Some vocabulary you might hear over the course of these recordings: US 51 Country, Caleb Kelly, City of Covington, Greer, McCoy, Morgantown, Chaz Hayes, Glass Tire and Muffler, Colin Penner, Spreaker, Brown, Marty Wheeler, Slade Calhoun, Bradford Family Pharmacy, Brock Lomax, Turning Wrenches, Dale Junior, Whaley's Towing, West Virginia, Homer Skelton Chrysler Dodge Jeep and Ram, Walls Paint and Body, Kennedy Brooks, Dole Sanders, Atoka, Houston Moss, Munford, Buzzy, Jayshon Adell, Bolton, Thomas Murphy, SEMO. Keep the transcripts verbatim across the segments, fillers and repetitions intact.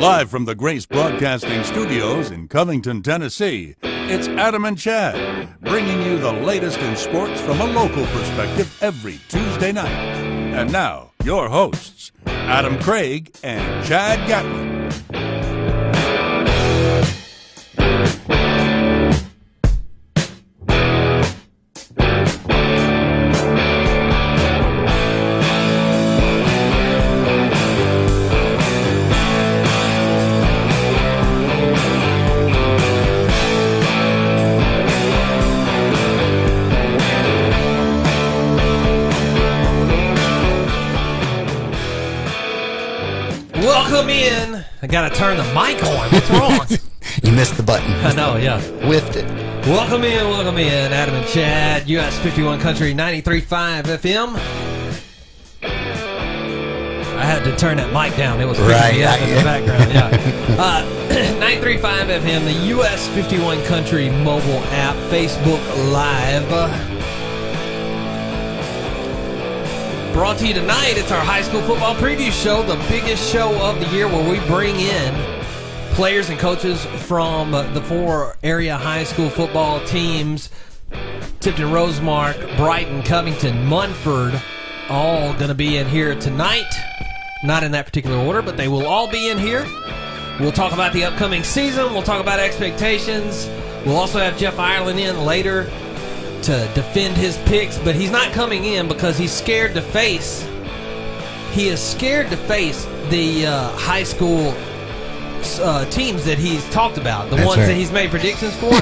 Live from the Grace Broadcasting Studios in Covington, Tennessee, it's Adam and Chad, bringing you the latest in sports from a local perspective every Tuesday night. And now, your hosts, Adam Craig and Chad Gatlin. I gotta turn the mic on. What's wrong? You missed the button. I know, yeah. Whiffed it. Welcome in, welcome in. Adam and Chad, U S fifty-one Country, ninety-three point five F M. I had to turn that mic down. It was right yeah, in yeah. the background, yeah. uh, ninety-three point five F M, the U S fifty-one Country mobile app, Facebook Live. Brought to you tonight, it's our high school football preview show, the biggest show of the year where we bring in players and coaches from the four area high school football teams, Tipton-Rosemark, Brighton, Covington, Munford, all going to be in here tonight. Not in that particular order, but they will all be in here. We'll talk about the upcoming season. We'll talk about expectations. We'll also have Jeff Ireland in later to defend his picks, but he's not coming in because he's scared to face he is scared to face the uh, high school uh, teams that he's talked about, the That's ones right. that he's made predictions for.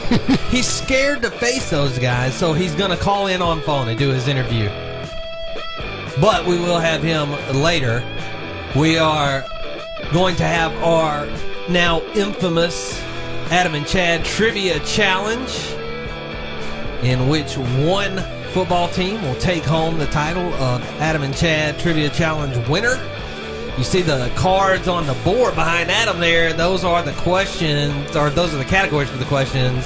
He's scared to face those guys, so he's going to call in on phone and do his interview, but we will have him later. We are going to have our now infamous Adam and Chad Trivia Challenge, in which one football team will take home the title of Adam and Chad Trivia Challenge winner. You see the cards on the board behind Adam there. Those are the questions, or those are the categories for the questions.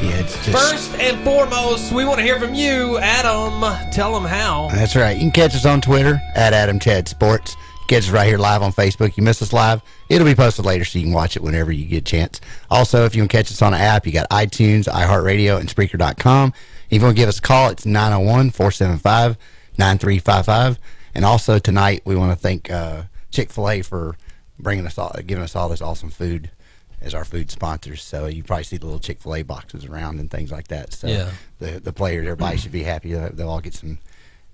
Yeah, it's just... First and foremost, we want to hear from you, Adam. Tell them how. That's right. You can catch us on Twitter, at Adam Chad Sports. Catch us right here live on Facebook. You miss us live, it'll be posted later, so you can watch it whenever you get a chance. Also, if you want to catch us on an app, you got iTunes, iHeartRadio, and Spreaker dot com. If you want to give us a call, it's nine oh one, four seven five, nine three five five. And also tonight, we want to thank uh, Chick-fil-A for bringing us all, giving us all this awesome food as our food sponsors. So you probably see the little Chick-fil-A boxes around and things like that. So yeah. the, the players, everybody should be happy. They'll all get some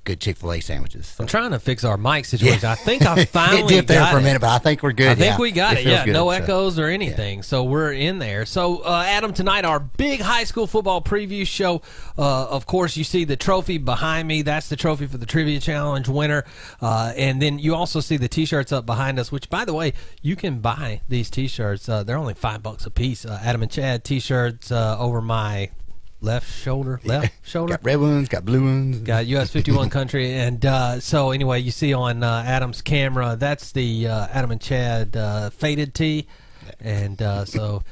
good Chick-fil-A sandwiches. So. I'm trying to fix our mic situation. Yeah. I think I finally it dipped there for a minute, it. But I think we're good. I think yeah. we got it. it. Yeah, good, no so. echoes or anything, yeah. so we're in there. So, uh, Adam, tonight our big high school football preview show. Uh, of course, you see the trophy behind me. That's the trophy for the Trivia Challenge winner. Uh, and then you also see the T-shirts up behind us, which, by the way, you can buy these T-shirts. Uh, they're only five bucks a piece. Uh, Adam and Chad T-shirts uh, over my... Left shoulder, left shoulder. Got red ones, got blue ones. Got U S fifty-one Country. And uh, so anyway, you see on uh, Adam's camera, that's the uh, Adam and Chad uh, faded tee. And uh, so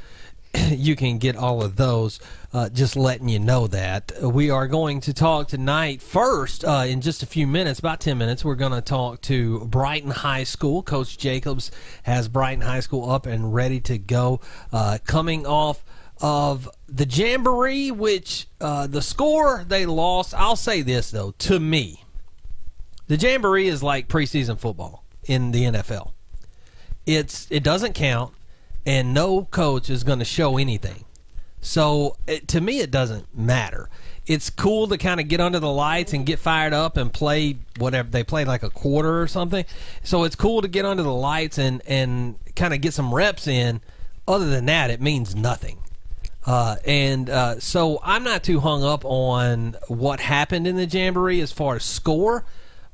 you can get all of those. Uh, just letting you know that. We are going to talk tonight first uh, in just a few minutes, about ten minutes. We're going to talk to Brighton High School. Coach Jacobs has Brighton High School up and ready to go. Uh, coming off of the Jamboree, which uh, the score they lost, I'll say this, though, to me. The Jamboree is like preseason football in the N F L. It's It doesn't count, and no coach is going to show anything. So, it, to me, it doesn't matter. It's cool to kind of get under the lights and get fired up and play whatever. They played like a quarter or something. So, it's cool to get under the lights and, and kind of get some reps in. Other than that, it means nothing. Uh, and uh, so I'm not too hung up on what happened in the Jamboree as far as score,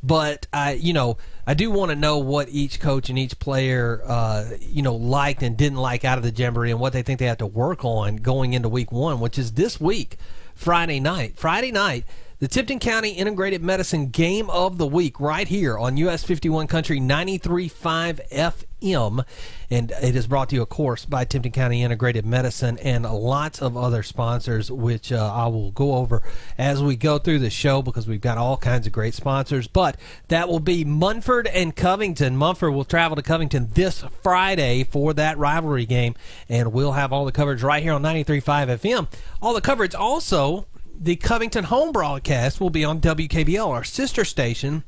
but I, you know, I do want to know what each coach and each player, uh, you know, liked and didn't like out of the Jamboree and what they think they have to work on going into week one, which is this week, Friday night. Friday night, The Tipton County Integrated Medicine Game of the Week right here on U S fifty-one Country ninety-three point five F M. And it is brought to you, of course, by Tipton County Integrated Medicine and lots of other sponsors, which uh, I will go over as we go through the show because we've got all kinds of great sponsors. But that will be Munford and Covington. Munford will travel to Covington this Friday for that rivalry game, and we'll have all the coverage right here on ninety-three point five F M. All the coverage also... The Covington home broadcast will be on W K B L, our sister station,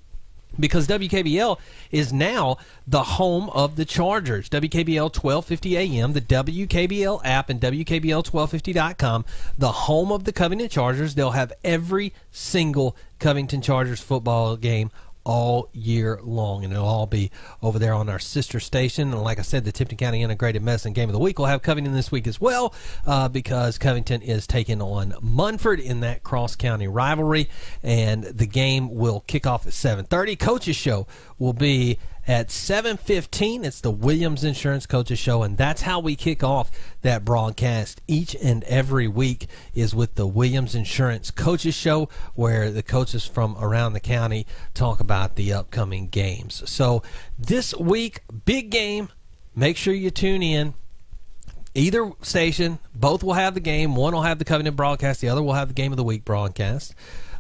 because W K B L is now the home of the Chargers. W K B L twelve fifty A M, the W K B L app, and W K B L twelve fifty dot com, the home of the Covington Chargers. They'll have every single Covington Chargers football game all year long, and it'll all be over there on our sister station. And like I said, the Tipton County Integrated Medicine Game of the Week will have Covington this week as well, uh, because Covington is taking on Munford in that cross-county rivalry, and the game will kick off at seven thirty. Coach's Show will be at seven fifteen. It's the Williams Insurance Coaches Show, and that's how we kick off that broadcast each and every week, is with the Williams Insurance Coaches Show, where the coaches from around the county talk about the upcoming games. So this week, big game. Make sure you tune in. Either station, both will have the game. One will have the Covington broadcast. The other will have the Game of the Week broadcast.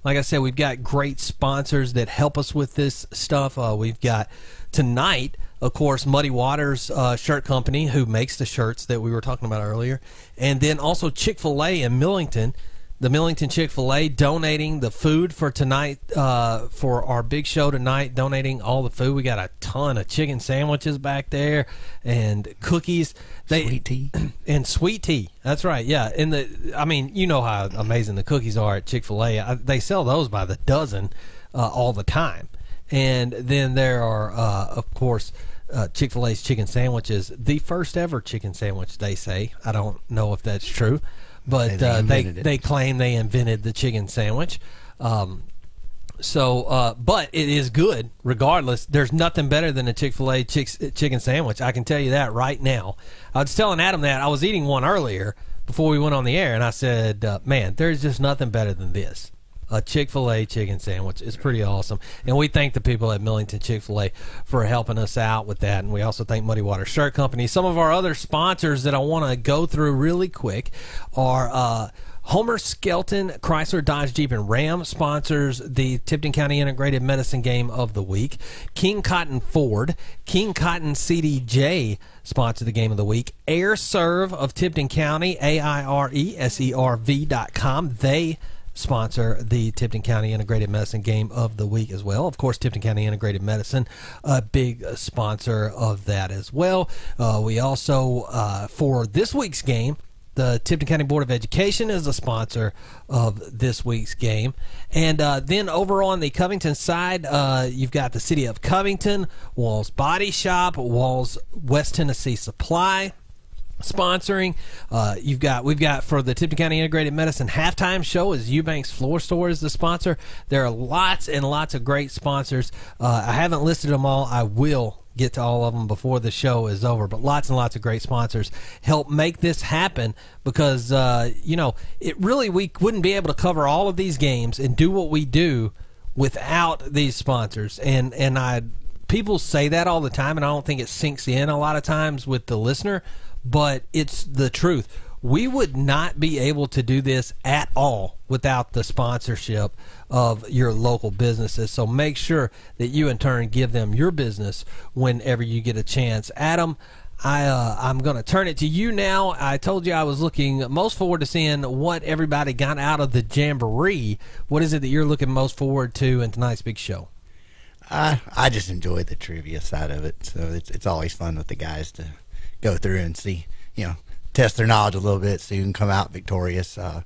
Like I said, we've got great sponsors that help us with this stuff. Uh, we've got tonight, of course, Muddy Waters uh, Shirt Company, who makes the shirts that we were talking about earlier. And then also Chick-fil-A in Millington, the Millington Chick-fil-A, donating the food for tonight, uh, for our big show tonight, donating all the food. We got a ton of chicken sandwiches back there and cookies. They, sweet tea. And sweet tea. That's right, yeah. And the, I mean, you know how amazing the cookies are at Chick-fil-A. I, they sell those by the dozen uh, all the time. And then there are, uh, of course, uh, Chick-fil-A's chicken sandwiches, the first ever chicken sandwich, they say. I don't know if that's true. But they uh, they, they claim they invented the chicken sandwich. Um, so, uh, but it is good regardless. There's nothing better than a Chick-fil-A chick- chicken sandwich. I can tell you that right now. I was telling Adam that. I was eating one earlier before we went on the air, and I said, uh, man, there's just nothing better than this. A Chick-fil-A chicken sandwich is pretty awesome. And we thank the people at Millington Chick-fil-A for helping us out with that. And we also thank Muddy Waters Shirt Company. Some of our other sponsors that I want to go through really quick are uh, Homer Skelton Chrysler Dodge Jeep and Ram sponsors the Tipton County Integrated Medicine Game of the Week. King Cotton Ford, King Cotton C D J sponsor the Game of the Week. AirServe of Tipton County, A I R E S E R V dot com. They sponsor the Tipton County Integrated Medicine Game of the Week as well. Of course, Tipton County Integrated Medicine, a big sponsor of that as well. Uh, we also, uh, for this week's game, the Tipton County Board of Education is a sponsor of this week's game. And uh, then over on the Covington side, uh, you've got the City of Covington, Walls Body Shop, Walls West Tennessee Supply sponsoring. Uh, you've got, we've got for the Tipton County Integrated Medicine halftime show is Eubanks Floor Store is the sponsor. There are lots and lots of great sponsors. Uh, I haven't listed them all. I will get to all of them before the show is over, but lots and lots of great sponsors help make this happen because, uh, you know, it really, we wouldn't be able to cover all of these games and do what we do without these sponsors. And, and I, people say that all the time, and I don't think it sinks in a lot of times with the listener, but it's the truth. We would not be able to do this at all without the sponsorship of your local businesses. So make sure that you, in turn, give them your business whenever you get a chance. Adam, I, uh, I'm going to turn it to you now. I told you I was looking most forward to seeing what everybody got out of the Jamboree. What is it that you're looking most forward to in tonight's big show? I, I just enjoy the trivia side of it. So it's, it's always fun with the guys to go through and see, you know, test their knowledge a little bit so you can come out victorious. Uh,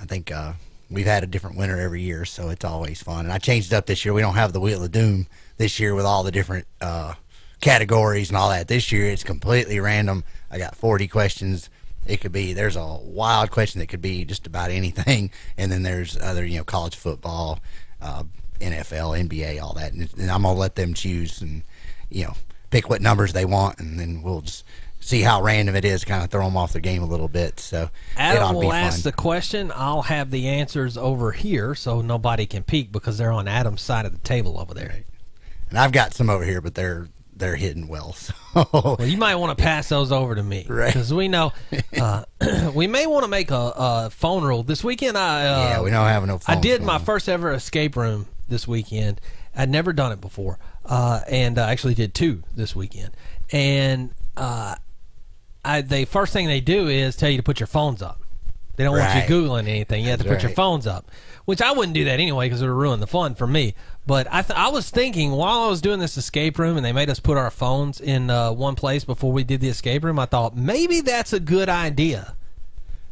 I think uh, we've had a different winner every year, so it's always fun. And I changed it up this year. We don't have the Wheel of Doom this year with all the different uh, categories and all that. This year it's completely random. I got forty questions. It could be, there's a wild question that could be just about anything. And then there's other, you know, college football, uh, N F L, N B A, all that. And, and I'm going to let them choose and, you know, pick what numbers they want, and then we'll just see how random it is, kind of throw them off their game a little bit. So Adam will ask the question. I'll have the answers over here so nobody can peek because they're on Adam's side of the table over there. And I've got some over here, but they're they're hidden well. So well, you might want to pass those over to me, right? Because we know uh, we may want to make a, a phone rule this weekend. I uh, yeah, we don't have no phone. I did my first ever escape room this weekend. I'd never done it before, uh, and I actually did two this weekend. And uh, I, the first thing they do is tell you to put your phones up. They don't right. want you Googling anything. You have That's to put right. your phones up, which I wouldn't do that anyway because it would ruin the fun for me. But I, th I was thinking while I was doing this escape room, and they made us put our phones in uh, one place before we did the escape room, I thought maybe that's a good idea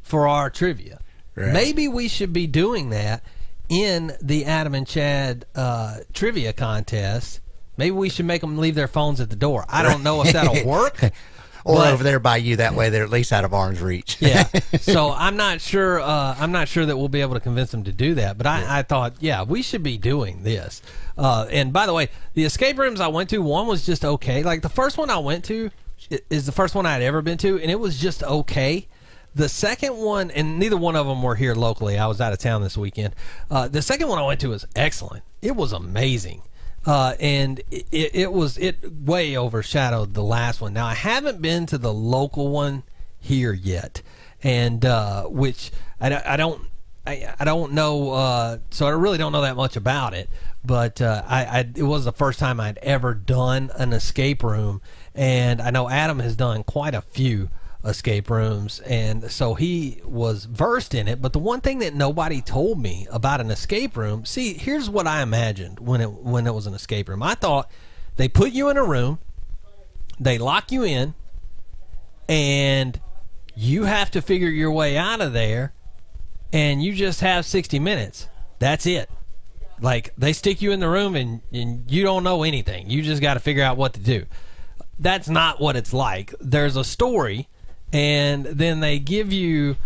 for our trivia. Right. Maybe we should be doing that in the Adam and Chad uh, trivia contest. Maybe we should make them leave their phones at the door. I don't know if that'll work. Or but, over there by you, that way they're at least out of arm's reach. Yeah, so I'm not sure. Uh, I'm not sure that we'll be able to convince them to do that. But I, yeah. I thought, yeah, we should be doing this. Uh, and by the way, the escape rooms I went to, one was just okay. Like the first one I went to is the first one I'd ever been to, and it was just okay. The second one, and neither one of them were here locally. I was out of town this weekend. Uh, the second one I went to was excellent. It was amazing. Uh, and it, it was it way overshadowed the last one. Now I haven't been to the local one here yet, and uh, which I, I don't I, I don't know. Uh, so I really don't know that much about it. But uh, I, I it was the first time I'd ever done an escape room, and I know Adam has done quite a few escape rooms, and so he was versed in it. But the one thing that nobody told me about an escape room, see, here's what I imagined when it when it was an escape room. I thought they put you in a room, they lock you in, and you have to figure your way out of there, and you just have sixty minutes. That's it. Like, they stick you in the room, and, and you don't know anything. You just got to figure out what to do. That's not what it's like. There's a story. And then they give you,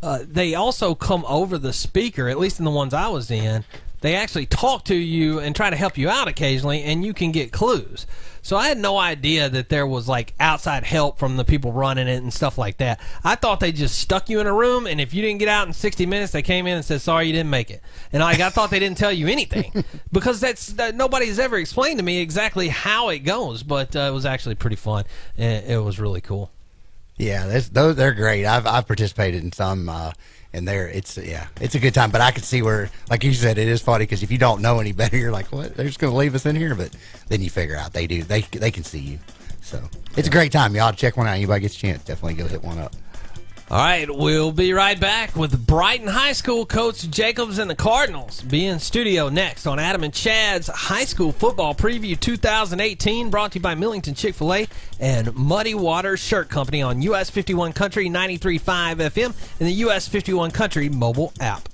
uh, they also come over the speaker, at least in the ones I was in. They actually talk to you and try to help you out occasionally, and you can get clues. So I had no idea that there was, like, outside help from the people running it and stuff like that. I thought they just stuck you in a room, and if you didn't get out in sixty minutes, they came in and said, sorry, you didn't make it. And, like, I thought they didn't tell you anything because that's that, nobody's ever explained to me exactly how it goes. But uh, it was actually pretty fun, and it was really cool. Yeah, that's, those they're great. I've I've participated in some, uh, and there it's yeah, it's a good time. But I can see where, like you said, it is funny because if you don't know any better, you're like, what? They're just gonna leave us in here. But then you figure out they do. They they can see you, so it's a great time. Y'all check one out. Anybody gets a chance, definitely go hit one up. All right, we'll be right back with Brighton High School coach Jacobs and the Cardinals. Be in studio next on Adam and Chad's High School Football Preview two thousand eighteen, brought to you by Millington Chick-fil-A and Muddy Waters Shirt Company on U S fifty-one Country ninety-three point five F M and the U S fifty-one Country mobile app.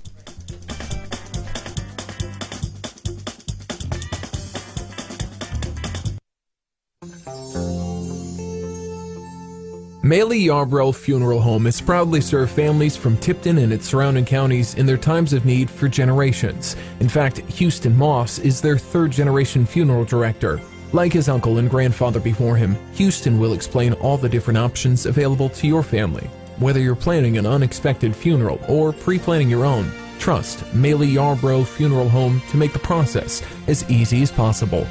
Maley Yarbrough Funeral Home has proudly served families from Tipton and its surrounding counties in their times of need for generations. In fact, Houston Moss is their third-generation funeral director. Like his uncle and grandfather before him, Houston will explain all the different options available to your family. Whether you're planning an unexpected funeral or pre-planning your own, trust Maley Yarbrough Funeral Home to make the process as easy as possible.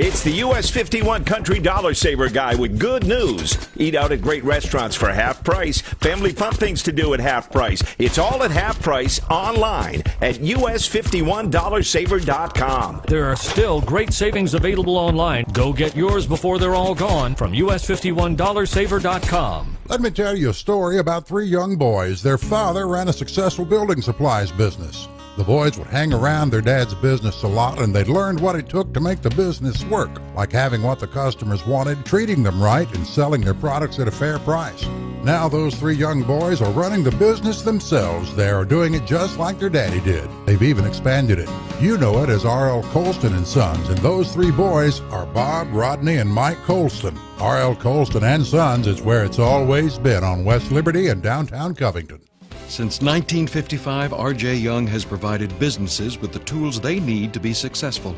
It's the U S fifty-one Country Dollar Saver Guy with good news. Eat out at great restaurants for half price. Family fun things to do at half price. It's all at half price online at U S fifty-one dollar saver dot com. There are still great savings available online. Go get yours before they're all gone from U S fifty-one dollar saver dot com. Let me tell you a story about three young boys. Their father ran a successful building supplies business. The boys would hang around their dad's business a lot, and they'd learned what it took to make the business work, like having what the customers wanted, treating them right, and selling their products at a fair price. Now those three young boys are running the business themselves. They are doing it just like their daddy did. They've even expanded it. You know it as R L Colston and Sons, and those three boys are Bob, Rodney, and Mike Colston. R L Colston and Sons is where it's always been on West Liberty and downtown Covington. Since nineteen fifty-five, R J. Young has provided businesses with the tools they need to be successful.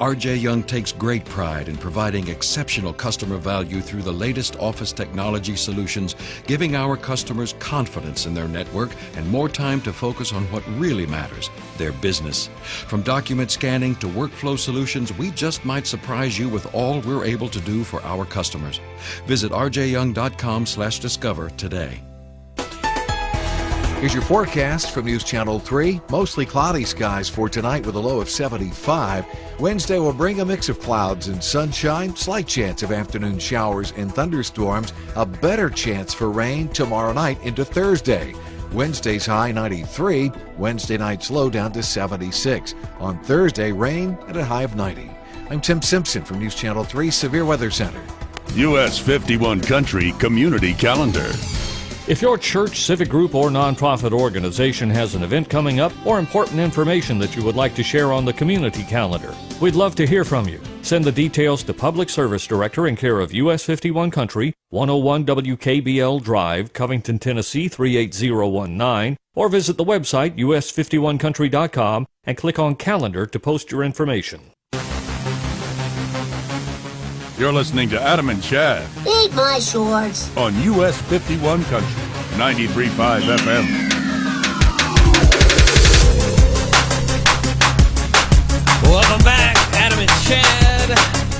R J. Young takes great pride in providing exceptional customer value through the latest office technology solutions, giving our customers confidence in their network and more time to focus on what really matters, their business. From document scanning to workflow solutions, we just might surprise you with all we're able to do for our customers. Visit r j young dot com slash discover today. Here's your forecast from News Channel three. Mostly cloudy skies for tonight with a low of seventy-five. Wednesday will bring a mix of clouds and sunshine, slight chance of afternoon showers and thunderstorms, a better chance for rain tomorrow night into Thursday. Wednesday's high ninety-three, Wednesday night's low down to seventy-six. On Thursday, rain at a high of ninety. I'm Tim Simpson from News Channel three Severe Weather Center. U S fifty-one Country Community Calendar. If your church, civic group, or nonprofit organization has an event coming up or important information that you would like to share on the community calendar, we'd love to hear from you. Send the details to Public Service Director in care of U S fifty-one Country, one oh one W K B L Drive, Covington, Tennessee three eight zero one nine, or visit the website U S fifty-one country dot com and click on Calendar to post your information. You're listening to Adam and Chad. Eat my shorts. On U S fifty-one Country, ninety-three point five F M. Welcome back, Adam and Chad.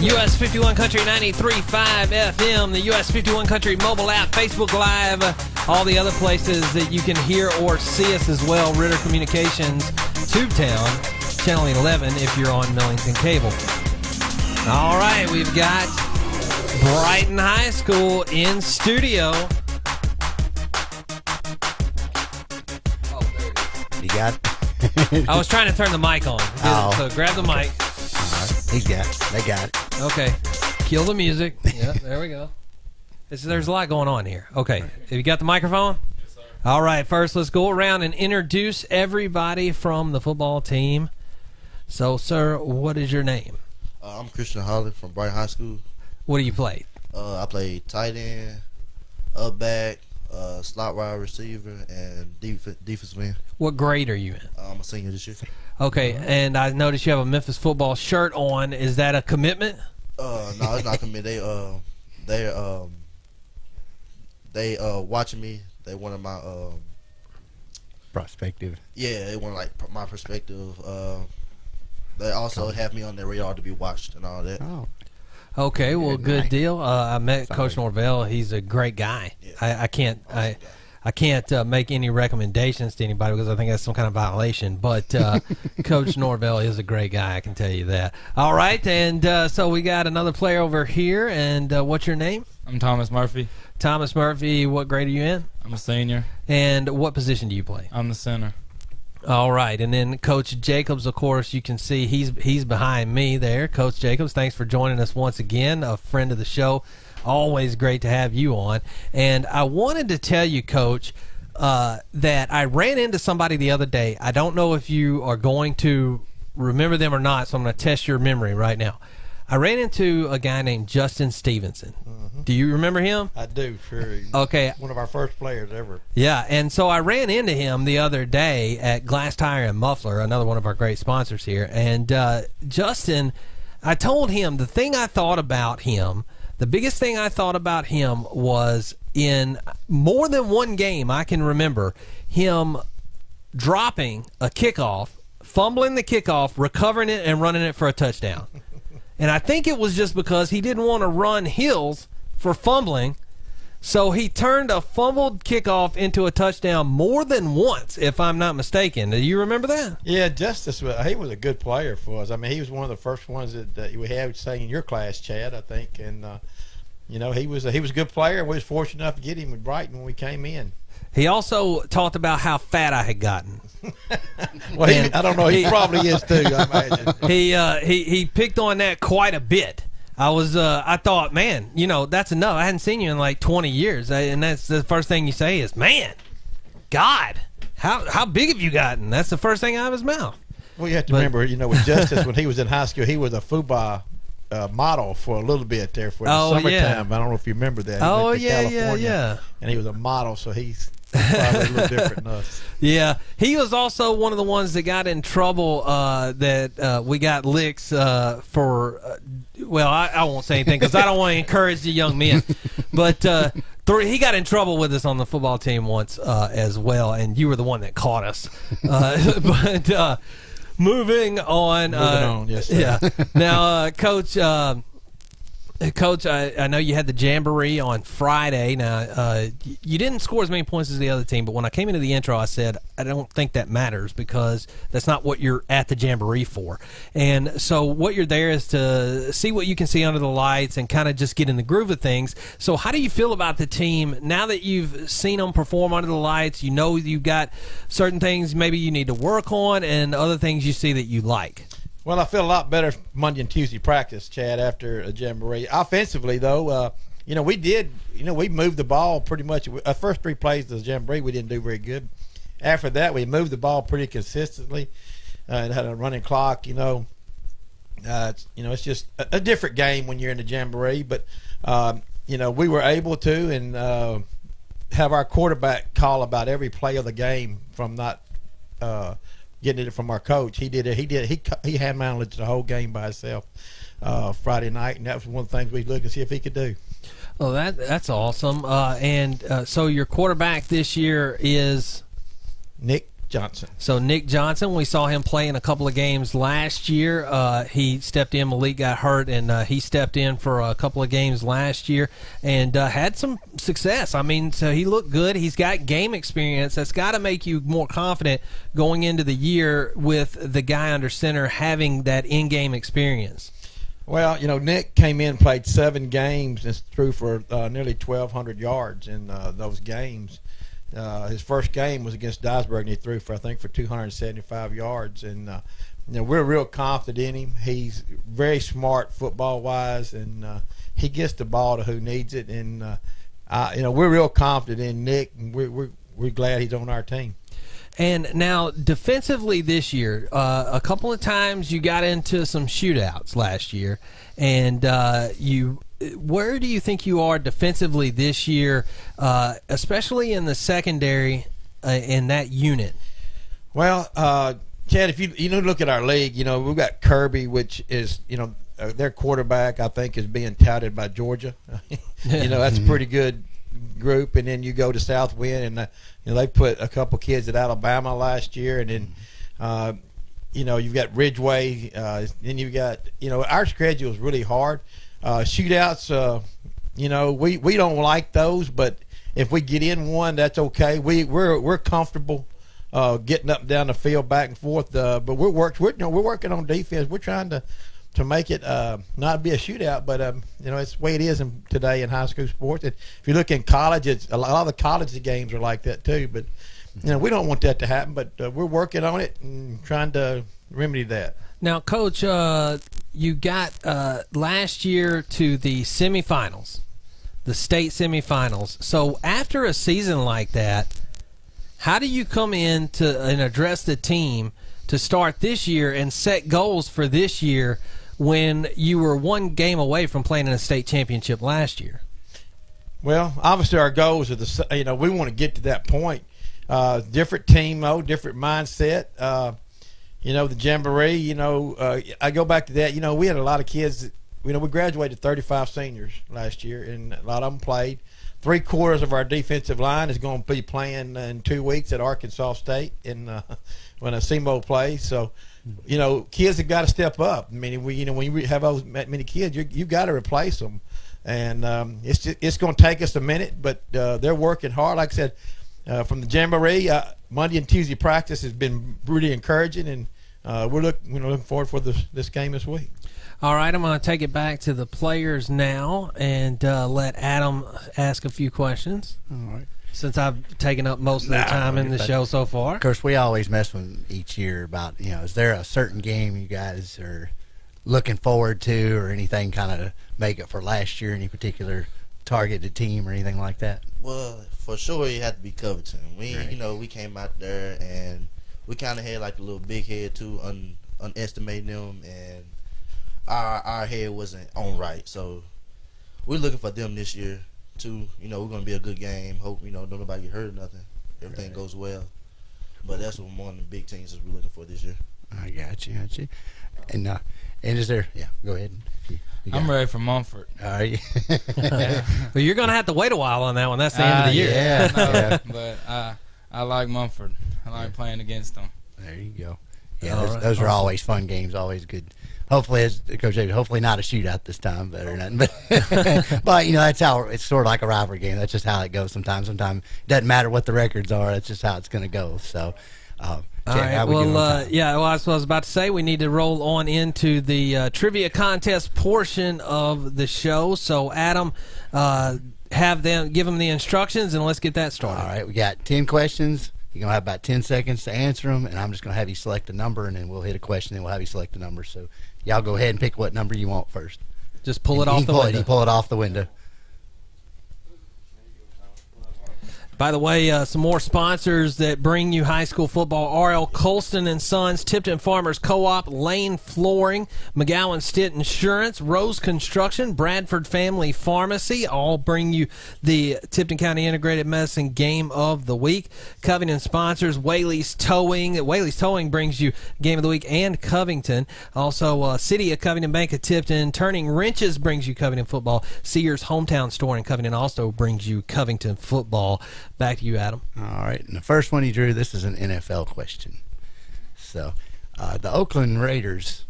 U S fifty-one Country, ninety-three point five F M. The U S fifty-one Country mobile app, Facebook Live, all the other places that you can hear or see us as well. Ritter Communications, Tubetown, Channel eleven if you're on Millington Cable. All right, we've got Brighton High School in studio. Oh, there it is. You got it? I was trying to turn the mic on. Oh. So grab the mic. All right, he's got it. They got it. Okay. Kill the music. Yeah, there we go. This, there's a lot going on here. Okay. Right. Have you got the microphone? Yes, sir. All right, first let's go around and introduce everybody from the football team. So, sir, what is your name? Uh, I'm Christian Holland from Brighton High School. What do you play? Uh, I play tight end, up back, uh, slot wide receiver, and def defensive man. What grade are you in? Uh, I'm a senior this year. Okay, and I noticed you have a Memphis football shirt on. Is that a commitment? Uh, no, it's not a commitment. They uh, they um, they uh, watching me. They wanted my um, perspective. Yeah, they wanted like my perspective. Uh, They also have me on their radar to be watched and all that. Oh. Okay, well, good deal. Uh, I met Sorry. Coach Norvell. He's a great guy. Yeah. I, I can't, awesome I, guy. I can't uh, make any recommendations to anybody because I think that's some kind of violation. But uh, Coach Norvell is a great guy. I can tell you that. All right, and uh, so we got another player over here. And uh, what's your name? I'm Thomas Murphy. Thomas Murphy. What grade are you in? I'm a senior. And what position do you play? I'm the center. All right, and then Coach Jacobs, of course, you can see he's he's behind me there. Coach Jacobs, thanks for joining us once again, a friend of the show. Always great to have you on. And I wanted to tell you, Coach, uh, that I ran into somebody the other day. I don't know if you are going to remember them or not, so I'm going to test your memory right now. I ran into a guy named Justin Stevenson. Mm-hmm. Do you remember him? I do, sure. Okay. One of our first players ever. Yeah, and so I ran into him the other day at Glass Tire and Muffler, another one of our great sponsors here. And uh, Justin, I told him the thing I thought about him, the biggest thing I thought about him was in more than one game I can remember him dropping a kickoff, fumbling the kickoff, recovering it, and running it for a touchdown. And I think it was just because he didn't want to run hills for fumbling, so he turned a fumbled kickoff into a touchdown more than once, if I'm not mistaken. Do you remember that? Yeah, Justice, he was a good player for us. I mean, he was one of the first ones that, that we had saying in your class, Chad, I think. And, uh, you know, he was, a, he was a good player, and we was fortunate enough to get him with Brighton when we came in. He also talked about how fat I had gotten. Well, he, I don't know. He, he probably is too, I imagine. He, uh, he, he picked on that quite a bit. I was, uh, I thought, man, you know, that's enough. I hadn't seen you in like twenty years. And that's the first thing you say is, man, God, how, how big have you gotten? That's the first thing out of his mouth. Well, you have to but, remember, you know, with Justice, when he was in high school, he was a football Uh, model for a little bit there for oh, the summertime. Yeah. I don't know if you remember that. He oh yeah, yeah, yeah. And he was a model, so he's Probably a little different than us. Yeah, he was also one of the ones that got in trouble. Uh, that uh, we got licks uh, for. Uh, well, I, I won't say anything because I don't want to encourage the young men. But uh, three, he got in trouble with us on the football team once uh, as well, and you were the one that caught us. Uh, but uh, moving on. Moving uh, on. Yes. Sir. Yeah. Now, uh, Coach. Uh, Coach, I, I know you had the Jamboree on Friday. Now, uh, you didn't score as many points as the other team, but when I came into the intro, I said, I don't think that matters because that's not what you're at the Jamboree for. And so what you're there is to see what you can see under the lights and kind of just get in the groove of things. So how do you feel about the team now that you've seen them perform under the lights? You know you've got certain things maybe you need to work on and other things you see that you like. Well, I feel a lot better Monday and Tuesday practice, Chad, after a Jamboree. Offensively, though, uh, you know, we did, you know, we moved the ball pretty much. Our first three plays of the Jamboree, we didn't do very good. After that, we moved the ball pretty consistently uh, and had a running clock, you know. Uh, it's, you know, it's just a, a different game when you're in the Jamboree. But, um, you know, we were able to and uh, have our quarterback call about every play of the game from not uh, – getting it from our coach. He did it. He did. He he hand managed the whole game by himself uh, Friday night, and that was one of the things we looked to see if he could do. Oh, that that's awesome. Uh, and uh, so your quarterback this year is Nick Johnson. So Nick Johnson, we saw him play in a couple of games last year. Uh, he stepped in. Malik got hurt, and uh, he stepped in for a couple of games last year and uh, had some success. I mean, so he looked good. He's got game experience. That's got to make you more confident going into the year with the guy under center having that in-game experience. Well, you know, Nick came in, played seven games, and threw for uh, nearly twelve hundred yards in uh, those games. Uh, his first game was against Duisburg, and he threw for I think for two hundred seventy-five yards. And uh, you know, we're real confident in him. He's very smart football-wise, and uh, he gets the ball to who needs it. And uh, I, you know, we're real confident in Nick, and we're we're, we're glad he's on our team. And now defensively this year, uh, a couple of times you got into some shootouts last year, and uh, you. Where do you think you are defensively this year, uh, especially in the secondary uh, in that unit? Well, uh, Chad, if you you know, look at our league, you know, we've got Kirby, which is, you know, uh, their quarterback, I think, is being touted by Georgia. You know, that's a pretty good group. And then you go to Southwind, and, uh, you know, they put a couple kids at Alabama last year. And then, uh, you know, you've got Ridgeway. Uh, then you've got, you know, our schedule is really hard. Uh, shootouts, uh, you know, we, we don't like those, but if we get in one, that's okay. We we're we're comfortable uh, getting up and down the field, back and forth. Uh, but we're worked we're you know, we're working on defense. We're trying to to make it uh, not be a shootout, but um, you know, it's the way it is in, today in high school sports. And if you look in college, it's a lot of the college games are like that too. But you know, we don't want that to happen. But uh, we're working on it and trying to remedy that. Now, Coach, uh, you got uh, last year to the semifinals, the state semifinals. So after a season like that, how do you come in to and address the team to start this year and set goals for this year when you were one game away from playing in a state championship last year? Well, obviously our goals are the you know we want to get to that point. Uh, different team, oh, different mindset. Uh, You know, the Jamboree, you know, uh, I go back to that. You know, we had a lot of kids. That, you know, we graduated thirty-five seniors last year, and a lot of them played. Three-quarters of our defensive line is going to be playing in two weeks at Arkansas State in, uh, when a SEMO plays. So, you know, kids have got to step up. I mean, we, you know, when you have those many kids, you you got to replace them. And um, it's, just, it's going to take us a minute, but uh, they're working hard. Like I said, uh, from the Jamboree, uh, Monday and Tuesday practice has been really encouraging, and uh, we're look, you know, looking forward for this, this game this week. All right, I'm going to take it back to the players now and uh, let Adam ask a few questions. All right. Since I've taken up most of the nah, time in the show so far. Of course, we always mess with each year about, you know, is there a certain game you guys are looking forward to or anything kind of make up for last year, any particular targeted team or anything like that? Well, for sure, it had to be Covington. We, right. you know, we came out there and we kind of had like a little big head too, un, unestimating them, and our our head wasn't on right. So we're looking for them this year too. You know, we're gonna be a good game. Hope you know don't nobody get hurt or nothing. everything right. goes well. But that's one of the big things that we're looking for this year. I got you, got you. And uh, and is there? Yeah, go ahead. You, you I'm ready it. for Munford. Are you? Well, you're gonna have to wait a while on that one. That's the uh, end of the year. Yeah, no, yeah. But uh, I like Munford. I like yeah. playing against them. There you go. Yeah, those, right. those are always fun games. Always good. Hopefully, as Coach Davis, hopefully not a shootout this time, but or nothing. But, but you know, that's how it's sort of like a rivalry game. That's just how it goes sometimes. Sometimes it doesn't matter what the records are. That's just how it's going to go. So, um, Jen, all right. How we well, uh, yeah. Well, as I was about to say, we need to roll on into the uh, trivia contest portion of the show. So, Adam, uh, have them give them the instructions, and let's get that started. All right, we got ten questions. You're going to have about ten seconds to answer them, and I'm just going to have you select a number, and then we'll hit a question, and we'll have you select a number. So y'all go ahead and pick what number you want first. Just pull it off the window. You pull it off the window. By the way, uh, some more sponsors that bring you high school football: R L Colston and Sons, Tipton Farmers Co-op, Lane Flooring, McGowan Stitt Insurance, Rose Construction, Bradford Family Pharmacy, all bring you the Tipton County Integrated Medicine Game of the Week. Covington sponsors: Whaley's Towing. Whaley's Towing brings you Game of the Week and Covington. Also, uh, City of Covington, Bank of Tipton, Turning Wrenches brings you Covington football. Sears Hometown Store in Covington also brings you Covington football. Back to you, Adam. All right. And the first one he drew, this is an N F L question. So uh, the Oakland Raiders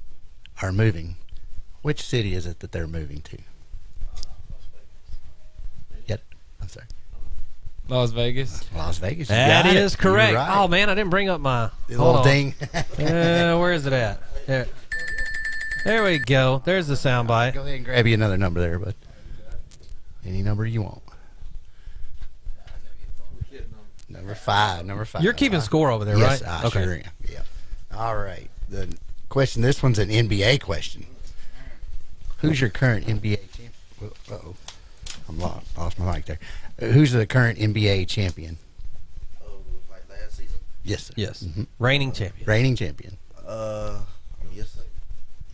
are moving. Which city is it that they're moving to? Yet, I'm sorry. Las Vegas. Las Vegas. That is it. correct. Right. Oh, man, I didn't bring up my the little on. ding. uh, where is it at? There. there we go. There's the sound bite. Go ahead and grab you another number there, bud. Any number you want. Number five, number five. You're keeping score over there, yes, right? Yes, I okay. sure am. Yeah. All right. The question, this one's an N B A question. Who's your current N B A champion? Uh-oh. I'm lost. Lost my mic there. Who's the current N B A champion? Oh, like last season? Yes, sir. Yes. Mm-hmm. Reigning champion. Reigning champion. Uh, yes, sir.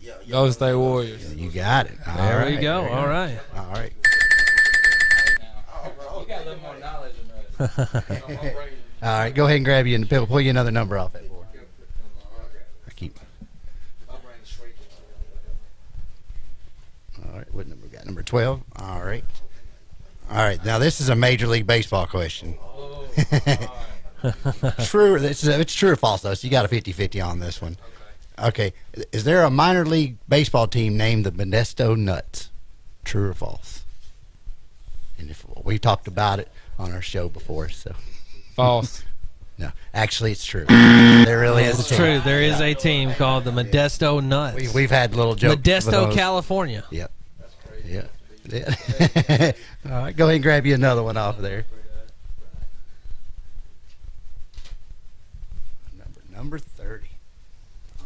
Yeah, yeah. Golden State Warriors. You got it. All there right, you go. There All you right. Go. All right. You got a little more knowledge. All right, go ahead and grab you and pull, pull you another number off it. I keep. All right, what number we got? Number twelve. All right. All right. Now this is a Major League Baseball question. True. This is, it's true or false though. So you got a fifty fifty on this one. Okay. Is there a minor league baseball team named the Modesto Nuts? True or false? And if we talked about it on our show before, so false. No, actually, it's true. There really is. It's a team. true. There is a team called the Modesto Nuts. We, we've had little jokes. Modesto, California. Yep. That's crazy. Yep. Yeah. All right, go ahead and grab you another one off of there. Number number thirty.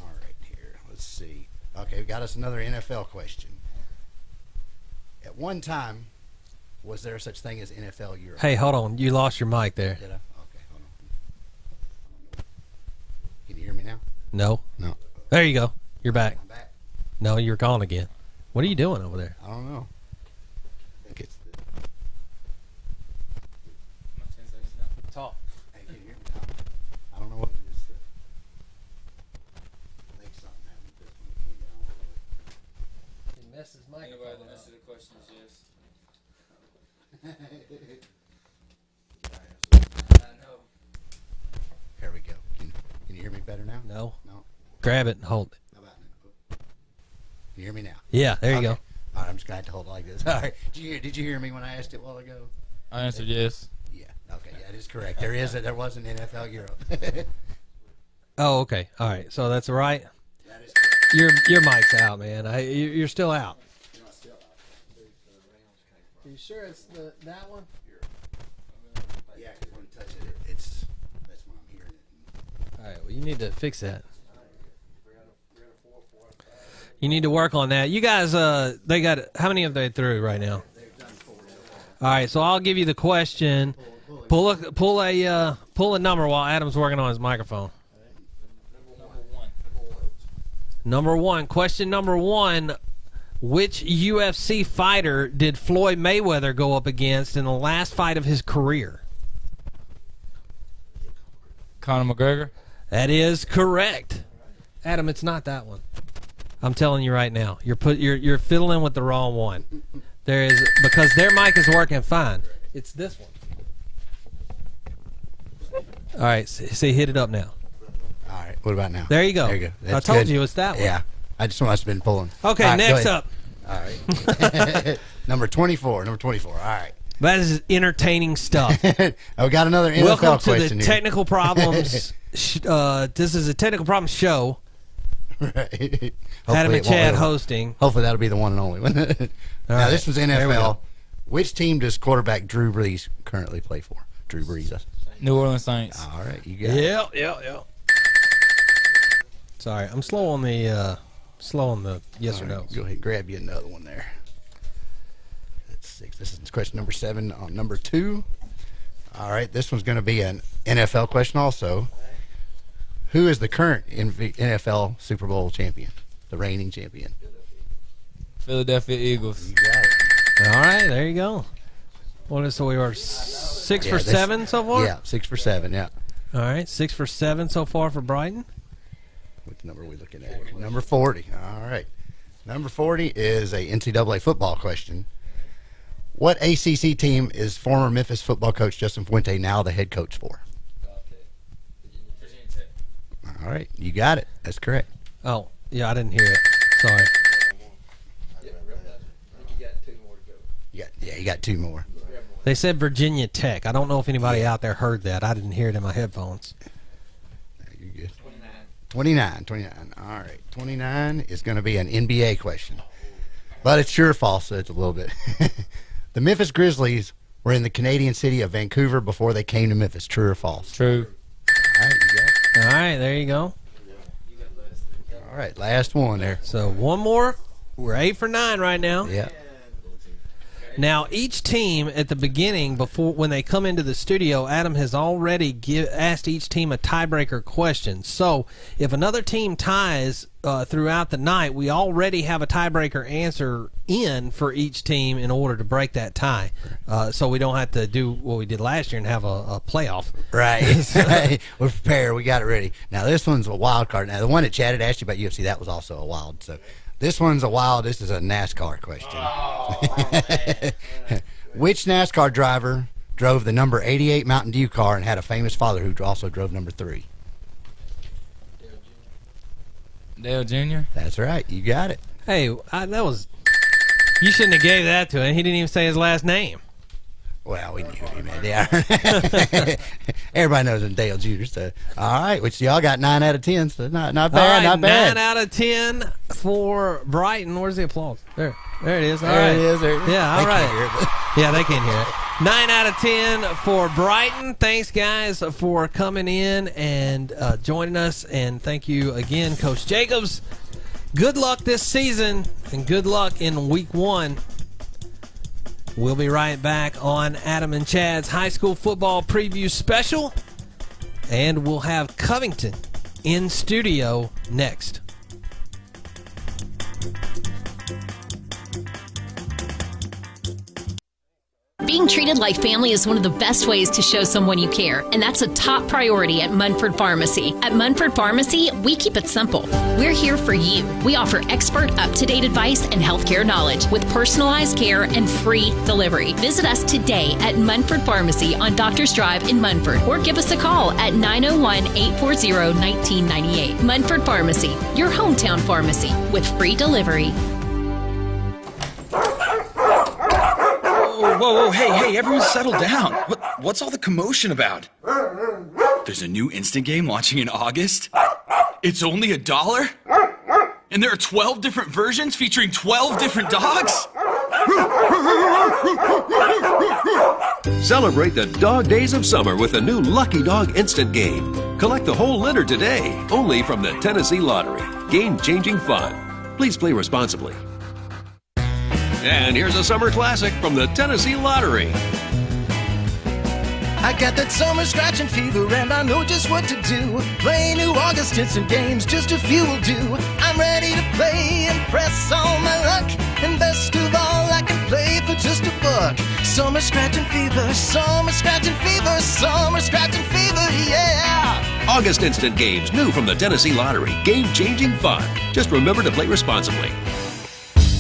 All right, here. Let's see. Okay, we got us another N F L question. At one time, was there such thing as N F L Europe? Hey, hold on. You lost your mic there. Did I? Okay, hold on. Can you hear me now? No. No. There you go. You're back. I'm back. No, you're gone again. What are you doing over there? I don't know. I think it's the... My ten seconds now. Talk. Hey, can you hear me now? I don't know what it is. I think something happened to this one. It came down. It messed his mic. Anybody that answered the question is yes. Here we go. Can, can you hear me better now? No. No. Grab it and hold it. How about now? Can you hear me now? Yeah, there you okay. go. All right, I'm just glad to hold it like this. All right. Did you, did you hear me when I asked it a while ago? I answered it, yes. Yeah. Okay, that is correct. There is a, there was an N F L Europe. Oh, okay. All right. So that's right. That is correct. Your your mic's out, man. I, you, you're still out. Are you sure it's the that one? Yeah, because when I touch it, it's that's when I'm hearing it. All right, well, you need to fix that. You need to work on that. You guys, uh, they got how many have they through right now? They've done four. All right, so I'll give you the question. Pull a pull a uh, pull a number while Adam's working on his microphone. Number one. Number one. Question number one. Which U F C fighter did Floyd Mayweather go up against in the last fight of his career? Conor McGregor? That is correct. Adam, it's not that one. I'm telling you right now. You're put you're you're fiddling with the wrong one. There is because their mic is working fine. It's this one. All right, see, see hit it up now. All right, what about now? There you go. There you go. That's I told good. you it's that one. Yeah. I just must have been pulling. Okay, right, next up. All right. Number twenty-four. Number twenty-four. All right. That is entertaining stuff. I got another N F L Welcome to question the here. Technical problems. uh, this is a technical problem show. Right. Adam and Chad hosting. Hopefully that'll be the one and only one. Now right. This was N F L. Which team does quarterback Drew Brees currently play for? Drew Brees. New Orleans Saints. All right, you got yeah, it. Yeah, yeah, yeah. Sorry, I'm slow on the uh, slow on the yes All or right. no. Go ahead, grab you another one there. Six. This is question number seven on number two. All right, this one's going to be an N F L question also. Who is the current N F L Super Bowl champion, the reigning champion? Philadelphia Eagles. You got it. All right, there you go. What is so we are six yeah, for this, seven so far? Yeah, six for seven, yeah. All right, six for seven so far for Brighton. What number are we looking at? Number forty. All right. Number forty is a N C double A football question. What A C C team is former Memphis football coach Justin Fuente now the head coach for? All right, you got it. That's correct. Oh, yeah, I didn't hear it. Sorry. You got two more to go. Yeah, you got two more. They said Virginia Tech. I don't know if anybody yeah. out there heard that. I didn't hear it in my headphones. You're good. twenty-nine. twenty-nine. All right, twenty-nine is going to be an N B A question. But it's sure false, so it's a little bit. The Memphis Grizzlies were in the Canadian city of Vancouver before they came to Memphis. True or false? True. All right, you got it. All right, there you go. All right, last one there. So one more. We're eight for nine right now. Yeah. Now each team at the beginning, before when they come into the studio, Adam has already give, asked each team a tiebreaker question. So if another team ties uh, throughout the night, we already have a tiebreaker answer in for each team in order to break that tie. Uh, so we don't have to do what we did last year and have a, a playoff. Right. We're prepared. We got it ready. Now this one's a wild card. Now the one that Chad had asked you about U F C, that was also a wild. So. This one's a wild. This is a NASCAR question. Oh, which NASCAR driver drove the number eighty-eight Mountain Dew car and had a famous father who also drove number three? Dale Junior That's right. You got it. Hey, I, that was. You shouldn't have gave that to him. He didn't even say his last name. Well, we knew him. Everybody knows him, Dale Junior So, all right, which y'all got nine out of ten. So not not bad, right, not bad. Nine out of ten for Brighton. Where's the applause? There, there it is. All there right. it is. There it is. Yeah, all they right. Can't hear it, yeah, they can't hear it. Nine out of ten for Brighton. Thanks, guys, for coming in and uh, joining us. And thank you again, Coach Jacobs. Good luck this season, and good luck in Week One. We'll be right back on Adam and Chad's High School Football Preview Special, and we'll have Covington in studio next. Being treated like family is one of the best ways to show someone you care, and that's a top priority at Munford Pharmacy. At Munford Pharmacy, we keep it simple. We're here for you. We offer expert, up-to-date advice and healthcare knowledge with personalized care and free delivery. Visit us today at Munford Pharmacy on Doctors Drive in Munford, or give us a call at nine oh one, eight four zero, one nine nine eight. Munford Pharmacy, your hometown pharmacy with free delivery. Whoa, whoa, whoa, hey, hey, everyone settle down. What, what's all the commotion about? There's a new instant game launching in August. It's only a dollar? And there are twelve different versions featuring twelve different dogs? Celebrate the dog days of summer with a new Lucky Dog instant game. Collect the whole litter today, only from the Tennessee Lottery. Game-changing fun. Please play responsibly. And here's a summer classic from the Tennessee Lottery. I got that summer scratching fever and I know just what to do. Play new August instant games, just a few will do. I'm ready to play and press all my luck. And best of all, I can play for just a buck. Summer scratching fever, summer scratching fever, summer scratching fever, yeah! August instant games new from the Tennessee Lottery. Game-changing fun. Just remember to play responsibly.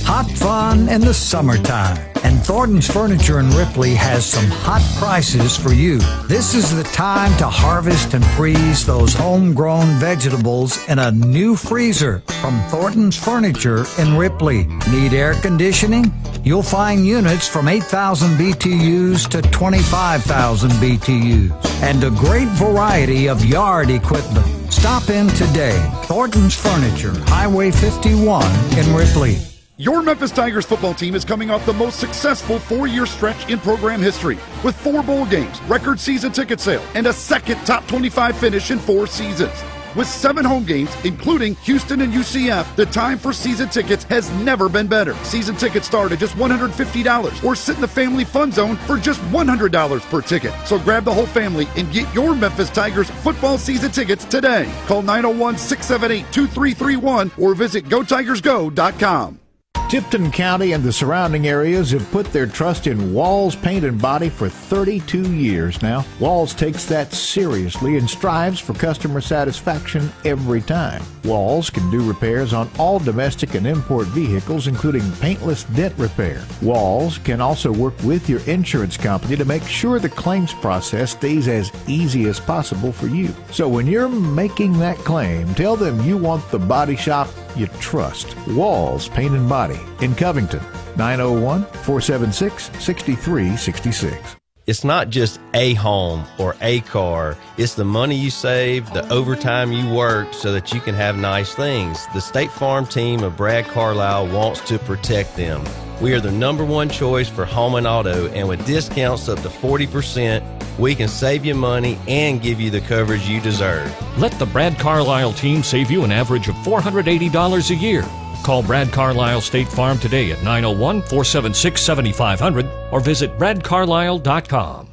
Hot fun in the summertime, and Thornton's Furniture in Ripley has some hot prices for you. This is the time to harvest and freeze those homegrown vegetables in a new freezer from Thornton's Furniture in Ripley. Need air conditioning? You'll find units from eight thousand B T Us to twenty-five thousand B T Us and a great variety of yard equipment. Stop in today. Thornton's Furniture, Highway fifty-one in Ripley. Your Memphis Tigers football team is coming off the most successful four-year stretch in program history with four bowl games, record season ticket sale, and a second top twenty-five finish in four seasons. With seven home games, including Houston and U C F, the time for season tickets has never been better. Season tickets start at just one hundred fifty dollars or sit in the family fun zone for just one hundred dollars per ticket. So grab the whole family and get your Memphis Tigers football season tickets today. Call nine oh one, six seven eight, two three three one or visit go tigers go dot com. Tipton County and the surrounding areas have put their trust in Walls Paint and Body for thirty-two years now. Walls takes that seriously and strives for customer satisfaction every time. Walls can do repairs on all domestic and import vehicles, including paintless dent repair. Walls can also work with your insurance company to make sure the claims process stays as easy as possible for you. So when you're making that claim, tell them you want the body shop you trust. Walls Paint and Body in Covington, nine oh one, four seven six, six three six six. It's not just a home or a car. It's the money you save, the overtime you work so that you can have nice things. The State Farm team of Brad Carlisle wants to protect them. We are the number one choice for home and auto, and with discounts up to forty percent, we can save you money and give you the coverage you deserve. Let the Brad Carlisle team save you an average of four hundred eighty dollars a year. Call Brad Carlisle State Farm today at nine oh one, four seven six, seven five zero zero or visit brad carlisle dot com.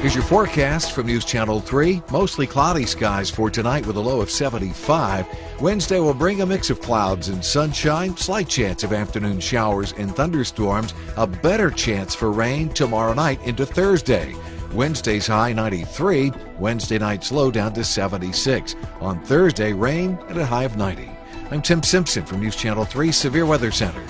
Here's your forecast from News Channel three. Mostly cloudy skies for tonight with a low of seventy-five. Wednesday will bring a mix of clouds and sunshine, slight chance of afternoon showers and thunderstorms, a better chance for rain tomorrow night into Thursday. Wednesday's high ninety-three, Wednesday night's low down to seventy-six. On Thursday, rain at a high of ninety. I'm Tim Simpson from News Channel three Severe Weather Center.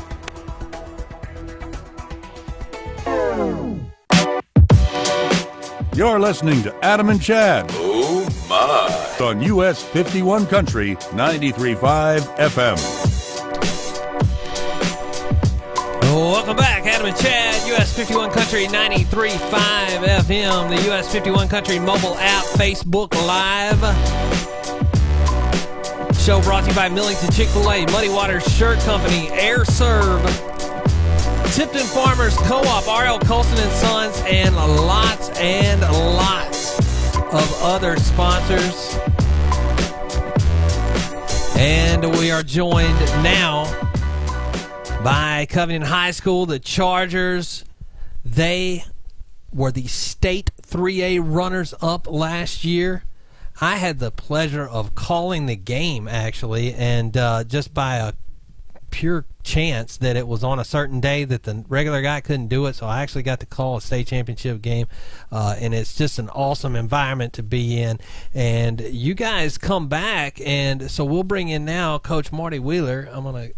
You're listening to Adam and Chad. Oh, my. On U S fifty-one Country, ninety-three point five F M. Welcome back, Adam and Chad. U S fifty-one Country, ninety-three point five F M. The U S fifty-one Country mobile app, Facebook Live. Show brought to you by Millington Chick-fil-A, Muddy Waters Shirt Company, Air Serve, Tipton Farmers Co-op, R L. Colston and Sons, and lots and lots of other sponsors. And we are joined now by Covington High School, the Chargers. They were the state three A runners-up last year. I had the pleasure of calling the game, actually, and uh, just by a pure chance that it was on a certain day that the regular guy couldn't do it, so I actually got to call a state championship game, uh, and it's just an awesome environment to be in. And you guys come back, and so we'll bring in now Coach Marty Wheeler. I'm gonna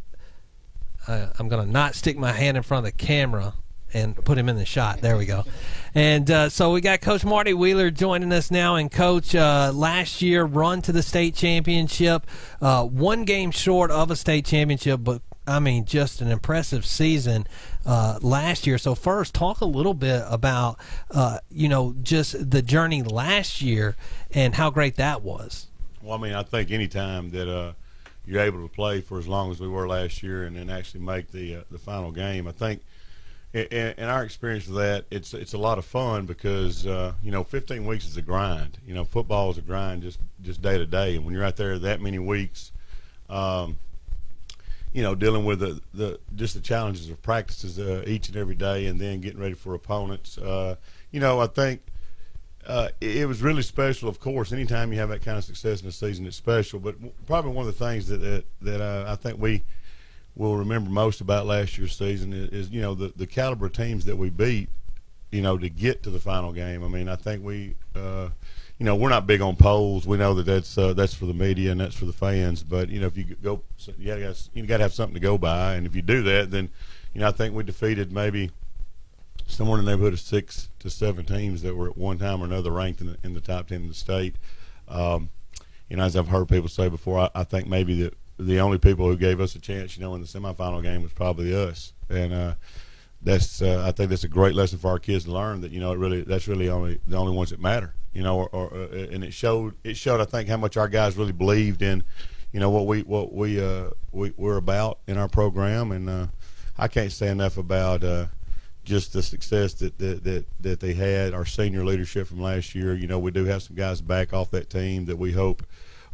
uh, I'm gonna not stick my hand in front of the camera and put him in the shot. There we go. And uh, so we got Coach Marty Wheeler joining us now. And, Coach, uh, last year run to the state championship, uh, one game short of a state championship, but, I mean, just an impressive season uh, last year. So first, talk a little bit about, uh, you know, just the journey last year and how great that was. Well, I mean, I think any time that uh, you're able to play for as long as we were last year and then actually make the, uh, the final game, I think, in our experience of that, it's it's a lot of fun because, uh, you know, fifteen weeks is a grind. You know, football is a grind just, just day to day. And when you're out there that many weeks, um, you know, dealing with the, the just the challenges of practices uh, each and every day and then getting ready for opponents, uh, you know, I think uh, it was really special, of course. Anytime you have that kind of success in a season, it's special. But probably one of the things that, that, that uh, I think we – we'll remember most about last year's season is, is you know, the, the caliber of teams that we beat, you know, to get to the final game. I mean, I think we, uh, you know, we're not big on polls. We know that that's uh, that's for the media and that's for the fans. But you know, if you go, you gotta you gotta have something to go by. And if you do that, then you know, I think we defeated maybe somewhere in the neighborhood of six to seven teams that were at one time or another ranked in the, in the top ten in the state. Um, you know, as I've heard people say before, I, I think maybe the the only people who gave us a chance, you know, in the semifinal game was probably us. And uh, that's uh, I think that's a great lesson for our kids to learn, that you know it really that's really only the only ones that matter. You know, or, or uh, and it showed it showed I think how much our guys really believed in, you know, what we what we uh we we're about in our program. And uh, I can't say enough about uh, just the success that, that that that they had. Our senior leadership from last year. You know, we do have some guys back off that team that we hope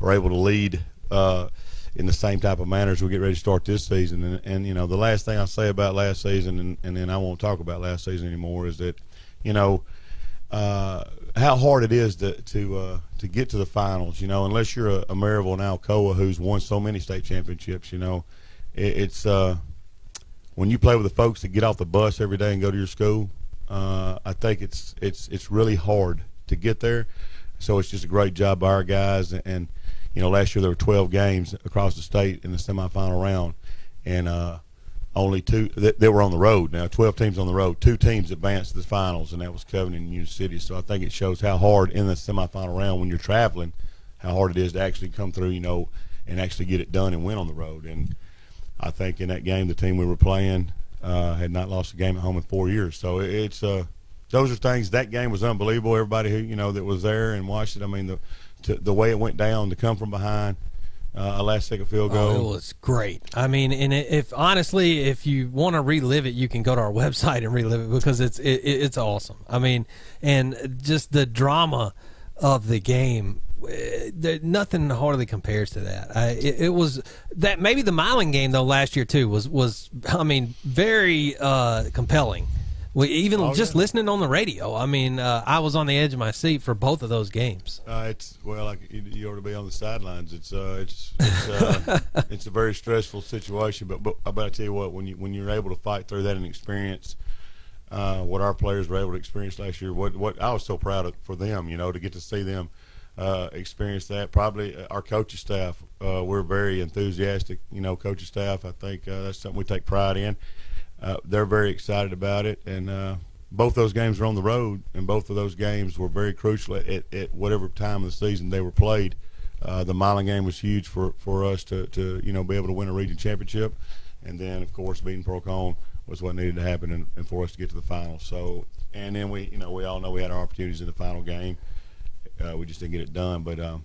are able to lead Uh, in the same type of manner as we get ready to start this season. And, and you know, the last thing I'll say about last season, and, and then I won't talk about last season anymore, is that, you know, uh, how hard it is to to, uh, to get to the finals, you know, unless you're a, a Maryville and Alcoa who's won so many state championships. You know, it, it's uh, when you play with the folks that get off the bus every day and go to your school, uh, I think it's, it's, it's really hard to get there. So it's just a great job by our guys. And, and you know, last year there were twelve games across the state in the semifinal round, and uh, only two th – they were on the road. Now, twelve teams on the road. Two teams advanced to the finals, and that was Covington and Union City. So I think it shows how hard in the semifinal round when you're traveling, how hard it is to actually come through, you know, and actually get it done and win on the road. And I think in that game the team we were playing uh, had not lost a game at home in four years. So it, it's uh, – those are things – that game was unbelievable. Everybody who, you know, that was there and watched it, I mean, the – To the way it went down, to come from behind, uh, a last-second field goal. Oh, it was great. I mean, and if honestly, if you want to relive it, you can go to our website and relive it, because it's it, it's awesome. I mean, and just the drama of the game, there, nothing hardly compares to that. I, it, it was that maybe the Milan game though last year too was was I mean very uh, compelling. We even oh, just yeah. listening on the radio. I mean, uh, I was on the edge of my seat for both of those games. Uh, it's well, like, you, you ought to be on the sidelines. It's uh, it's it's, uh, it's a very stressful situation. But, but but I tell you what, when you when you're able to fight through that and experience uh, what our players were able to experience last year, what what I was so proud of for them, you know, to get to see them uh, experience that. Probably our coaching staff, uh, we're very enthusiastic. You know, coaching staff, I think uh, that's something we take pride in. Uh, they're very excited about it, and uh, both those games were on the road, and both of those games were very crucial at, at, at whatever time of the season they were played. Uh, the Milan game was huge for, for us to, to you know be able to win a region championship, and then of course beating Pearl Cone was what needed to happen and, and for us to get to the final. So, and then we you know we all know we had our opportunities in the final game, uh, we just didn't get it done, but. Um,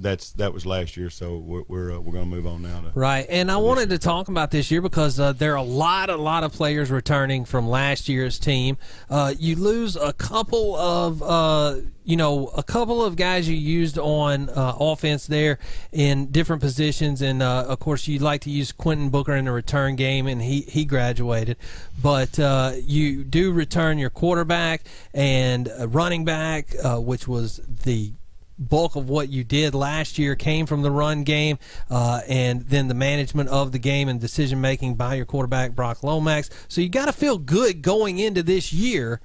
That's that was last year, so we're we're, uh, we're going to move on now. To, right, and I wanted year. to talk about this year because uh, there are a lot, a lot of players returning from last year's team. Uh, you lose a couple of, uh, you know, a couple of guys you used on uh, offense there in different positions, and uh, of course you like to use Quentin Booker in the return game, and he he graduated, but uh, you do return your quarterback and running back, uh, which was the bulk of what you did last year came from the run game, uh, and then the management of the game and decision making by your quarterback Brock Lomax. So you got to feel good going into this year,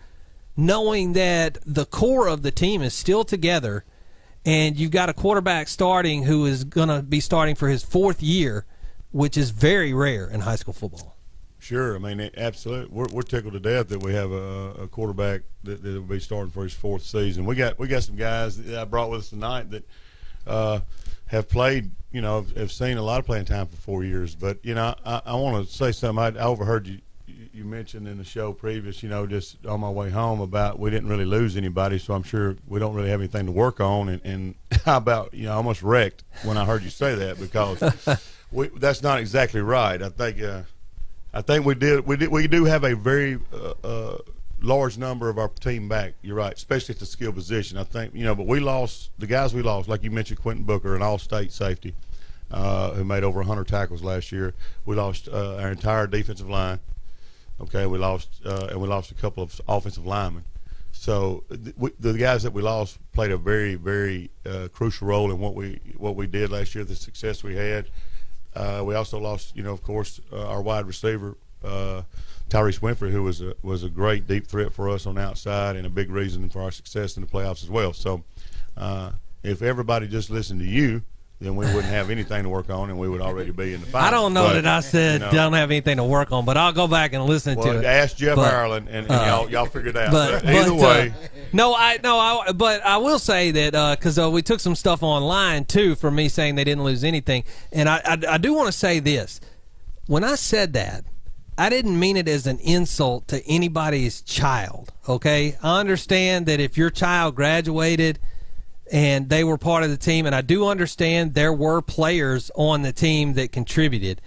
knowing that the core of the team is still together, and you've got a quarterback starting who is going to be starting for his fourth year, which is very rare in high school football. Sure, I mean, it, absolutely. We're, we're tickled to death that we have a, a quarterback that, that will be starting for his fourth season. We got we got some guys that I brought with us tonight that uh, have played, you know, have, have seen a lot of playing time for four years. But you know, I, I want to say something. I, I overheard you you mentioned in the show previous, you know, just on my way home about we didn't really lose anybody, so I'm sure we don't really have anything to work on. And, and how about you know, I almost wrecked when I heard you say that, because we, that's not exactly right. I think. Uh, I think we did. We did. We do have a very uh, uh, large number of our team back. You're right, especially at the skill position. I think you know, but we lost the guys we lost, like you mentioned, Quentin Booker, an all-state safety, uh, who made over one hundred tackles last year. We lost uh, our entire defensive line. Okay, we lost, uh, and we lost a couple of offensive linemen. So th we, the guys that we lost played a very, very uh, crucial role in what we what we did last year, the success we had. Uh, we also lost, you know, of course, uh, our wide receiver, uh, Tyrese Winfrey, who was a, was a great deep threat for us on the outside and a big reason for our success in the playoffs as well. So uh, if everybody just listened to you, then we wouldn't have anything to work on, and we would already be in the final. I don't know but, that I said you know, don't have anything to work on, but I'll go back and listen well, to it. Ask Jeff but, Ireland, and, and uh, y'all, y'all figure it out. But, but either but, way. Uh, no, I no, I, but I will say that because uh, uh, we took some stuff online, too, for me saying they didn't lose anything. And I, I, I do want to say this. When I said that, I didn't mean it as an insult to anybody's child, okay? I understand that if your child graduated – and they were part of the team, and I do understand there were players on the team that contributed.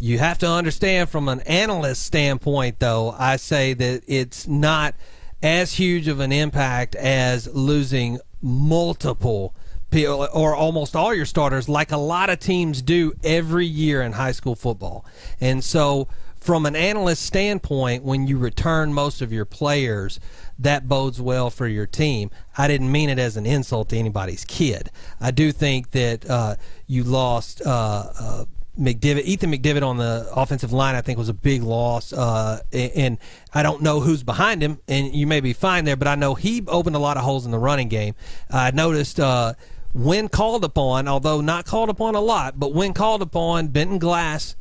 You have to understand from an analyst standpoint, though, I say that it's not as huge of an impact as losing multiple people or almost all your starters like a lot of teams do every year in high school football. And so from an analyst standpoint, when you return most of your players, that bodes well for your team. I didn't mean it as an insult to anybody's kid. I do think that uh, you lost uh, uh, McDivitt. Ethan McDivitt on the offensive line, I think, was a big loss. Uh, and I don't know who's behind him, and you may be fine there, but I know he opened a lot of holes in the running game. I noticed uh, when called upon, although not called upon a lot, but when called upon, Benton Glass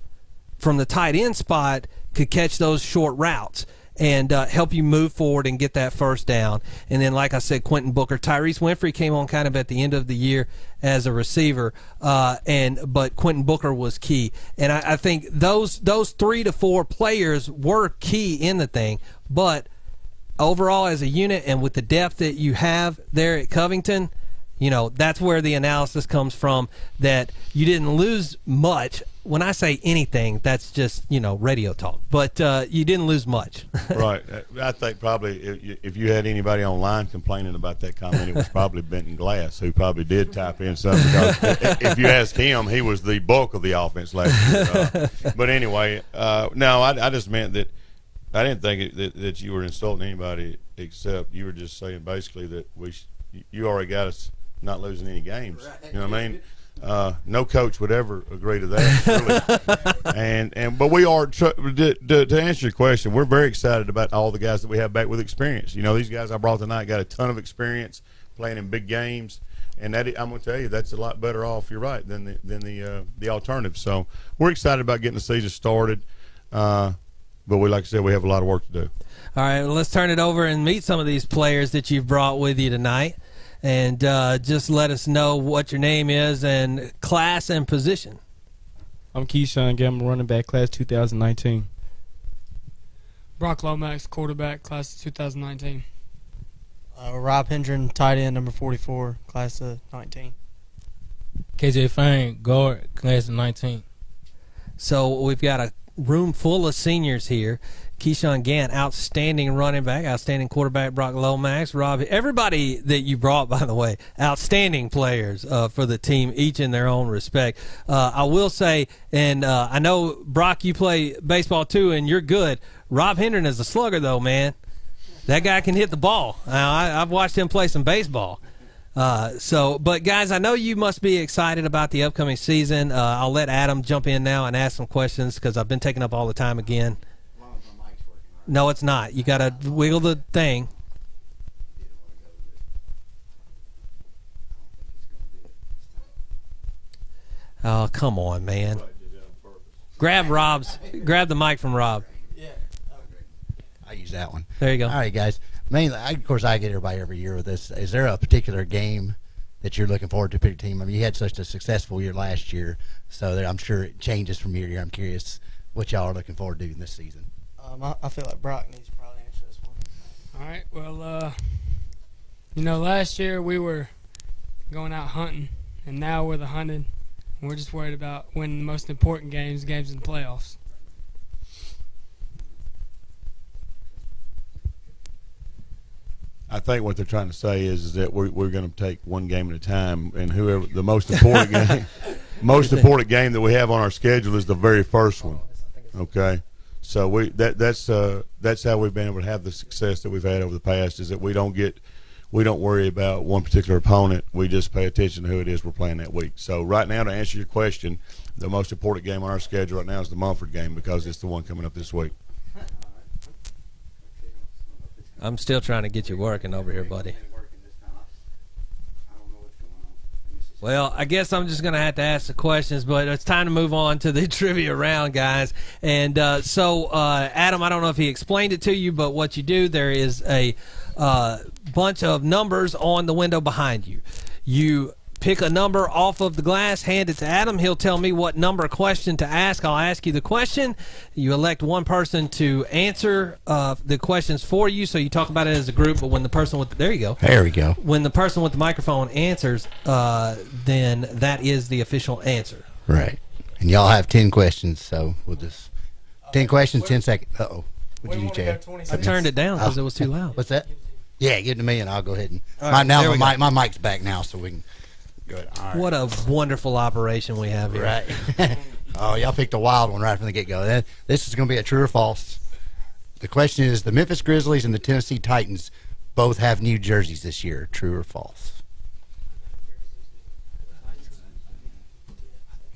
from the tight end spot could catch those short routes and uh, help you move forward and get that first down. And then, like I said, Quentin Booker. Tyrese Winfrey came on kind of at the end of the year as a receiver, uh, and but Quentin Booker was key. And I, I think those those three to four players were key in the thing. But overall, as a unit and with the depth that you have there at Covington, you know, that's where the analysis comes from, that you didn't lose much. When I say anything, that's just, you know, radio talk. But uh, you didn't lose much. Right. I think probably if you had anybody online complaining about that comment, it was probably Benton Glass, who probably did type in something. Because if you ask him, he was the bulk of the offense last year. Uh, but anyway, uh, no, I, I just meant that I didn't think it, that, that you were insulting anybody, except you were just saying basically that we sh you already got us not losing any games. Right. You know what I mean? Uh, no coach would ever agree to that, really. and and but we are tr to, to, to answer your question. We're very excited about all the guys that we have back with experience. You know, these guys I brought tonight got a ton of experience playing in big games, and that I'm going to tell you that's a lot better off. You're right than the than the uh, the alternative. So we're excited about getting the season started, uh, but we like I said we have a lot of work to do. All right, well, let's turn it over and meet some of these players that you've brought with you tonight. And uh, just let us know what your name is and class and position. I'm Keyshawn Gamble, running back, class two thousand nineteen. Brock Lomax, quarterback, class of two thousand nineteen. Uh, Rob Hendren, tight end, number forty-four, class of nineteen. K J Fang, guard, class of nineteen. So we've got a room full of seniors here. Keyshawn Gant, outstanding running back, outstanding quarterback, Brock Lomax, Rob, everybody that you brought, by the way, outstanding players uh, for the team, each in their own respect. Uh, I will say, and uh, I know, Brock, you play baseball too, and you're good. Rob Hendren is a slugger, though, man. That guy can hit the ball. Now, I, I've watched him play some baseball. Uh, so, but guys, I know you must be excited about the upcoming season. Uh, I'll let Adam jump in now and ask some questions because I've been taking up all the time again. No, it's not. You got to wiggle the thing. Oh, come on, man. Grab Rob's. Grab the mic from Rob. Yeah. I use that one. There you go. All right, guys. Mainly, I, of course, I get everybody every year with this. Is there a particular game that you're looking forward to pick a team? I mean, you had such a successful year last year, so that I'm sure it changes from year to year. I'm curious what y'all are looking forward to this season. Um, I feel like Brock needs to probably answer this one. All right. Well, uh, you know, last year we were going out hunting, and now we're the hunted. And we're just worried about winning the most important games, games in the playoffs. I think what they're trying to say is, is that we're, we're going to take one game at a time, and whoever the most important game, most important game that we have on our schedule is the very first one. Okay. So we that that's uh, that's how we've been able to have the success that we've had over the past, is that we don't get we don't worry about one particular opponent. We just pay attention to who it is we're playing that week. So right now, to answer your question, the most important game on our schedule right now is the Munford game because it's the one coming up this week. I'm still trying to get you working over here, buddy. Well, I guess I'm just going to have to ask the questions, but it's time to move on to the trivia round, guys. And uh, so, uh, Adam, I don't know if he explained it to you, but what you do, there is a uh, bunch of numbers on the window behind you. You pick a number off of the glass, hand it to Adam. He'll tell me what number question to ask. I'll ask you the question. You elect one person to answer uh, the questions for you, so you talk about it as a group, but when the person with the, there you go. There we go. When the person with the microphone answers, uh, then that is the official answer. Right. And y'all have ten questions, so we'll just ten uh, questions, where, ten seconds. Uh-oh. What did you check? I turned it down because oh. it was too loud. What's that? Yeah, give it to me, and I'll go ahead and right, my, now my, my mic's back now, so we can go ahead. Right. What a wonderful operation we have here. Right. Oh, y'all picked a wild one right from the get-go. That, this is going to be a true or false. The question is, the Memphis Grizzlies and the Tennessee Titans both have new jerseys this year. True or false?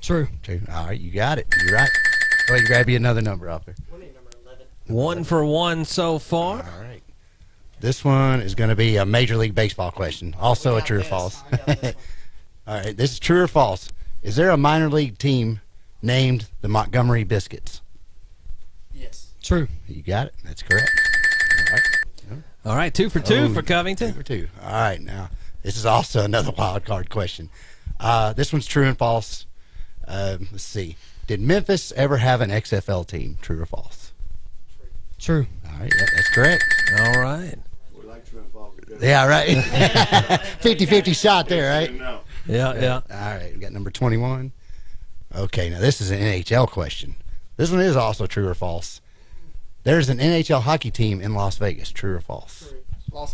True. True. All right, you got it. You're right. Well, you grab you another number out there. One for one so far. All right. This one is going to be a Major League Baseball question. Also a true or false. All right. This is true or false. Is there a minor league team named the Montgomery Biscuits? Yes. True. You got it. That's correct. All right. All right. Two for two oh, for Covington. Two for two. All right. Now, this is also another wild card question. Uh, this one's true and false. Uh, let's see. Did Memphis ever have an X F L team? True or false? True. All right, yeah, that's correct. All right. We like true and false. Yeah, right. fifty fifty shot there, right? Yeah, yeah. All right, we got number twenty-one. Okay, now this is an N H L question. This one is also true or false. There's an N H L hockey team in Las Vegas. True or false?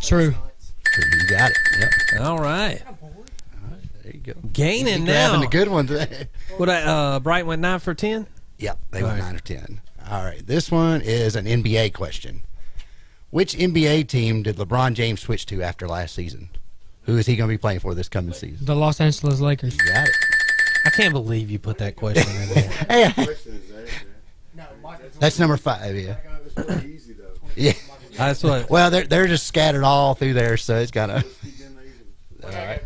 True. True. True. You got it. Yep. All right. All right, there you go. Gaining now. Having a good one today. What? Uh, Brighton went nine for ten. Yep, they went nine or ten. All right, this one is an N B A question. Which N B A team did LeBron James switch to after last season? Who is he going to be playing for this coming season? The Los Angeles Lakers. You got it. I can't believe you put that question in there. Hey, that's number five, yeah. Yeah. That's what. Well, they're, they're just scattered all through there, so it's kind of. All right.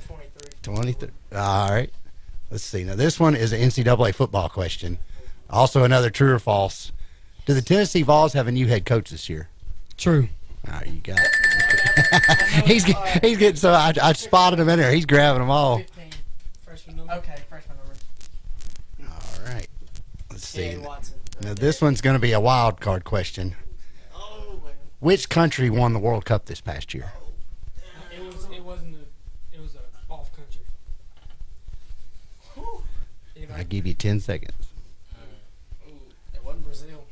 twenty-three. All right. Let's see. Now, this one is an N C double A football question. Also, another true or false. Do the Tennessee Vols have a new head coach this year? True. All right, you got it. he's, get, he's getting so I, I spotted him in there. He's grabbing them all. fifteen, freshman number. Okay, freshman number. All right. Let's see. Now, this one's going to be a wild card question. Which country won the World Cup this past year? It was, it wasn't a, it was a off country. I'll give you ten seconds.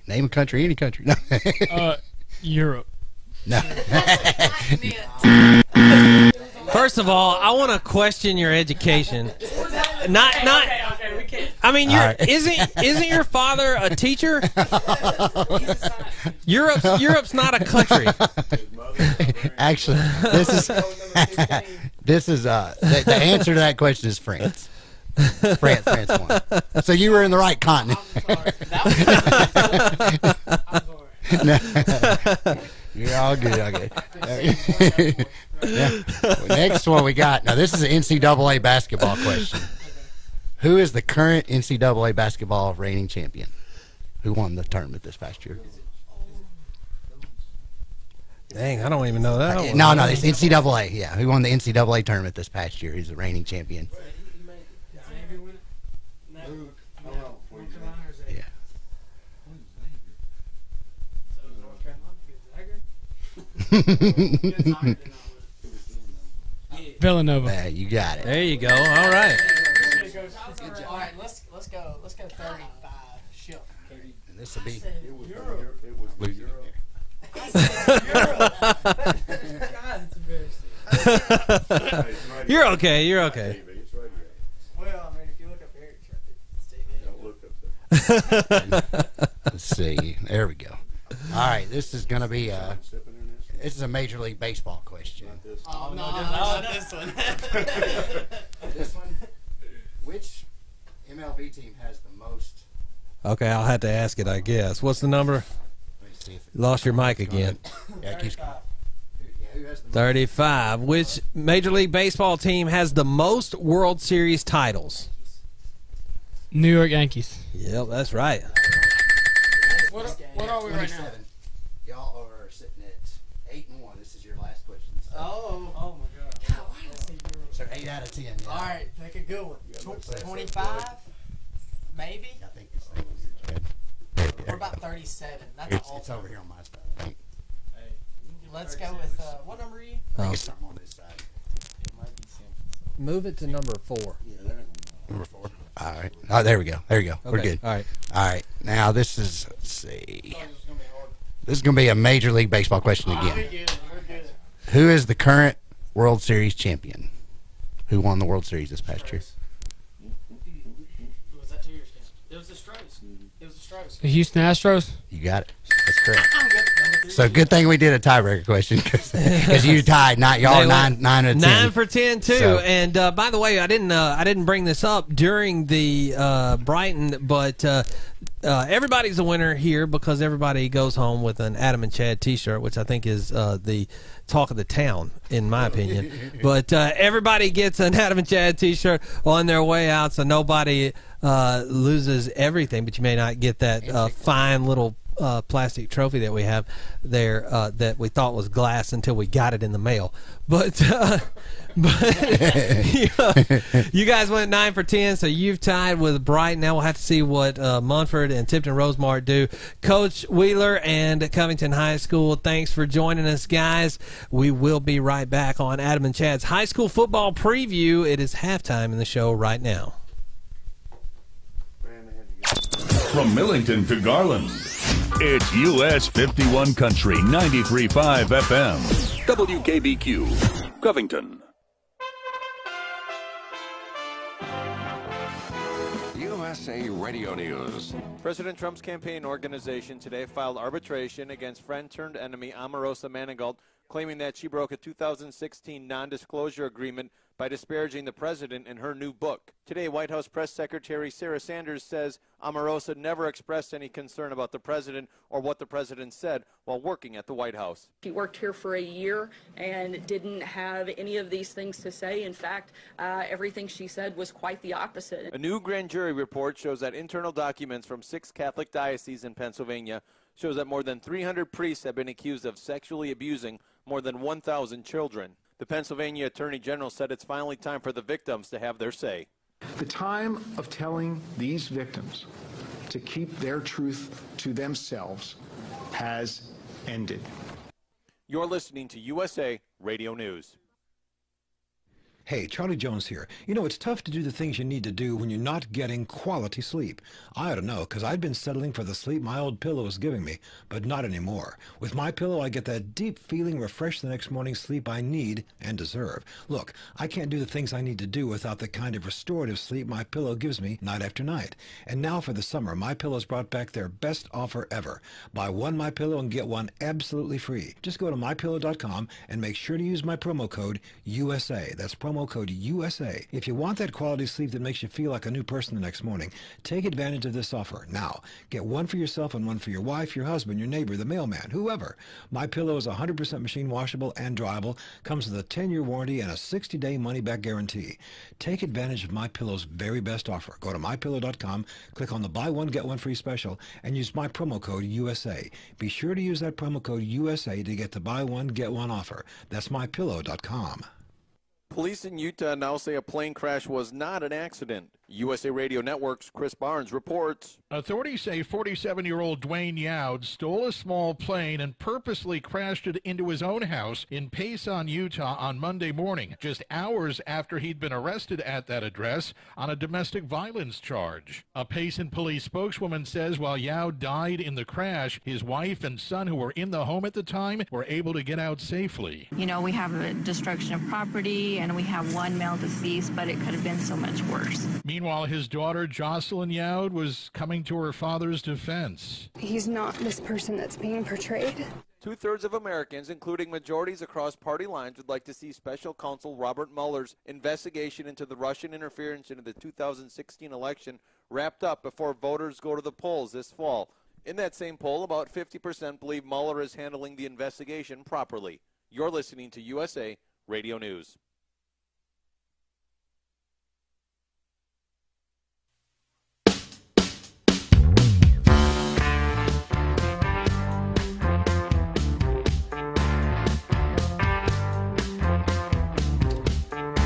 Name a country, any country. No. uh, Europe. No. First of all, I want to question your education. Not, not. Okay, okay, okay, we can't. I mean, you're, right. isn't isn't your father a teacher? Europe's Europe's not a country. Actually, this is this is uh the, the answer to that question is France. France, France won. So you were in the right continent. I'm sorry. That was I'm sorry. No. You're all good. All good. Yeah. Well, next one we got. Now, this is an N C double A basketball question. Who is the current N C double A basketball reigning champion? Who won the tournament this past year? Dang, I don't even know that one. No, no, it's N C double A. Yeah, who won the N C double A tournament this past year? He's the reigning champion. Villanova. Yeah, you got it. There you go. All right. All right, let's let's go. Let's go thirty-five. Ship. And this will be. It was Europe. It was Europe. God, it's embarrassing. You're okay. You're okay. Well, I mean, if you look up here, it's T V. Don't look up there. Let's see. There we go. All right, this is gonna be. Uh, This is a Major League Baseball question. Not this one. Oh, no, no, not no. this one. This one? Which M L B team has the most? Okay, I'll have to ask it, I guess. What's the number? Let me see if it Lost your mic again. Yeah, it keeps going. thirty-five. Which Major League Baseball team has the most World Series titles? New York Yankees. Yep, that's right. What, what are we right now? Y'all are sitting at eight and one. This is your last question. So. Oh, oh my God! God, why did I say Euro? So eight out of ten. Yeah. All right, pick a good one. Twenty-five, maybe. I think this thing is good. We're about thirty-seven. That's it's, all it's over here on my side. Let's go with, uh, what number are you? I think it's something on this side. It might be Simpson. Move it to number four. Yeah, there Number four. All right. Oh, there we go. There we go. Okay. We're good. All right. All right. Now, this is, let's see. This is going to be a Major League Baseball question again. Oh, we're good. We're good. Who is the current World Series champion? Who won the World Series this past year? Was that two years ago? It was the Astros. It was the Astros. The Houston Astros? You got it. That's correct. So good thing we did a tiebreaker question because you tied, not y'all nine nine out of ten. Nine for ten too. So. And uh, by the way, I didn't uh, I didn't bring this up during the uh, Brighton, but uh, uh, everybody's a winner here because everybody goes home with an Adam and Chad T-shirt, which I think is uh, the talk of the town, in my opinion. But uh, everybody gets an Adam and Chad T-shirt on their way out, so nobody uh, loses everything. But you may not get that uh, fine little. Uh, plastic trophy that we have there uh, that we thought was glass until we got it in the mail, but uh, but you, know, you guys went nine for ten, so you've tied with Brighton. Now we'll have to see what uh, Munford and Tipton-Rosemark do. Coach Wheeler and Covington High School, thanks for joining us, guys. We will be right back on Adam and Chad's High School Football Preview. It is halftime in the show right now. From Millington to Garland, it's U S fifty-one Country ninety-three point five F M. W K B Q, Covington. U S A Radio News. President Trump's campaign organization today filed arbitration against friend-turned-enemy Omarosa Manigault, claiming that she broke a two thousand sixteen non-disclosure agreement by disparaging the president in her new book. Today, White House Press Secretary Sarah Sanders says Omarosa never expressed any concern about the president or what the president said while working at the White House. She worked here for a year and didn't have any of these things to say. In fact, uh, everything she said was quite the opposite. A new grand jury report shows that internal documents from six Catholic dioceses in Pennsylvania shows that more than three hundred priests have been accused of sexually abusing more than one thousand children. The Pennsylvania Attorney General said it's finally time for the victims to have their say. The time of telling these victims to keep their truth to themselves has ended. You're listening to U S A Radio News. Hey, Charlie Jones here. You know, it's tough to do the things you need to do when you're not getting quality sleep. I ought to know, because I'd been settling for the sleep my old pillow was giving me, but not anymore. With my pillow, I get that deep feeling, refreshed the next morning sleep I need and deserve. Look, I can't do the things I need to do without the kind of restorative sleep my pillow gives me night after night. And now for the summer, my pillow's brought back their best offer ever. Buy one my pillow and get one absolutely free. Just go to my pillow dot com and make sure to use my promo code U S A. That's promo code U S A. If you want that quality sleep that makes you feel like a new person the next morning, take advantage of this offer now. Get one for yourself and one for your wife, your husband, your neighbor, the mailman, whoever. My pillow is one hundred percent machine washable and dryable, comes with a ten year warranty and a sixty day money-back guarantee. Take advantage of My Pillow's very best offer. Go to my pillow dot com, click on the buy one get one free special, and use my promo code U S A. Be sure to use that promo code U S A to get the buy one get one offer. That's my pillow dot com. Police in Utah now say a plane crash was not an accident. U S A Radio Network's Chris Barnes reports. Authorities say forty-seven year old Dwayne Youd stole a small plane and purposely crashed it into his own house in Payson, Utah on Monday morning, just hours after he'd been arrested at that address on a domestic violence charge. A Payson police spokeswoman says while Youd died in the crash, his wife and son, who were in the home at the time, were able to get out safely. You know, we have a destruction of property and we have one male deceased, but it could have been so much worse. Meanwhile, Meanwhile, his daughter, Jocelyn Yaud, was coming to her father's defense. He's not this person that's being portrayed. Two-thirds of Americans, including majorities across party lines, would like to see Special Counsel Robert Mueller's investigation into the Russian interference into the two thousand sixteen election wrapped up before voters go to the polls this fall. In that same poll, about fifty percent believe Mueller is handling the investigation properly. You're listening to U S A Radio News.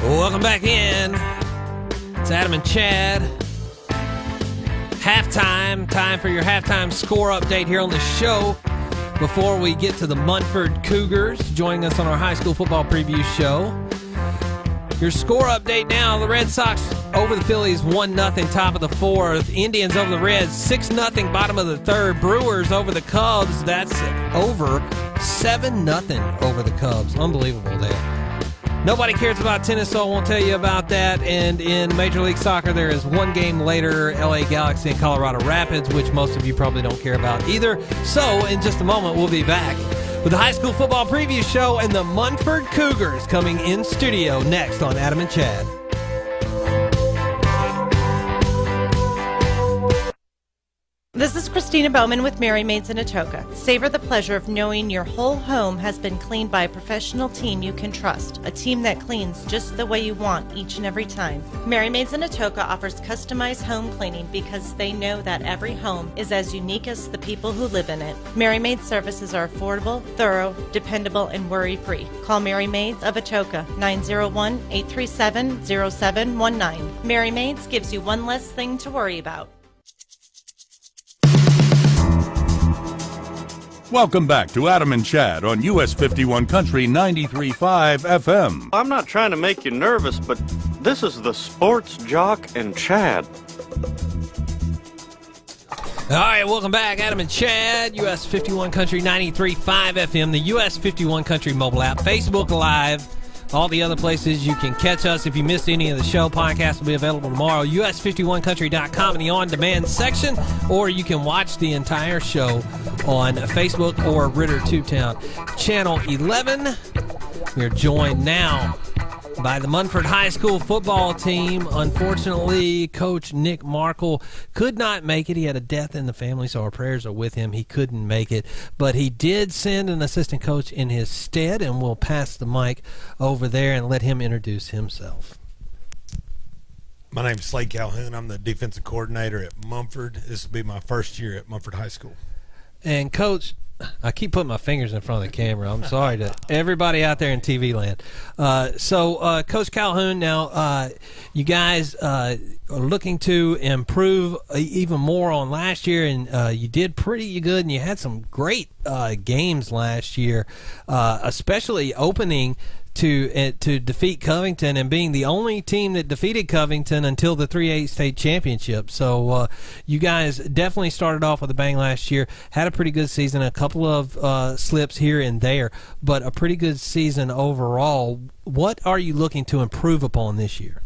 Welcome back in. It's Adam and Chad. Halftime. Time for your halftime score update here on the show. Before we get to the Munford Cougars joining us on our high school football preview show. Your score update now. The Red Sox over the Phillies one nothing top of the fourth. Indians over the Reds six nothing bottom of the third. Brewers over the Cubs. That's over seven nothing over the Cubs. Unbelievable there. Nobody cares about tennis, so I won't tell you about that. And in Major League Soccer, there is one game later, L A Galaxy and Colorado Rapids, which most of you probably don't care about either. So in just a moment, we'll be back with the high school football preview show and the Munford Cougars coming in studio next on Adam and Chad. This is Christina Bowman with Mary Maids in Atoka. Savor the pleasure of knowing your whole home has been cleaned by a professional team you can trust, a team that cleans just the way you want each and every time. Mary Maids in Atoka offers customized home cleaning because they know that every home is as unique as the people who live in it. Mary Maids services are affordable, thorough, dependable, and worry-free. Call Mary Maids of Atoka, nine oh one, eight three seven, oh seven one nine. Mary Maids gives you one less thing to worry about. Welcome back to Adam and Chad on U S fifty-one Country ninety-three point five F M. I'm not trying to make you nervous, but this is the Sports Jock and Chad. All right, welcome back, Adam and Chad, U S fifty-one Country ninety-three point five F M, the U S fifty-one Country mobile app, Facebook Live, all the other places you can catch us. If you missed any of the show, podcast will be available tomorrow, U S fifty-one country dot com in the on-demand section, or you can watch the entire show on Facebook or Ritter Tubetown. Channel eleven, we are joined now by the Munford High School football team. Unfortunately, Coach Nick Markle could not make it. He had a death in the family, so our prayers are with him. He couldn't make it, but he did send an assistant coach in his stead, and we'll pass the mic over there and let him introduce himself. My name is Slade Calhoun. I'm the defensive coordinator at Munford. This will be my first year at Munford High School. And, Coach, I keep putting my fingers in front of the camera. I'm sorry to everybody out there in T V land. Uh, so, uh, Coach Calhoun, now uh, you guys uh, are looking to improve even more on last year, and uh, you did pretty good, and you had some great uh, games last year, uh, especially opening to uh, to defeat Covington and being the only team that defeated Covington until the three A state championship. So uh, you guys definitely started off with a bang last year, had a pretty good season, a couple of uh, slips here and there, but a pretty good season overall. What are you looking to improve upon this year?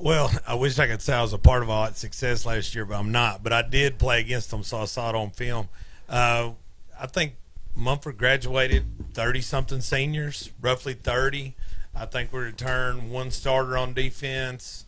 Well, I wish I could say I was a part of all that success last year, but I'm not. But I did play against them, so I saw it on film. Uh, I think Munford graduated thirty-something seniors, roughly thirty. I think we're to turn one starter on defense,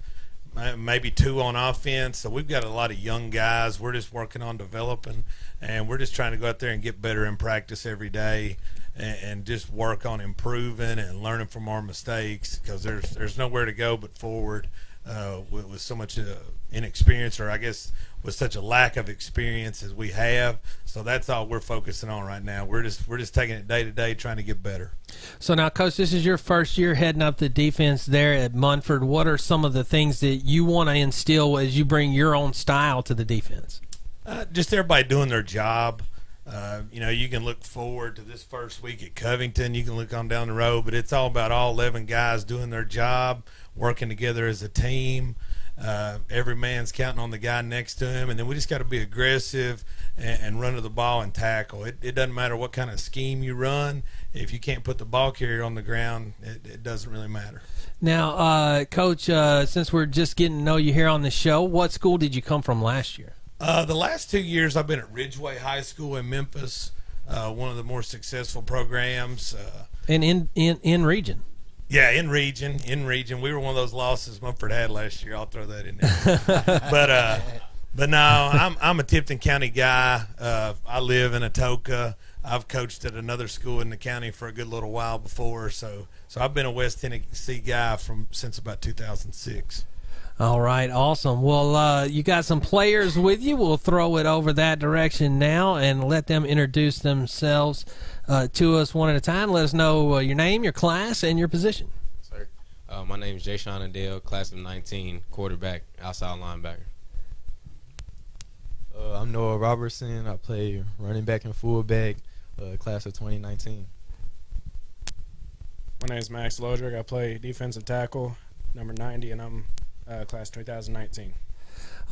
maybe two on offense. So we've got a lot of young guys. We're just working on developing, and we're just trying to go out there and get better in practice every day and, and just work on improving and learning from our mistakes, because there's, there's nowhere to go but forward uh, with, with so much uh, inexperience, or I guess – with such a lack of experience as we have. So that's all we're focusing on right now. We're just we're just taking it day to day, trying to get better. So now, Coach, this is your first year heading up the defense there at Munford. What are some of the things that you want to instill as you bring your own style to the defense? Uh, just everybody doing their job. Uh, you know, you can look forward to this first week at Covington. You can look on down the road, but it's all about all eleven guys doing their job, working together as a team. Uh, every man's counting on the guy next to him, and then we just got to be aggressive and, and run to the ball and tackle. It, it doesn't matter what kind of scheme you run. If you can't put the ball carrier on the ground, it, it doesn't really matter. Now, uh, Coach, uh, since we're just getting to know you here on the show, what school did you come from last year? Uh, the last two years I've been at Ridgeway High School in Memphis, uh, one of the more successful programs. Uh, and in, in, in region. Yeah, in region, in region. We were one of those losses Munford had last year. I'll throw that in there. but uh, but no, I'm I'm a Tipton County guy. Uh, I live in Atoka. I've coached at another school in the county for a good little while before, so so I've been a West Tennessee guy from since about two thousand six. All right, awesome. Well, uh, you got some players with you. We'll throw it over that direction now and let them introduce themselves. Uh, to us one at a time. Let us know uh, your name, your class, and your position. Sir, uh, my name is Jay Sean Adele, class of nineteen, quarterback, outside linebacker. Uh, I'm Noah Robertson. I play running back and fullback, uh, class of twenty nineteen. My name is Max Lodrick. I play defensive tackle, number ninety, and I'm uh, class twenty nineteen.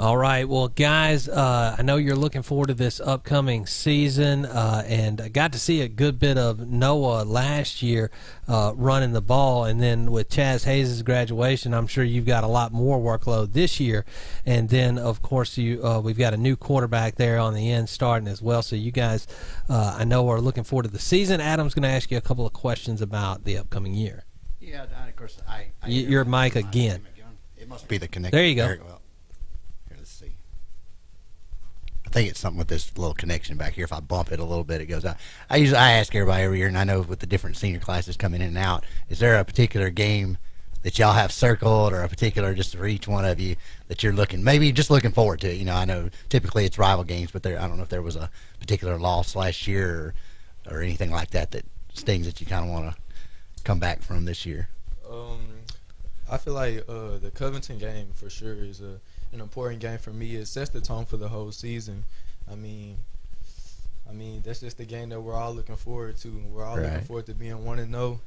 All right, well, guys, uh, I know you're looking forward to this upcoming season, uh, and I got to see a good bit of Noah last year uh, running the ball, and then with Chaz Hayes' graduation, I'm sure you've got a lot more workload this year. And then, of course, you uh, we've got a new quarterback there on the end starting as well, so you guys, uh, I know, are looking forward to the season. Adam's going to ask you a couple of questions about the upcoming year. Yeah, of course. I, I Your mic again. It must be the connection. There you go. I think it's something with this little connection back here. If I bump it a little bit, it goes out. I usually I ask everybody every year, and I know with the different senior classes coming in and out, is there a particular game that y'all have circled, or a particular just for each one of you that you're looking, maybe just looking forward to? You know, I know typically it's rival games, but there I don't know if there was a particular loss last year or, or anything like that that stings that you kind of want to come back from this year. Um, I feel like uh, the Covington game for sure is a. an important game for me. It sets the tone for the whole season. I mean, I mean that's just the game that we're all looking forward to. We're all right. looking forward to being one and zero,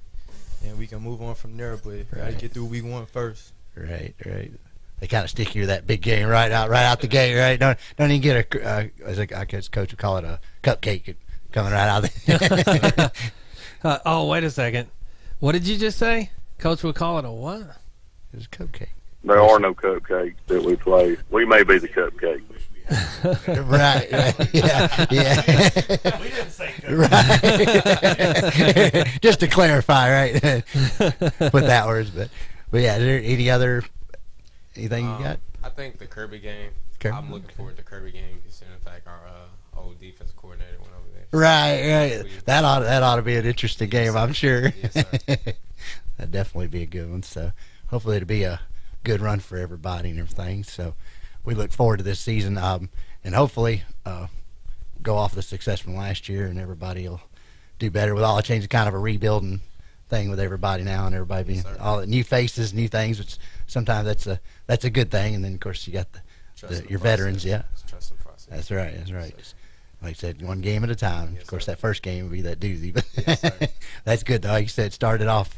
and we can move on from there. But right. gotta get through week one first. Right, right. They kind of stick you that big game right out, right out the gate. Right, don't don't even get a uh, as a I guess coach would call it a cupcake coming right out of the. uh, oh wait a second, what did you just say? Coach would call it a what? It was a cupcake. There are no cupcakes that we play. We may be the cupcake. right, right. Yeah, yeah. We didn't say cupcake. Right. Just to clarify, right? Put that words, but but yeah. Is there any other anything um, you got? I think the Kirby game. Kirby? I'm looking forward to the Kirby game considering the fact our uh, old defense coordinator went over there. Right, right. That ought that ought to be an interesting yes, game, sir. I'm sure. Yes, sir. That'd definitely be a good one. So hopefully it'll be a good run for everybody and everything. So we look forward to this season, um, and hopefully uh, go off the success from last year, and everybody will do better with all the changes. Kind of a rebuilding thing with everybody now, and everybody being yes, all the new faces, new things. Which sometimes that's a that's a good thing. And then of course you got the, the your veterans, yeah. Trust the process. That's right. That's right. So, like I said, one game at a time. Yes, of course, sir. That first game will be that doozy, but yes, that's good though. Like you said, started off.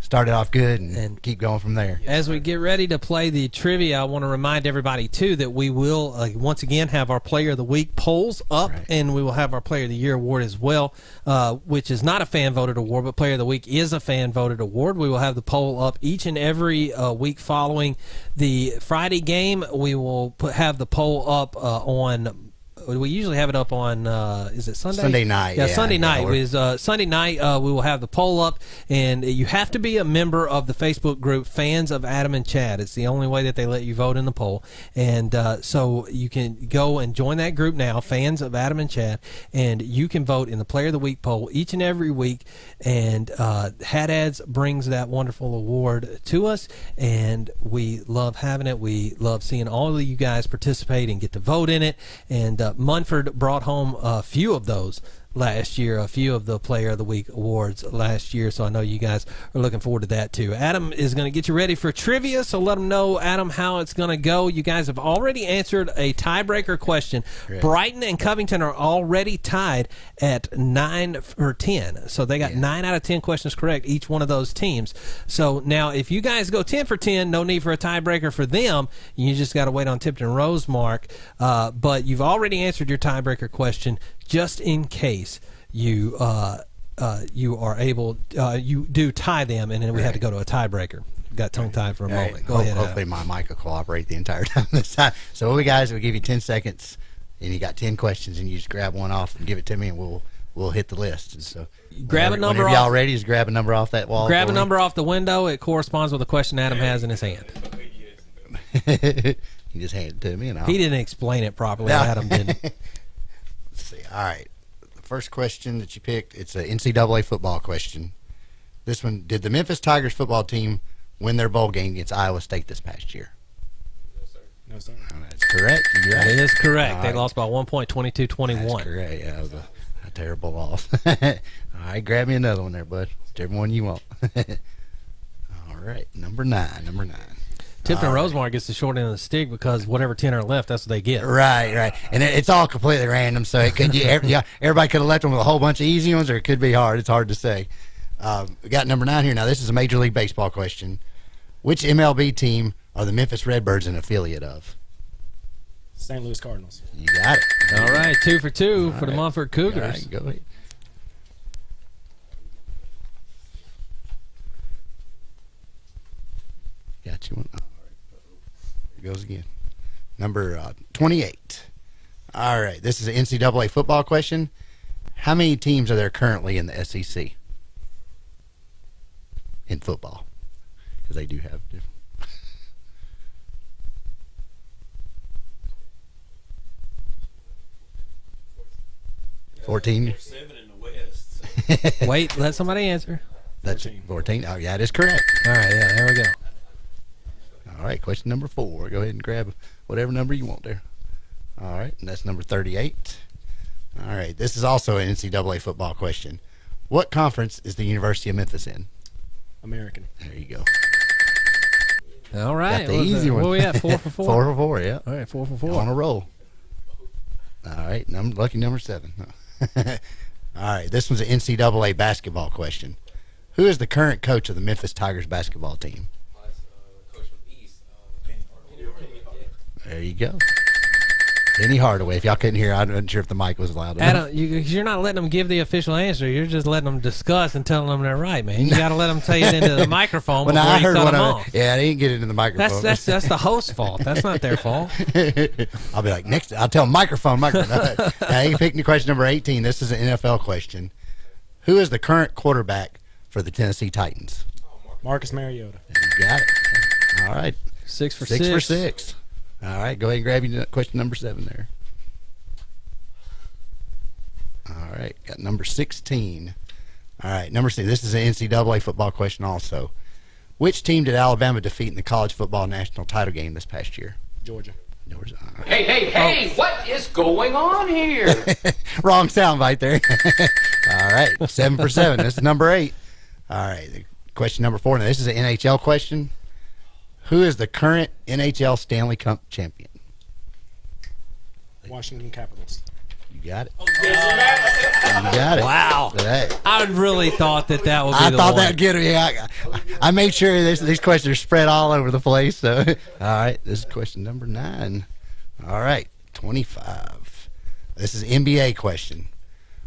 Start it off good and, and keep going from there. As we get ready to play the trivia, I want to remind everybody, too, that we will, uh, once again, have our Player of the Week polls up, right. and we will have our Player of the Year award as well, uh, which is not a fan-voted award, but Player of the Week is a fan-voted award. We will have the poll up each and every uh, week following the Friday game. We will put, have the poll up uh, on we usually have it up on, uh, is it Sunday? Sunday night. Yeah, yeah Sunday night. Is, uh, Sunday night, uh, we will have the poll up, and you have to be a member of the Facebook group, Fans of Adam and Chad. It's the only way that they let you vote in the poll. And uh, so you can go and join that group now, Fans of Adam and Chad, and you can vote in the Player of the Week poll each and every week. And uh, Hat Ads brings that wonderful award to us, and we love having it. We love seeing all of you guys participate and get to vote in it. And uh, Munford brought home a few of those last year, a few of the Player of the Week awards last year, so I know you guys are looking forward to that too. Adam is going to get you ready for trivia, so let them know, Adam, how it's going to go. You guys have already answered a tiebreaker question. Correct. Brighton and Covington are already tied at nine for ten, so they got yeah. nine out of ten questions correct, each one of those teams. So now if you guys go ten for ten, no need for a tiebreaker for them. You just got to wait on Tipton-Rosemark, uh, but you've already answered your tiebreaker question. Just in case you uh, uh, you are able, uh, you do tie them, and then we right. have to go to a tiebreaker. Got tongue tied for a right. moment. Go Ho ahead. Hopefully, Adam. My mic will cooperate the entire time this time. So, we guys, we'll give you ten seconds, and you got ten questions, and you just grab one off and give it to me, and we'll we'll hit the list. And so, grab whenever, a number. Y'all ready? Just grab a number off that wall. Grab a number off the window. It corresponds with the question Adam has in his hand. He just handed it to me, and I'll... he didn't explain it properly. No. Adam didn't. Let's see. All right. The first question that you picked, it's an N C double A football question. This one, did the Memphis Tigers football team win their bowl game against Iowa State this past year? No, sir. No, sir. Oh, that's correct. You're right. That is correct. All they right. lost by one point, twenty-two twenty-one. That's correct. Yeah, that was a, a terrible loss. All right. Grab me another one there, bud. Whichever one you want. All right. Number nine. Number nine. Tipton right. Rosemark gets the short end of the stick because whatever ten are left, that's what they get. Right, right. And it's all completely random, so it could you, everybody could have left them with a whole bunch of easy ones, or it could be hard. It's hard to say. Um, we got number nine here. Now, this is a Major League Baseball question. Which M L B team are the Memphis Redbirds an affiliate of? Saint Louis Cardinals. You got it. All right, two for two all for right. the Munford Cougars. All right, go ahead. Got you one. Goes again. Number uh, twenty-eight. All right. This is an N C double A football question. How many teams are there currently in the S E C in football? Because they do have different. fourteen. There's seven in the West. So. Wait, let somebody answer. That's fourteen. fourteen. Oh, yeah, that is correct. All right. Yeah, there we go. All right, question number four. Go ahead and grab whatever number you want there. All right, and that's number thirty-eight. All right, this is also an N C double A football question. What conference is the University of Memphis in? American. There you go. All right. Got the easy one. Where we at, four for four? Four for four, yeah. All right, four for four. You're on a roll. All right, number, lucky number seven. All right, this one's an N C double A basketball question. Who is the current coach of the Memphis Tigers basketball team? There you go. Penny Hardaway. If y'all couldn't hear, I wasn't sure if the mic was loud enough. Adam, you, you're not letting them give the official answer. You're just letting them discuss and telling them they're right, man. You got to let them tell you into the microphone well, before now, I you heard cut them of, off. Yeah, they didn't get into the microphone. That's that's, that's the host's fault. That's not their fault. I'll be like, next, I'll tell them microphone, microphone. Now, you picked question number eighteen. This is an N F L question. Who is the current quarterback for the Tennessee Titans? Marcus Mariota. You got it. All right. Six for six. Six for six. All right, go ahead and grab you question number seven there. All right, got number sixteen. All right, number six. This is an N C double A football question also. Which team did Alabama defeat in the college football national title game this past year? Georgia. Georgia. Right. Hey, hey, hey, oh. What is going on here? Wrong sound bite there. All right, seven for seven. This is number eight. All right, question number four. Now, this is an N H L question. Who is the current N H L Stanley Cup champion? Washington Capitals. You got it. Oh, you got it. Wow. Today. I really thought that that would be I the thought one. That would yeah, I, I made sure this, these questions are spread all over the place. So, all right, this is question number nine. All right, twenty-five. This is an N B A question.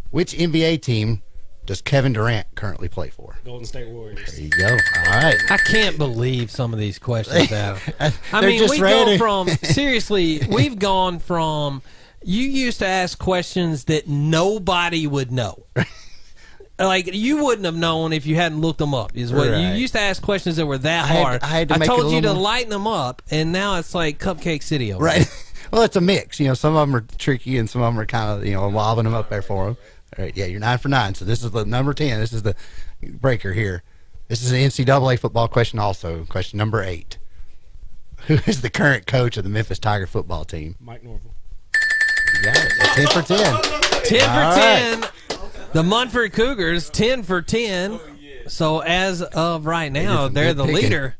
Which N B A team does Kevin Durant currently play for? Golden State Warriors. There you go. All right. I can't believe some of these questions, Adam. I mean, we go from, seriously, we've gone from, you used to ask questions that nobody would know. Like, you wouldn't have known if you hadn't looked them up. Is what right. You used to ask questions that were that I had, hard. I, had to I make told you to lighten them up, and now it's like Cupcake City. Over right. Well, it's a mix. You know, some of them are tricky, and some of them are kind of, you know, lobbing them up there for them. All right, yeah, you're nine for nine. So this is the number ten. This is the breaker here. This is an N C double A football question also. Question number eight. Who is the current coach of the Memphis Tiger football team? Mike Norville. You got it. That's ten for ten. ten for ten. The Munford Cougars, ten for ten. Oh, yeah. So as of right now, they're the picking. leader.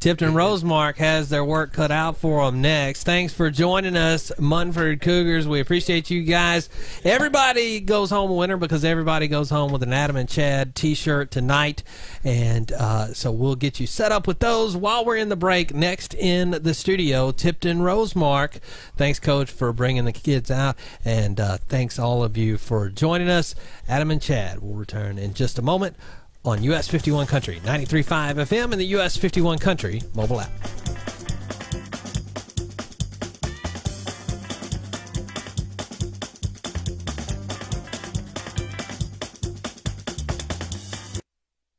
Tipton-Rosemark has their work cut out for them next. Thanks for joining us, Munford Cougars. We appreciate you guys. Everybody goes home a winner because everybody goes home with an Adam and Chad T-shirt tonight. And uh, so we'll get you set up with those while we're in the break. Next in the studio, Tipton-Rosemark. Thanks, Coach, for bringing the kids out. And uh, thanks, all of you, for joining us. Adam and Chad will return in just a moment on U S fifty-one Country, ninety-three point five F M, and the U S fifty-one Country mobile app.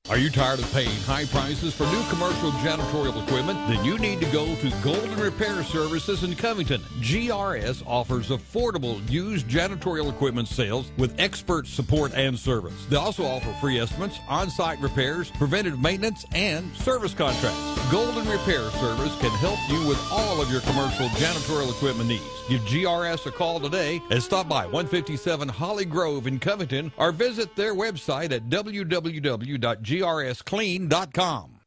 Are you tired of paying high prices for new commercial janitorial equipment? Then you need to go to Golden Repair Services in Covington. G R S offers affordable used janitorial equipment sales with expert support and service. They also offer free estimates, on-site repairs, preventative maintenance, and service contracts. Golden Repair Service can help you with all of your commercial janitorial equipment needs. Give G R S a call today and stop by one fifty-seven Holly Grove in Covington or visit their website at w w w dot g r s clean dot com.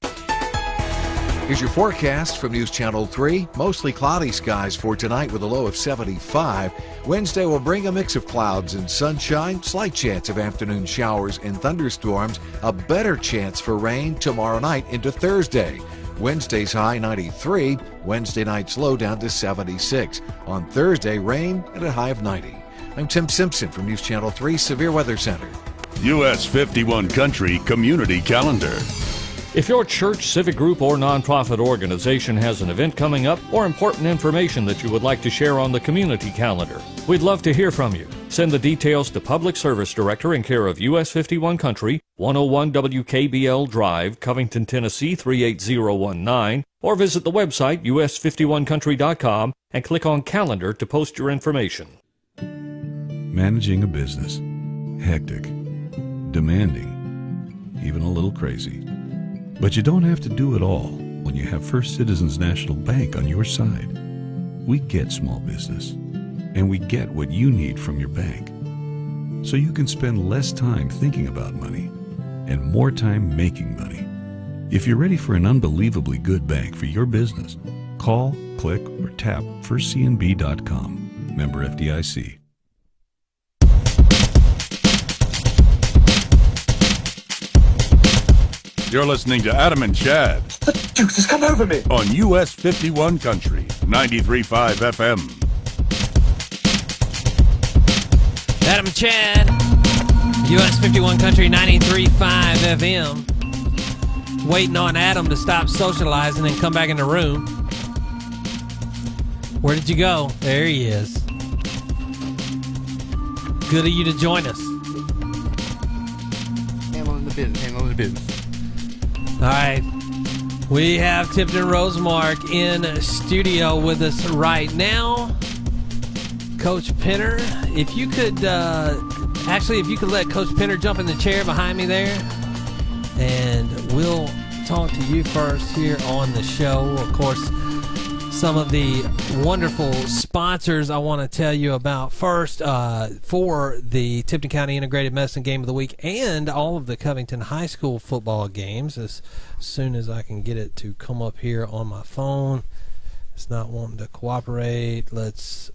Here's your forecast from News Channel three. Mostly cloudy skies for tonight with a low of seventy-five. Wednesday will bring a mix of clouds and sunshine, slight chance of afternoon showers and thunderstorms, a better chance for rain tomorrow night into Thursday. Wednesday's high ninety-three, Wednesday night's low down to seventy-six. On Thursday, rain at a high of ninety. I'm Tim Simpson from News Channel three Severe Weather Center. U S fifty-one Country Community Calendar. If your church, civic group, or nonprofit organization has an event coming up or important information that you would like to share on the community calendar, we'd love to hear from you. Send the details to Public Service Director in care of U S fifty-one Country, one oh one W K B L Drive, Covington, Tennessee three eight zero one nine, or visit the website U S fifty-one country dot com and click on Calendar to post your information. Managing a business. Hectic. Demanding. Even a little crazy. But you don't have to do it all when you have First Citizens National Bank on your side. We get small business, and we get what you need from your bank, so you can spend less time thinking about money and more time making money. If you're ready for an unbelievably good bank for your business, call, click, or tap first c n b dot com. Member F D I C. You're listening to Adam and Chad. What the deuce has come over me? On U S fifty-one Country, ninety-three point five F M. Adam and Chad, U S fifty-one Country, ninety-three point five F M. Waiting on Adam to stop socializing and come back in the room. Where did you go? There he is. Good of you to join us. Hang on to the business, hang on to the business. All right, we have Tipton-Rosemark in studio with us right now. Coach Penner, if you could, uh, actually, if you could let Coach Penner jump in the chair behind me there, and we'll talk to you first here on the show. Of course, some of the wonderful sponsors I want to tell you about first uh, for the Tipton County Integrated Medicine Game of the Week and all of the Covington High School football games. As soon as I can get it to come up here on my phone, it's not wanting to cooperate. Let's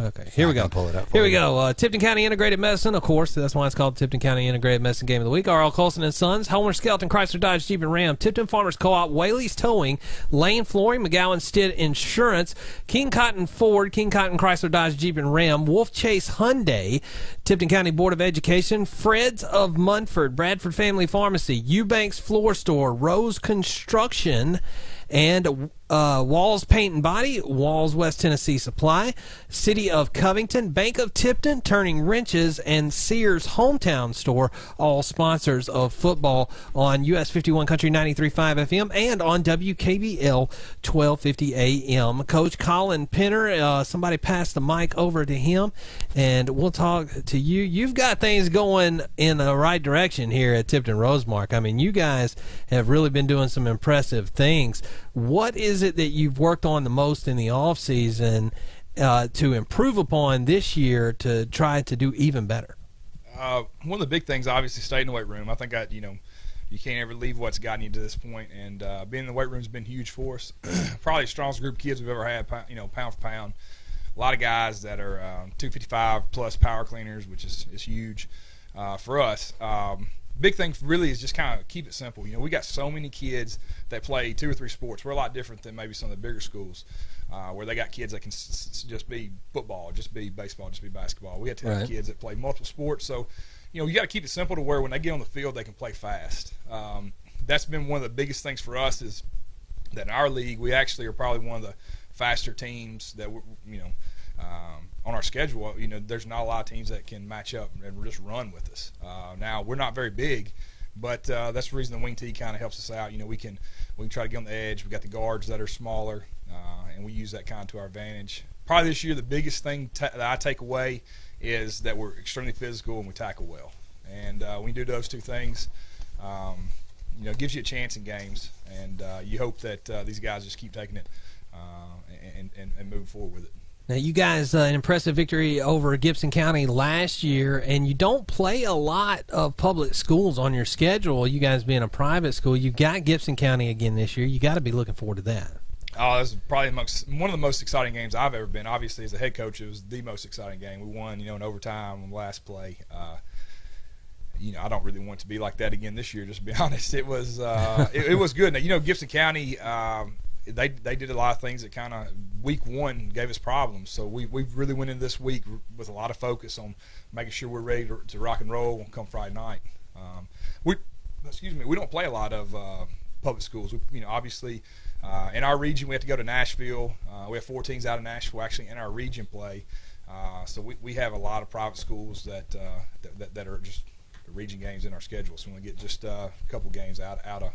Okay, here we go. Pull it up. Here we go. Uh, Tipton County Integrated Medicine, of course. That's why it's called Tipton County Integrated Medicine Game of the Week. R L. Colston and Sons, Homer Skelton, Chrysler Dodge Jeep and Ram, Tipton Farmers Co-op, Whaley's Towing, Lane Flooring, McGowan Stitt Insurance, King Cotton Ford, King Cotton Chrysler Dodge Jeep and Ram, Wolf Chase Hyundai, Tipton County Board of Education, Fred's of Munford, Bradford Family Pharmacy, Eubanks Floor Store, Rose Construction, and uh, Walls Paint and Body, Walls West Tennessee Supply, City of Covington, Bank of Tipton, Turning Wrenches, and Sears Hometown Store, all sponsors of football on U S fifty-one Country ninety-three point five F M and on W K B L twelve fifty A M. Coach Colin Penner, uh, somebody passed the mic over to him, and we'll talk to you. You've got things going in the right direction here at Tipton-Rosemark. I mean, you guys have really been doing some impressive things. What is it that you've worked on the most in the off season, uh, to improve upon this year to try to do even better? Uh, one of the big things, obviously, stay in the weight room. I think I, you know, you can't ever leave what's gotten you to this point, and uh, being in the weight room has been huge for us. Probably the strongest group of kids we've ever had, you know, pound for pound. A lot of guys that are um, two fifty-five plus power cleaners, which is is huge uh, for us. Um, big thing really is just kind of keep it simple. You know, we got so many kids that play two or three sports. We're a lot different than maybe some of the bigger schools uh, where they got kids that can s s just be football, just be baseball, just be basketball. We got to have right. kids that play multiple sports, so. You know, you got to keep it simple to where when they get on the field, they can play fast. Um, that's been one of the biggest things for us is that in our league, we actually are probably one of the faster teams that, we're, you know, um, on our schedule. You know, there's not a lot of teams that can match up and just run with us. Uh, now, we're not very big, but uh, that's the reason the wing tee kind of helps us out. You know, we can, we can try to get on the edge. We got the guards that are smaller, uh, and we use that kind of to our advantage. Probably this year, the biggest thing t that I take away is that we're extremely physical and we tackle well, and uh, when you do those two things, um, you know, it gives you a chance in games, and uh, you hope that uh, these guys just keep taking it uh, and, and, and move forward with it. Now, you guys, uh, an impressive victory over Gibson County last year, and you don't play a lot of public schools on your schedule. You guys being a private school, you got Gibson County again this year. You got to be looking forward to that. Oh, this is probably amongst, one of the most exciting games I've ever been. Obviously, as a head coach, it was the most exciting game. We won, you know, in overtime on the last play. Uh, you know, I don't really want it to be like that again this year, just to be honest. It was uh, it, it was good. Now, you know, Gibson County, um, they they did a lot of things that kind of week one gave us problems. So we we really went in this week with a lot of focus on making sure we're ready to, to rock and roll come Friday night. Um, we excuse me, we don't play a lot of uh, public schools. We, you know, obviously. Uh, in our region, we have to go to Nashville. Uh, we have four teams out of Nashville actually in our region play. Uh, so we, we have a lot of private schools that, uh, that, that that are just region games in our schedule. So we get just uh, a couple games out out of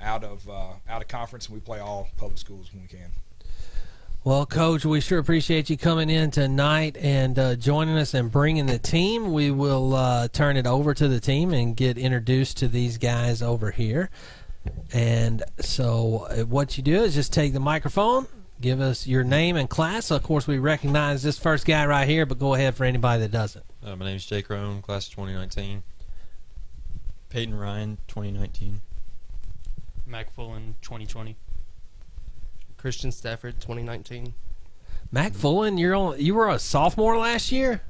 out of uh, out of conference, and we play all public schools when we can. Well, Coach, we sure appreciate you coming in tonight and uh, joining us and bringing the team. We will uh, turn it over to the team and get introduced to these guys over here. And so what you do is just take the microphone, give us your name and class. Of course, we recognize this first guy right here, but go ahead for anybody that doesn't. Uh, my name is Jake Roan, class of twenty nineteen. Peyton Ryan, twenty nineteen. McFullen, twenty twenty. Christian Stafford, twenty nineteen. McFullen, you're on, you were a sophomore last year?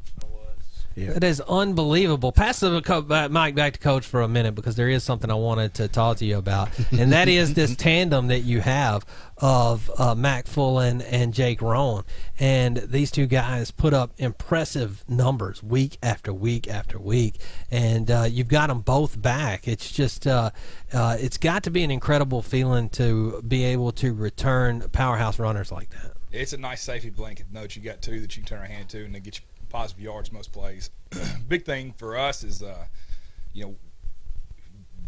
Yeah. That is unbelievable. Pass the mic back to Coach for a minute because there is something I wanted to talk to you about, and that is this tandem that you have of uh, McFullen and Jake Roan. And these two guys put up impressive numbers week after week after week, and uh, you've got them both back. It's just uh, uh, it's got to be an incredible feeling to be able to return powerhouse runners like that. It's a nice safety blanket note you got two that you turn a hand to and they get you positive yards most plays. Big thing for us is, uh, you know,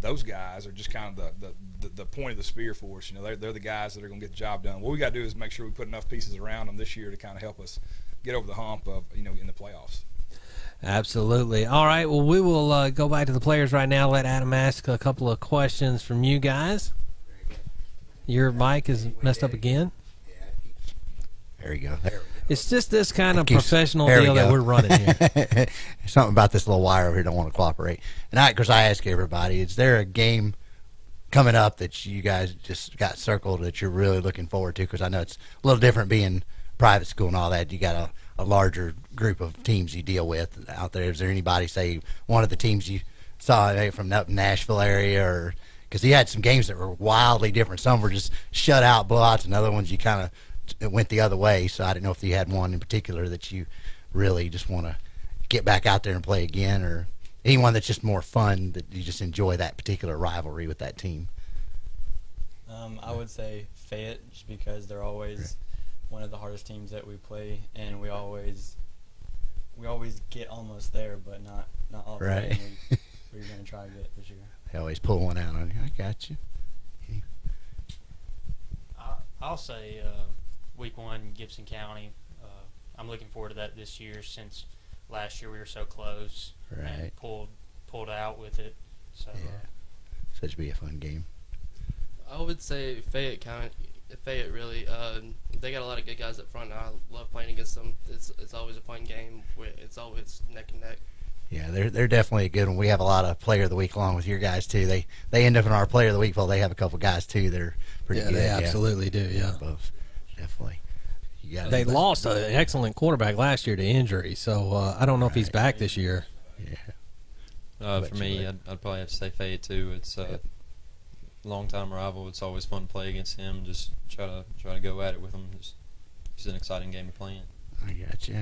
those guys are just kind of the, the, the point of the spear for us. You know, they're, they're the guys that are going to get the job done. What we got to do is make sure we put enough pieces around them this year to kind of help us get over the hump of, you know, in the playoffs. Absolutely. All right, well, we will uh, go back to the players right now. Let Adam ask a couple of questions from you guys. Your mic is messed up again. There you go. There we go. It's just this kind of professional deal that we're running here. Something about this little wire over here don't want to cooperate. And I, because I ask everybody, is there a game coming up that you guys just got circled that you're really looking forward to? Because I know it's a little different being private school and all that. You got a, a larger group of teams you deal with out there. Is there anybody, say, one of the teams you saw from up in Nashville area? Or because he had some games that were wildly different. Some were just shutout blowouts, and other ones you kind of – it went the other way, so I didn't know if you had one in particular that you really just want to get back out there and play again, or anyone that's just more fun that you just enjoy that particular rivalry with that team. Um, I would say Fayette, just because they're always right. one of the hardest teams that we play, and we always we always get almost there, but not not all the right. way we, we're going to try to get this year. They always pull one out on you. I got you. I, I'll say. Uh, Week one, Gibson County. Uh, I'm looking forward to that this year since last year we were so close right. and pulled pulled out with it. So yeah, uh, so it should be a fun game. I would say Fayette County Fayette, really. Uh, they got a lot of good guys up front, and I love playing against them. It's it's always a fun game. It's always neck and neck. Yeah, they're they're definitely a good one. We have a lot of player of the week along with your guys too. They they end up in our player of the week, but they have a couple guys too. They're pretty yeah, good. They yeah, they absolutely do. Yeah, both definitely. You got they lost an excellent quarterback last year to injury, so uh, I don't know right. if he's back this year. Yeah. Uh, for me, I'd, I'd probably have to say Fayette too. It's a long-time rival. It's always fun to play against him. Just try to try to go at it with him. It's, it's an exciting game to play in. I got you.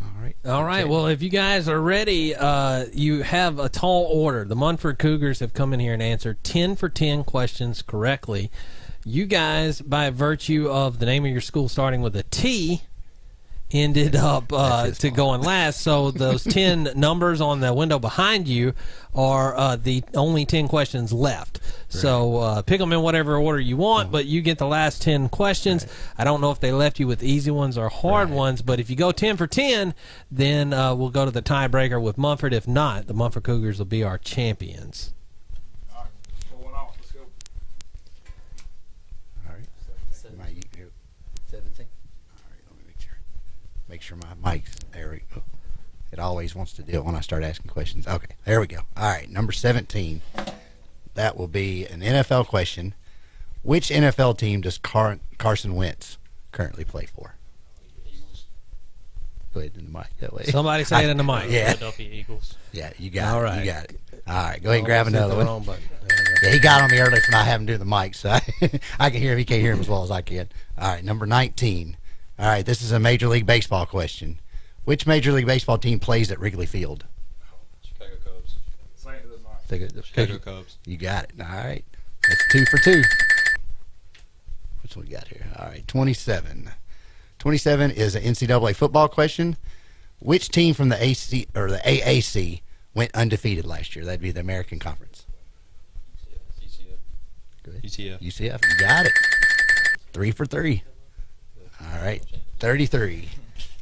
All right. All right. Okay. Well, if you guys are ready, uh, you have a tall order. The Munford Cougars have come in here and answered ten for ten questions correctly. You guys, by virtue of the name of your school starting with a T, ended up uh, to going last. So those ten numbers on the window behind you are uh, the only ten questions left. Right. So uh, pick them in whatever order you want, mm-hmm. but you get the last ten questions. Right. I don't know if they left you with easy ones or hard right. ones, but if you go ten for ten, then uh, we'll go to the tiebreaker with Munford. If not, the Munford Cougars will be our champions. All right, one off. Let's go. All right. seventeen. seventeen. Make sure my mic, there we go. It always wants to do it when I start asking questions. Okay, there we go. All right, number seventeen. That will be an N F L question. Which N F L team does Car Carson Wentz currently play for? Go ahead in the mic that way. Somebody say I, it in the mic. Yeah. Philadelphia Eagles. Yeah, you got All right. it. You got it. All right, go ahead and grab another one. Go. Yeah, he got on me earlier when I had him do the mic, so I, I can hear him. He can't hear him as well as I can. All right, number nineteen. All right, this is a Major League Baseball question. Which Major League Baseball team plays at Wrigley Field? Chicago Cubs. Chicago Cubs. You got it. All right. That's two for two. What's we got here? All right, twenty-seven. twenty-seven is an N C double A football question. Which team from the A C or the A A C went undefeated last year? That'd be the American Conference. U C F. Good. U C F. U C F. You got it. Three for three. All right, thirty-three.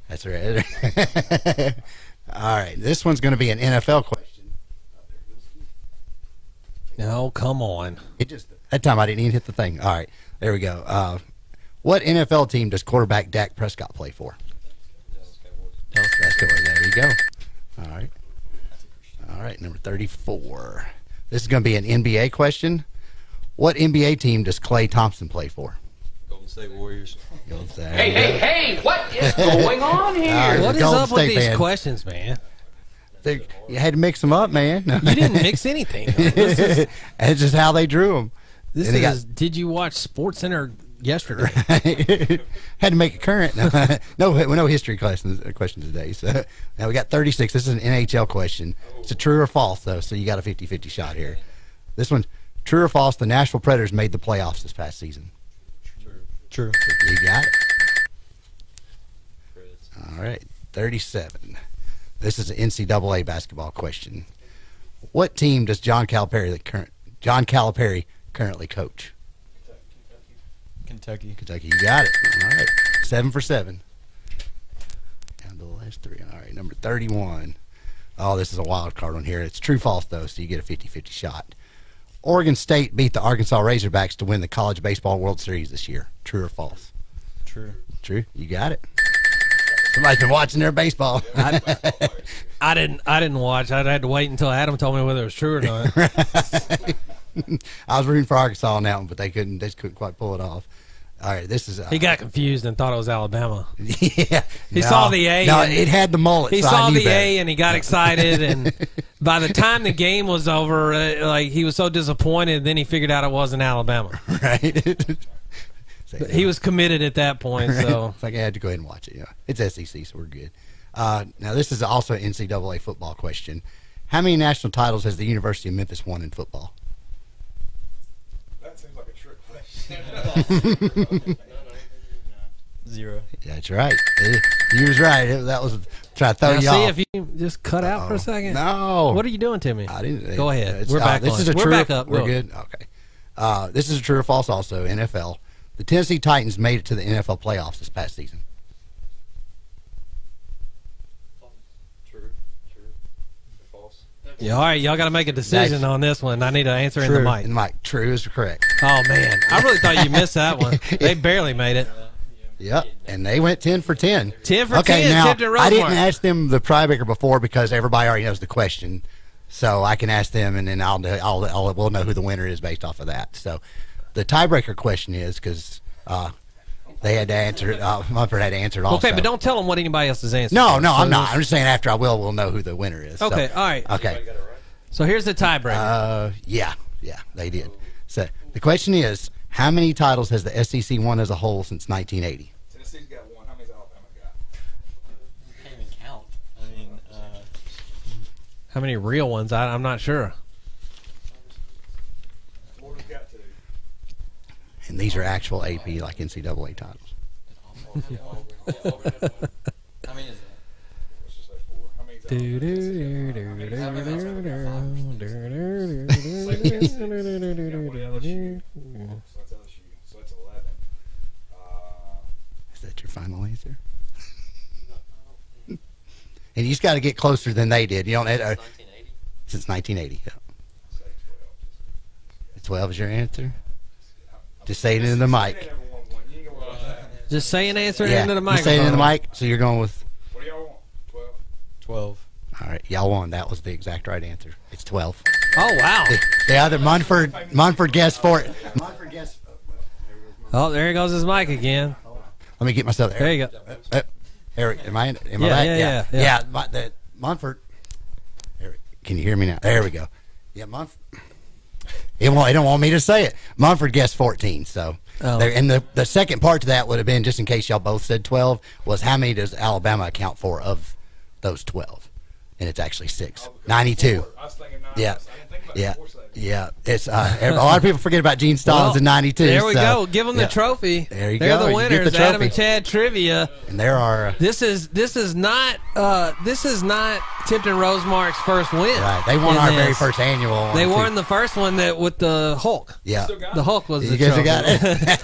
That's right. All right, this one's going to be an N F L question. No, come on. It just that time I didn't even hit the thing. All right, there we go. Uh, what N F L team does quarterback Dak Prescott play for? Dallas Cowboys. Dallas Cowboys. There you go. All right. All right, number thirty-four. This is going to be an N B A question. What N B A team does Klay Thompson play for? State Warriors. Hey, hey, hey! What is going on here? Right, what is up State with these man. questions, man? They, you had to mix them up, man. No. You didn't mix anything. This is, that's just how they drew them. This and is. Got, did you watch SportsCenter yesterday? Had to make it current. No, no, no history questions questions today. So now we got thirty-six. This is an N H L question. It's a true or false though, so you got a fifty fifty shot here. This one, true or false? The Nashville Predators made the playoffs this past season. True. You got it. All right, thirty-seven. This is an N C double A basketball question. What team does John Calipari, the current John Calipari, currently coach? Kentucky. Kentucky. Kentucky. You got it. All right, seven for seven. Down to the last three. All right, number thirty-one. Oh, this is a wild card on here. It's true/false though, so you get a fifty fifty shot. Oregon State beat the Arkansas Razorbacks to win the College Baseball World Series this year. True or false? True. True. You got it. Somebody's been watching their baseball. I, I didn't. I didn't watch. I had to wait until Adam told me whether it was true or not. Right. I was rooting for Arkansas on that one, but they couldn't. They just couldn't quite pull it off. All right, this is. Uh, he got confused and thought it was Alabama. Yeah, he no, saw the A. No, and it had the mullet. He so saw the better. A and he got excited. And by the time the game was over, uh, like he was so disappointed. Then he figured out it wasn't Alabama. Right. But he was committed at that point. Right. So it's like I had to go ahead and watch it. Yeah, it's S E C, so we're good. Uh, now this is also an N C double A football question. How many national titles has the University of Memphis won in football? Zero. That's right. He was right. That was try to throw now you see off. If you just cut out uh -oh. for a second. No. What are you doing to me? I didn't. Go ahead. We're back. Uh, this on. Is a We're true, back up. We're good. Okay. Uh, this is a true or false. Also, N F L. The Tennessee Titans made it to the N F L playoffs this past season. True. True. False. Yeah, all right, y'all got to make a decision That's on this one. I need an answer true. in the mic. In the mic, true is correct. Oh, man, I really thought you missed that one. They barely made it. Yep, and they went ten for ten. ten for okay, ten. Now, I didn't ask them the tiebreaker before because everybody already knows the question, so I can ask them, and then I'll, I'll, I'll we'll know who the winner is based off of that. So the tiebreaker question is because uh, they had to answer it. Uh, Munford had to answer it also. Okay, but don't tell them what anybody else is answering. No, no, so I'm not. I'm just saying after I will, we'll know who the winner is. Okay, so, all right. Okay. So here's the tiebreaker. Uh, yeah, yeah, they did. So the question is, how many titles has the S E C won as a whole since nineteen eighty? Tennessee's got one. How many's Alabama got? I can't even count. I mean, uh, how many real ones? I, I'm not sure. Florida's got two. And these are actual A P, like N C double A titles. How many is that? Let's just say four. How many is that? Is that your final answer? And you just got to get closer than they did. You don't. Uh, since nineteen eighty. Yeah. twelve is your answer. Just say it in the mic. Just say an answer yeah. into the mic. Just say it in the mic. So you're going with. What do y'all want? Twelve. Twelve. All right, y'all won. That was the exact right answer. It's twelve. Oh wow. The, the other Munford Munford guessed for it. Munford guessed. Oh, there he goes his mic again. Let me get myself there. There you go. Uh, uh, Eric, am I in? Am yeah, I back? Yeah, yeah, yeah. Yeah, my, the, Munford. Eric, can you hear me now? There we go. Yeah, Munford. They don't want me to say it. Munford guessed fourteen. So, oh. there, and the the second part to that would have been, just in case y'all both said twelve, was how many does Alabama account for of those twelve? And it's actually six. Oh, ninety-two. I was thinking nine. Yeah. I didn't think about yeah. Yeah, it's uh, a lot of people forget about Gene Stallings well, in ninety-two. There we so, go. Give them yeah. the trophy. There you They're go. They're the winners. The Adam and Chad trivia. And there are. Uh, this is this is not uh, this is not Tipton-Rosemark's first win. Right. They won our this. very first annual. They won the first one that with the Hulk. Yeah. The Hulk was you the guys trophy. Got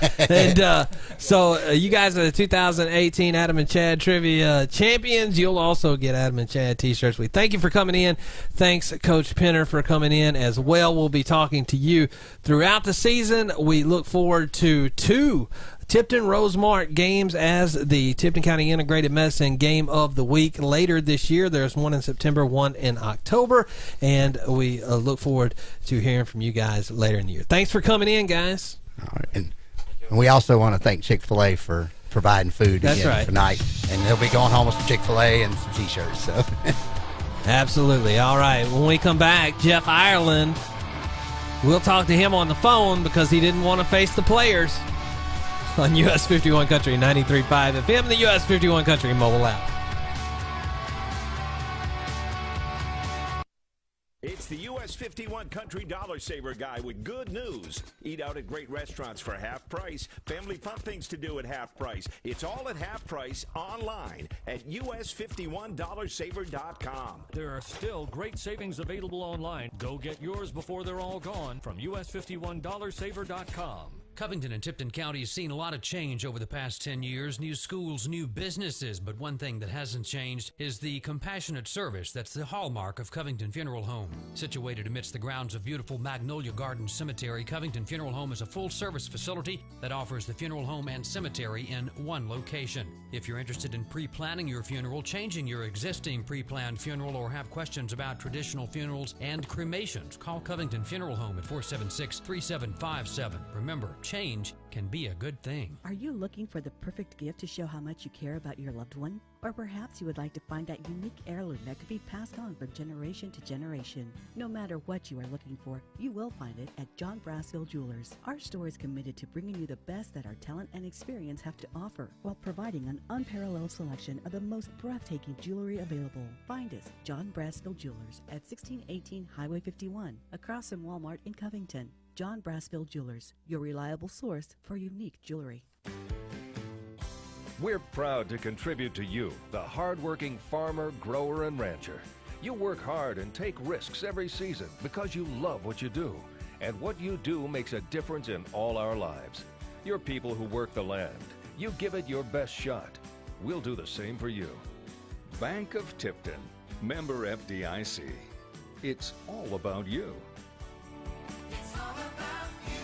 it. And uh, so uh, you guys are the two thousand eighteen Adam and Chad trivia champions. You'll also get Adam and Chad T-shirts. We thank you for coming in. Thanks, Coach Penner, for coming in as well. We'll be talking to you throughout the season. We look forward to two Tipton-Rosemark games as the Tipton County Integrated Medicine Game of the Week later this year. There's one in September, one in October, and we uh, look forward to hearing from you guys later in the year. Thanks for coming in, guys. All right. And we also want to thank Chick-fil-A for providing food That's again right. tonight, and they'll be going home with some Chick-fil-A and some T-shirts. So. Absolutely. All right. When we come back, Jeff Ireland, we'll talk to him on the phone because he didn't want to face the players on U S fifty-one Country ninety-three point five F M, the U S fifty-one Country mobile app. It's the U S fifty-one Country Dollar Saver Guy with good news. Eat out at great restaurants for half price. Family fun things to do at half price. It's all at half price online at U S fifty-one dollar saver dot com. There are still great savings available online. Go get yours before they're all gone from U S fifty-one dollar saver dot com. Covington and Tipton County has seen a lot of change over the past ten years. New schools, new businesses. But one thing that hasn't changed is the compassionate service that's the hallmark of Covington Funeral Home. Situated amidst the grounds of beautiful Magnolia Garden Cemetery, Covington Funeral Home is a full-service facility that offers the funeral home and cemetery in one location. If you're interested in pre-planning your funeral, changing your existing pre-planned funeral, or have questions about traditional funerals and cremations, call Covington Funeral Home at four seven six, three seven five seven. Remember, change can be a good thing. Are you looking for the perfect gift to show how much you care about your loved one? Or perhaps you would like to find that unique heirloom that could be passed on from generation to generation. No matter what you are looking for, you will find it at John Brasco Jewelers. Our store is committed to bringing you the best that our talent and experience have to offer, while providing an unparalleled selection of the most breathtaking jewelry available. Find us, John Brasco Jewelers, at sixteen eighteen Highway fifty-one, across from Walmart in Covington. John Brasfield Jewelers, your reliable source for unique jewelry. We're proud to contribute to you, the hardworking farmer, grower, and rancher. You work hard and take risks every season because you love what you do. And what you do makes a difference in all our lives. You're people who work the land. You give it your best shot. We'll do the same for you. Bank of Tipton, member F D I C. It's all about you. It's all about you.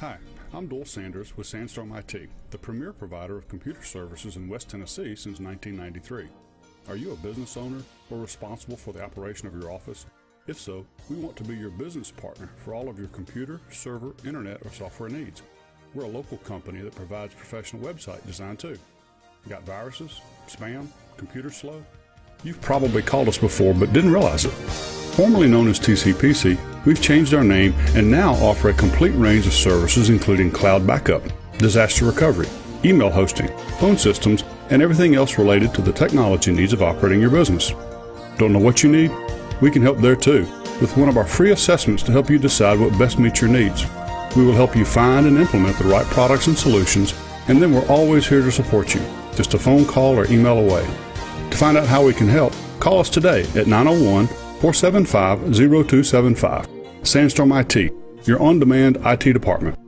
Hi, I'm Dole Sanders with Sandstorm I T, the premier provider of computer services in West Tennessee since nineteen ninety-three. Are you a business owner or responsible for the operation of your office? If so, we want to be your business partner for all of your computer, server, internet, or software needs. We're a local company that provides professional website design too. Got viruses, spam, computer slow? You've probably called us before but didn't realize it. Formerly known as T C P C, we've changed our name and now offer a complete range of services including cloud backup, disaster recovery, email hosting, phone systems, and everything else related to the technology needs of operating your business. Don't know what you need? We can help there too, with one of our free assessments to help you decide what best meets your needs. We will help you find and implement the right products and solutions, and then we're always here to support you, just a phone call or email away. To find out how we can help, call us today at nine oh one, four seven five, oh two seven five. Sandstorm I T, your on-demand I T department.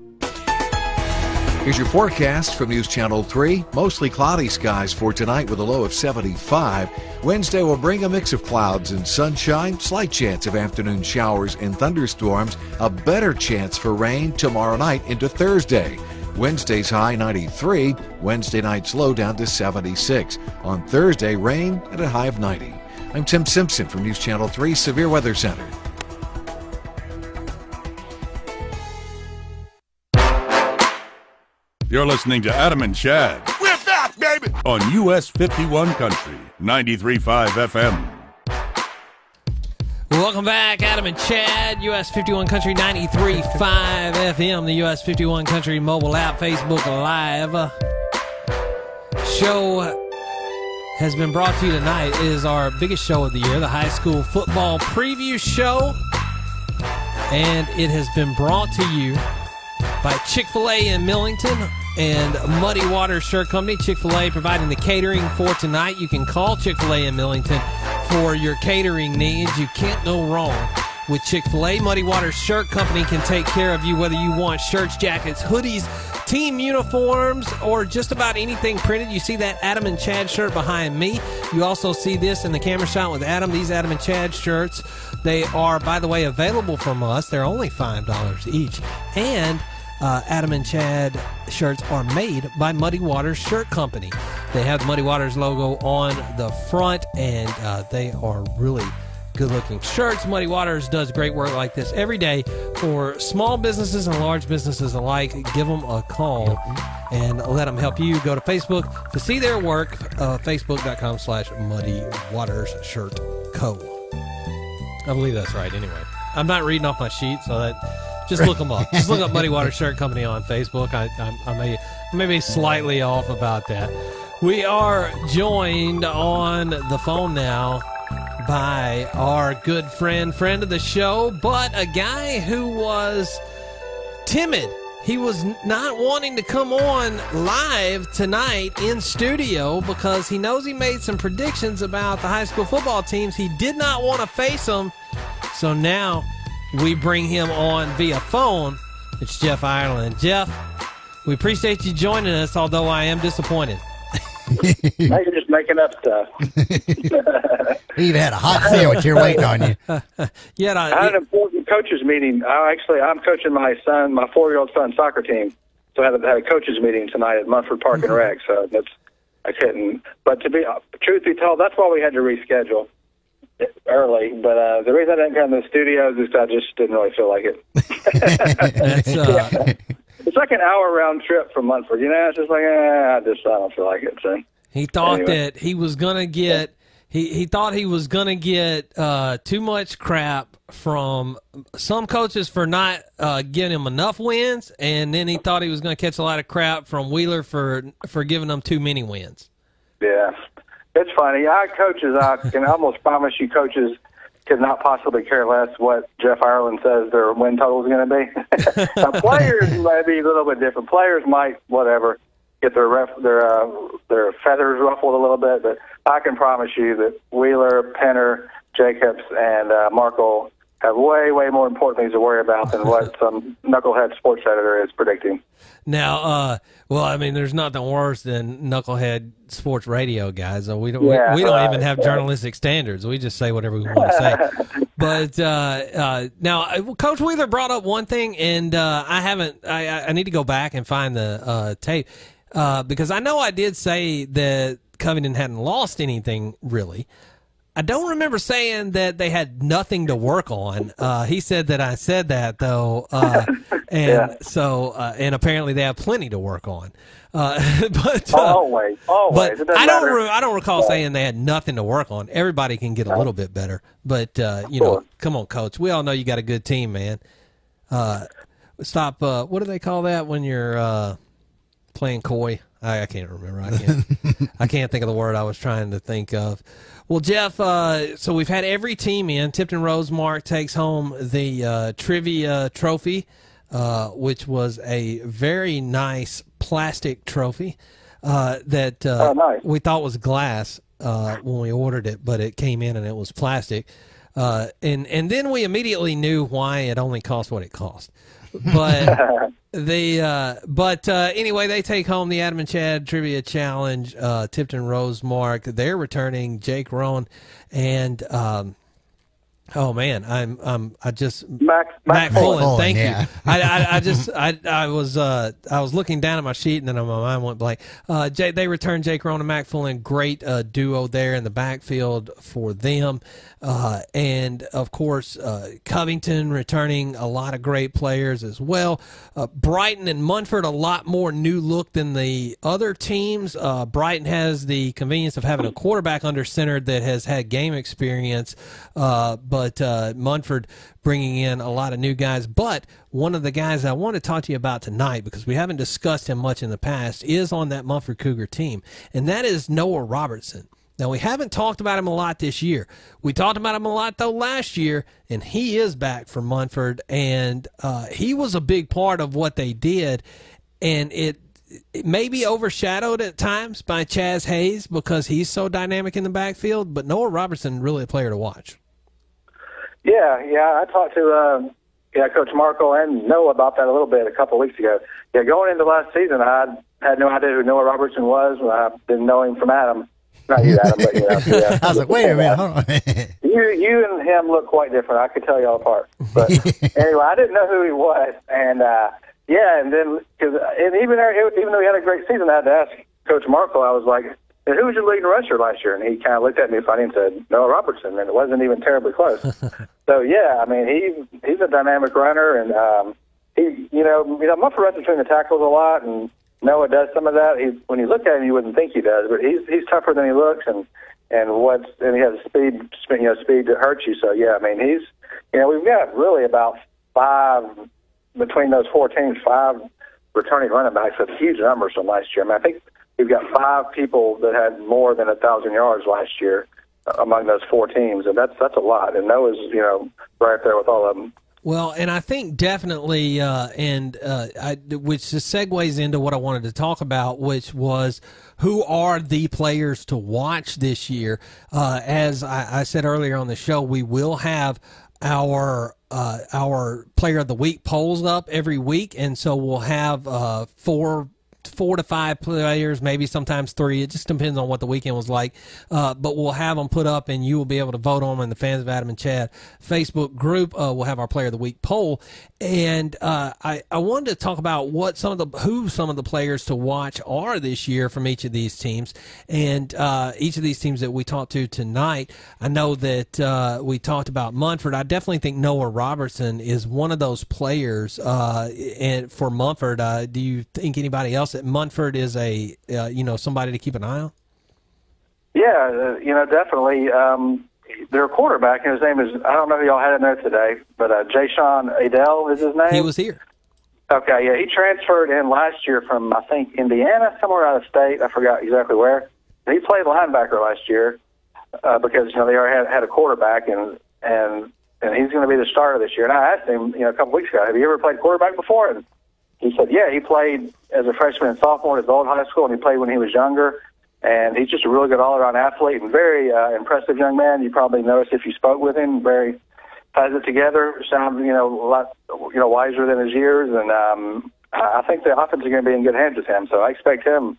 Here's your forecast from News Channel three. Mostly cloudy skies for tonight with a low of seventy-five. Wednesday will bring a mix of clouds and sunshine, slight chance of afternoon showers and thunderstorms, a better chance for rain tomorrow night into Thursday. Wednesday's high ninety-three, Wednesday night's low down to seventy-six. On Thursday, rain at a high of ninety. I'm Tim Simpson from News Channel three Severe Weather Center. You're listening to Adam and Chad. We're back, baby! On U S fifty-one Country, ninety-three point five F M. Welcome back, Adam and Chad. U S fifty-one Country, ninety-three point five F M. The U S fifty-one Country mobile app, Facebook Live. Show has been brought to you tonight. It is our biggest show of the year, the high school football preview show. And it has been brought to you by Chick-fil-A in Millington. And Muddy Waters Shirt Company, Chick-fil-A providing the catering for tonight. You can call Chick-fil-A in Millington for your catering needs. You can't go wrong with Chick-fil-A. Muddy Waters Shirt Company can take care of you whether you want shirts, jackets, hoodies, team uniforms, or just about anything printed. You see that Adam and Chad shirt behind me. You also see this in the camera shot with Adam. These Adam and Chad shirts, they are, by the way, available from us. They're only five dollars each. And Uh, Adam and Chad shirts are made by Muddy Waters Shirt Company. They have the Muddy Waters logo on the front, and uh, they are really good-looking shirts. Muddy Waters does great work like this every day for small businesses and large businesses alike. Give them a call and let them help you. Go to Facebook to see their work, uh, facebook.com slash Muddy Waters Shirt Co. I believe that's right anyway. I'm not reading off my sheet, so that... Just look them up. Just look up Muddy Waters Shirt Company on Facebook. I, I, I may, may be slightly off about that. We are joined on the phone now by our good friend, friend of the show, but a guy who was timid. He was not wanting to come on live tonight in studio because he knows he made some predictions about the high school football teams. He did not want to face them, so now we bring him on via phone. It's Jeff Ireland. Jeff, we appreciate you joining us, although I am disappointed. Now you're just making up stuff. You've had a hot sandwich here waiting on you. Yeah, I, I had an important coaches meeting. I actually, I'm coaching my son, my four-year-old son's soccer team. So I had a, had a coaches meeting tonight at Munford Park mm-hmm. and Rec. So that's, I couldn't. But to be truth be told, that's why we had to reschedule early, but uh, the reason I didn't come to the studios is I just didn't really feel like it. That's, uh... yeah. It's like an hour round trip from Munford, you know. It's just like eh, I just I don't feel like it. So he thought anyway. that he was gonna get he he thought he was gonna get uh, too much crap from some coaches for not uh, giving him enough wins, and then he thought he was gonna catch a lot of crap from Wheeler for for giving him too many wins. Yeah. It's funny. I coaches, I can almost promise you coaches could not possibly care less what Jeff Ireland says their win total is going to be. Now, players might be a little bit different. Players might, whatever, get their ref, their uh, their feathers ruffled a little bit, but I can promise you that Wheeler, Penner, Jacobs, and uh, Markle have way, way more important things to worry about than what some knucklehead sports editor is predicting. Now, uh, well, I mean, there's nothing worse than knucklehead sports radio guys. We don't, yeah, we, we don't right, even have right. journalistic standards. We just say whatever we want to say. But uh, uh, now, Coach Wheeler brought up one thing, and uh, I haven't. I, I need to go back and find the uh, tape uh, because I know I did say that Covington hadn't lost anything really. I don't remember saying that they had nothing to work on. Uh, he said that I said that, though, uh, and yeah. so uh, and apparently they have plenty to work on. Uh, but uh, always, always. But I don't, re- I don't recall yeah. saying they had nothing to work on. Everybody can get a little bit better, but uh, you know, come on, Coach. We all know you got a good team, man. Uh, stop. Uh, what do they call that when you're uh, playing coy? I, I can't remember. I can't. I can't think of the word I was trying to think of. Well, Jeff, uh, so we've had every team in. Tipton-Rosemark takes home the uh, trivia trophy, uh, which was a very nice plastic trophy uh, that uh, oh, nice. we thought was glass uh, when we ordered it, but it came in and it was plastic. Uh, and, and then we immediately knew why it only cost what it cost. But the uh, but uh, anyway, they take home the Adam and Chad Trivia Challenge. Uh, Tipton-Rosemark, they're returning Jake Rowan and um, oh man, I'm I'm I just Max Max Fullen. Thank yeah. you. I, I I just I I was uh, I was looking down at my sheet and then my mind went blank. Uh, Jay, they return Jake Rowan and Max Fullen. Great uh, duo there in the backfield for them. Uh, and, of course, uh, Covington returning a lot of great players as well. Uh, Brighton and Munford, a lot more new look than the other teams. Uh, Brighton has the convenience of having a quarterback under center that has had game experience, uh, but uh, Munford bringing in a lot of new guys. But one of the guys I want to talk to you about tonight, because we haven't discussed him much in the past, is on that Munford Cougar team, and that is Noah Robertson. Now, we haven't talked about him a lot this year. We talked about him a lot, though, last year, and he is back for Munford, and uh, he was a big part of what they did, and it, it may be overshadowed at times by Chaz Hayes because he's so dynamic in the backfield, but Noah Robertson, really a player to watch. Yeah, yeah, I talked to uh, yeah Coach Markle and Noah about that a little bit a couple of weeks ago. Yeah, going into last season, I had no idea who Noah Robertson was. I didn't know him from Adam. Not you, Adam, but you know. Yeah. I was like, wait a minute, hold on. you, you and him look quite different. I could tell y'all apart. But anyway, I didn't know who he was. And, uh, yeah, and then, cause, and even, even though he had a great season, I had to ask Coach Markle, I was like, who was your leading rusher last year? And he kind of looked at me funny and said, Noah Robertson, and it wasn't even terribly close. So, yeah, I mean, he, he's a dynamic runner, and um, he, you know, you know, Munford runs between the tackles a lot, and Noah does some of that. He, when you look at him, you wouldn't think he does, but he's he's tougher than he looks, and and what's and he has speed, you know, speed to hurt you. So yeah, I mean he's, you know, we've got really about five between those four teams, five returning running backs. That's huge numbers from last year. I mean, I think we've got five people that had more than a thousand yards last year among those four teams, and that's that's a lot. And Noah's, you know, right there with all of them. Well, and I think definitely, uh, and uh, I, which just segues into what I wanted to talk about, which was who are the players to watch this year. Uh, as I, I said earlier on the show, we will have our uh, our Player of the Week polls up every week, and so we'll have uh, four four to five players, maybe sometimes three. It just depends on what the weekend was like. Uh, but we'll have them put up, and you will be able to vote on them in the Fans of Adam and Chad Facebook group. Uh, we'll have our Player of the Week poll. And uh, I, I wanted to talk about what some of the who some of the players to watch are this year from each of these teams. And uh, each of these teams that we talked to tonight, I know that uh, we talked about Munford. I definitely think Noah Robertson is one of those players uh, and for Munford. Uh, do you think anybody else that Munford is a uh, you know somebody to keep an eye on? Yeah, uh, you know definitely. Um, their quarterback, and his name is I don't know if y'all had it there today, but uh, Jayshon Adell is his name. He was here. Okay, yeah, he transferred in last year from I think Indiana, somewhere out of state. I forgot exactly where. He played linebacker last year uh, because you know they already had, had a quarterback, and and and he's going to be the starter this year. And I asked him, you know, a couple weeks ago, have you ever played quarterback before? And he said, yeah, he played as a freshman and sophomore at his old high school, and he played when he was younger. And he's just a really good all-around athlete and very uh, impressive young man. You probably noticed if you spoke with him, very ties it together. Sounds, you know, a lot, you know, wiser than his years, and um, I think the offense is going to be in good hands with him. So I expect him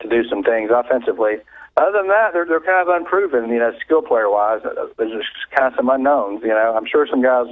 to do some things offensively. Other than that, they're they're kind of unproven, you know, skill player wise. There's just kind of some unknowns. You know, I'm sure some guys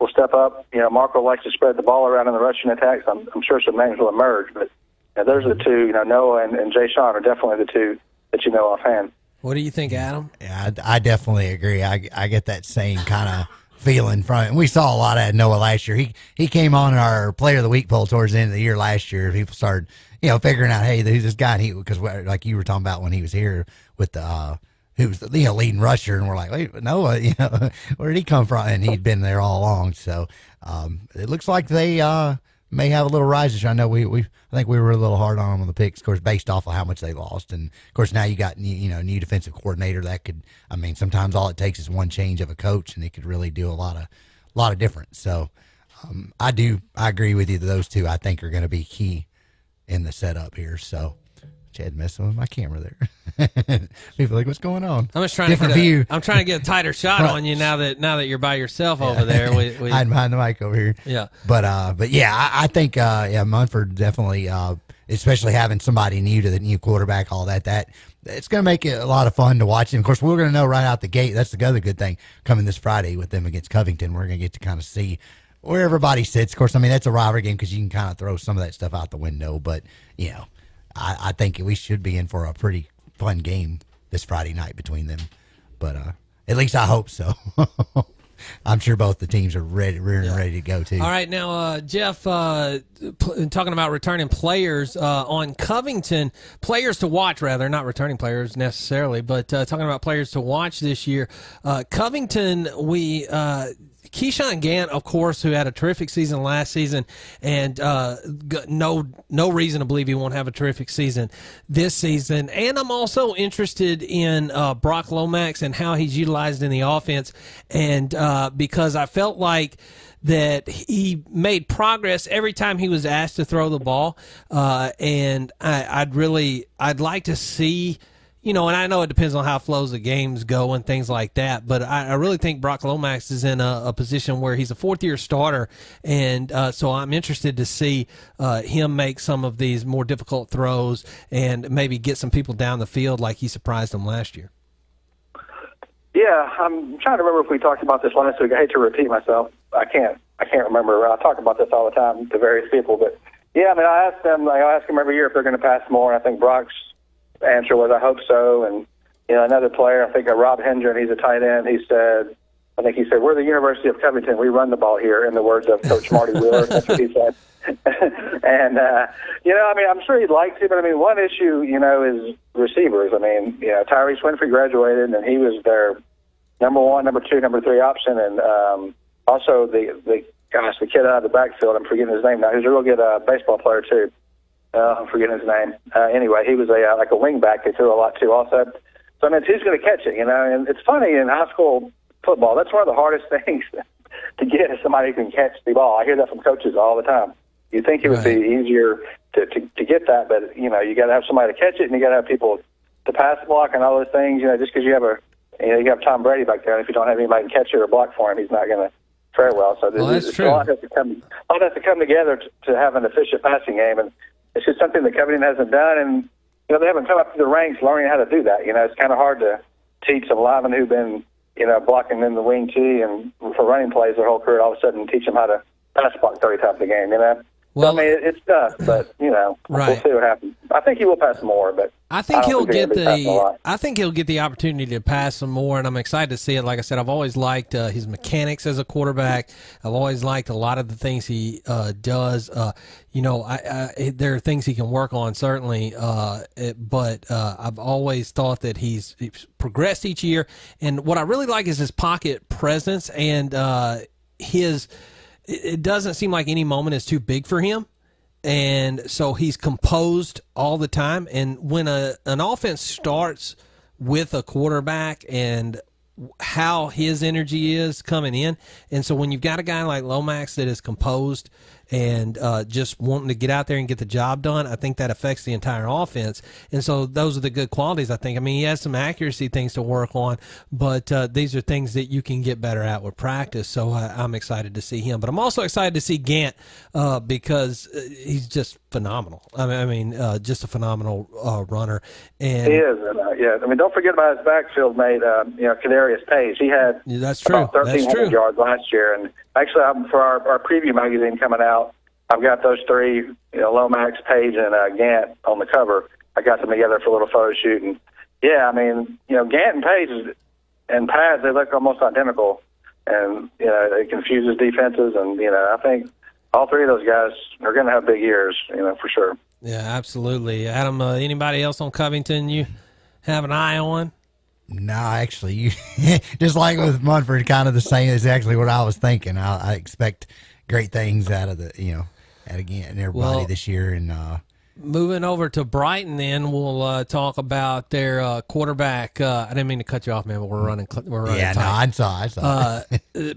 will step up. You know, Marco likes to spread the ball around in the rushing attacks. I'm, I'm sure some names will emerge, but you know, those are the two. You know, Noah and, and Jay Sean are definitely the two that you know offhand. What do you think, Adam? Yeah, I, I definitely agree. I, I get that same kind of feeling from it. And we saw a lot of Noah last year. He he came on our Player of the Week poll towards the end of the year last year. People started, you know, figuring out, hey, who's this guy? Because like you were talking about when he was here with the uh, who was the you know, leading rusher, and we're like, wait, Noah, you know, where did he come from? And he'd been there all along. So um, it looks like they uh, may have a little rise this year. I know we we I think we were a little hard on them on the picks, of course, based off of how much they lost. And of course, now you got new, you know new defensive coordinator that could. I mean, sometimes all it takes is one change of a coach, and it could really do a lot of a lot of difference. So um, I do I agree with you that those two I think are going to be key in the setup here. So Chad messing with my camera there. People are like, what's going on? I'm just trying Different to get a, view. I'm trying to get a tighter shot on you now that now that you're by yourself yeah. over there. We, we... Hiding behind the mic over here. Yeah. But uh, but yeah, I, I think uh, yeah, Munford definitely, uh, especially having somebody new to the new quarterback, all that that it's going to make it a lot of fun to watch. And of course, we're going to know right out the gate. That's the other good thing coming this Friday with them against Covington. We're going to get to kind of see where everybody sits. Of course, I mean that's a rivalry game because you can kind of throw some of that stuff out the window. But you know. I, I think we should be in for a pretty fun game this Friday night between them. But uh, at least I hope so. I'm sure both the teams are ready, rearing yeah. ready to go, too. All right. Now, uh, Jeff, uh, p- talking about returning players uh, on Covington, players to watch, rather, not returning players necessarily, but uh, talking about players to watch this year. Uh, Covington, we uh, – Keyshawn Gant, of course, who had a terrific season last season, and uh, no no reason to believe he won't have a terrific season this season. And I'm also interested in uh, Brock Lomax and how he's utilized in the offense, and uh, because I felt like that he made progress every time he was asked to throw the ball, uh, and I, I'd really I'd like to see. You know, and I know it depends on how flows of games go and things like that, but I, I really think Brock Lomax is in a, a position where he's a fourth-year starter, and uh, so I'm interested to see uh, him make some of these more difficult throws and maybe get some people down the field like he surprised them last year. Yeah, I'm trying to remember if we talked about this last week. I hate to repeat myself. I can't I can't remember. I talk about this all the time to various people, but, yeah, I mean, I ask them, like, I ask them every year if they're going to pass more, and I think Brock's answer was, I hope so. And you know, another player, I think uh, Rob Hendren, he's a tight end, he said, I think he said, we're the University of Covington, we run the ball here, in the words of Coach Marty Wheeler. That's what he said. And uh, you know, I mean, I'm sure he'd like to, but I mean, one issue, you know, is receivers. I mean, you know, Tyrese Winfrey graduated, and he was their number one, number two, number three option, and um, also the the gosh, the kid out of the backfield, I'm forgetting his name now, he's a real good uh, baseball player too. Uh, I'm forgetting his name. Uh, anyway, he was a uh, like a wingback they threw a lot to also. So, I mean, who's going to catch it, you know? And it's funny, in high school football, that's one of the hardest things to get is somebody who can catch the ball. I hear that from coaches all the time. You'd think it would right. be easier to, to, to get that, but, you know, you got to have somebody to catch it, and you got to have people to pass block and all those things. You know, just because you have a, you know, you have Tom Brady back there, and if you don't have anybody to catch it or block for him, he's not going to fare well. So well, that's true. A lot has to come, a lot has to come together to, to have an efficient passing game, and it's just something that Covington hasn't done, and you know they haven't come up through the ranks learning how to do that. You know, it's kind of hard to teach a lineman who've been, you know, blocking in the wing tee and for running plays their whole career, all of a sudden teach them how to pass block thirty times a game. You know, well, so, I mean, it's tough, but you know, right. we'll see what happens. I think he will pass more, but I think I he'll think get the. I think he'll get the opportunity to pass some more, and I'm excited to see it. Like I said, I've always liked uh, his mechanics as a quarterback. I've always liked a lot of the things he uh, does. Uh, you know, I, I, there are things he can work on certainly, uh, it, but uh, I've always thought that he's, he's progressed each year. And what I really like is his pocket presence and uh, his. It doesn't seem like any moment is too big for him. And so he's composed all the time. And when a an offense starts with a quarterback and how his energy is coming in, and so when you've got a guy like Lomax that is composed and uh, just wanting to get out there and get the job done. I think that affects the entire offense. And so those are the good qualities, I think. I mean, he has some accuracy things to work on, but uh, these are things that you can get better at with practice. So uh, I'm excited to see him. But I'm also excited to see Gant uh, because he's just phenomenal. I mean, I mean uh, just a phenomenal uh, runner. And he is, and, uh, yeah. I mean, don't forget about his backfield mate, uh, you know, Kadarius Paige. He had yeah, that's true. about thirteen hundred yards last year. And actually, I'm, for our, our preview magazine coming out, I've got those three, you know, Lomax, Paige, and uh, Gant on the cover. I got them together for a little photo shoot. And, yeah, I mean, you know, Gant and Paige and Paz, they look almost identical. And, you know, it confuses defenses. And, you know, I think all three of those guys are going to have big years, you know, for sure. Yeah, absolutely. Adam, uh, anybody else on Covington you have an eye on? No, actually, you, just like with Munford, kind of the same is actually what I was thinking. I, I expect great things out of the, you know, out of Gant and everybody well, this year. And, uh, moving over to Brighton, then we'll uh, talk about their uh, quarterback. Uh, I didn't mean to cut you off, man, but we're running. We're running yeah, tight. no, I saw, I saw. Uh,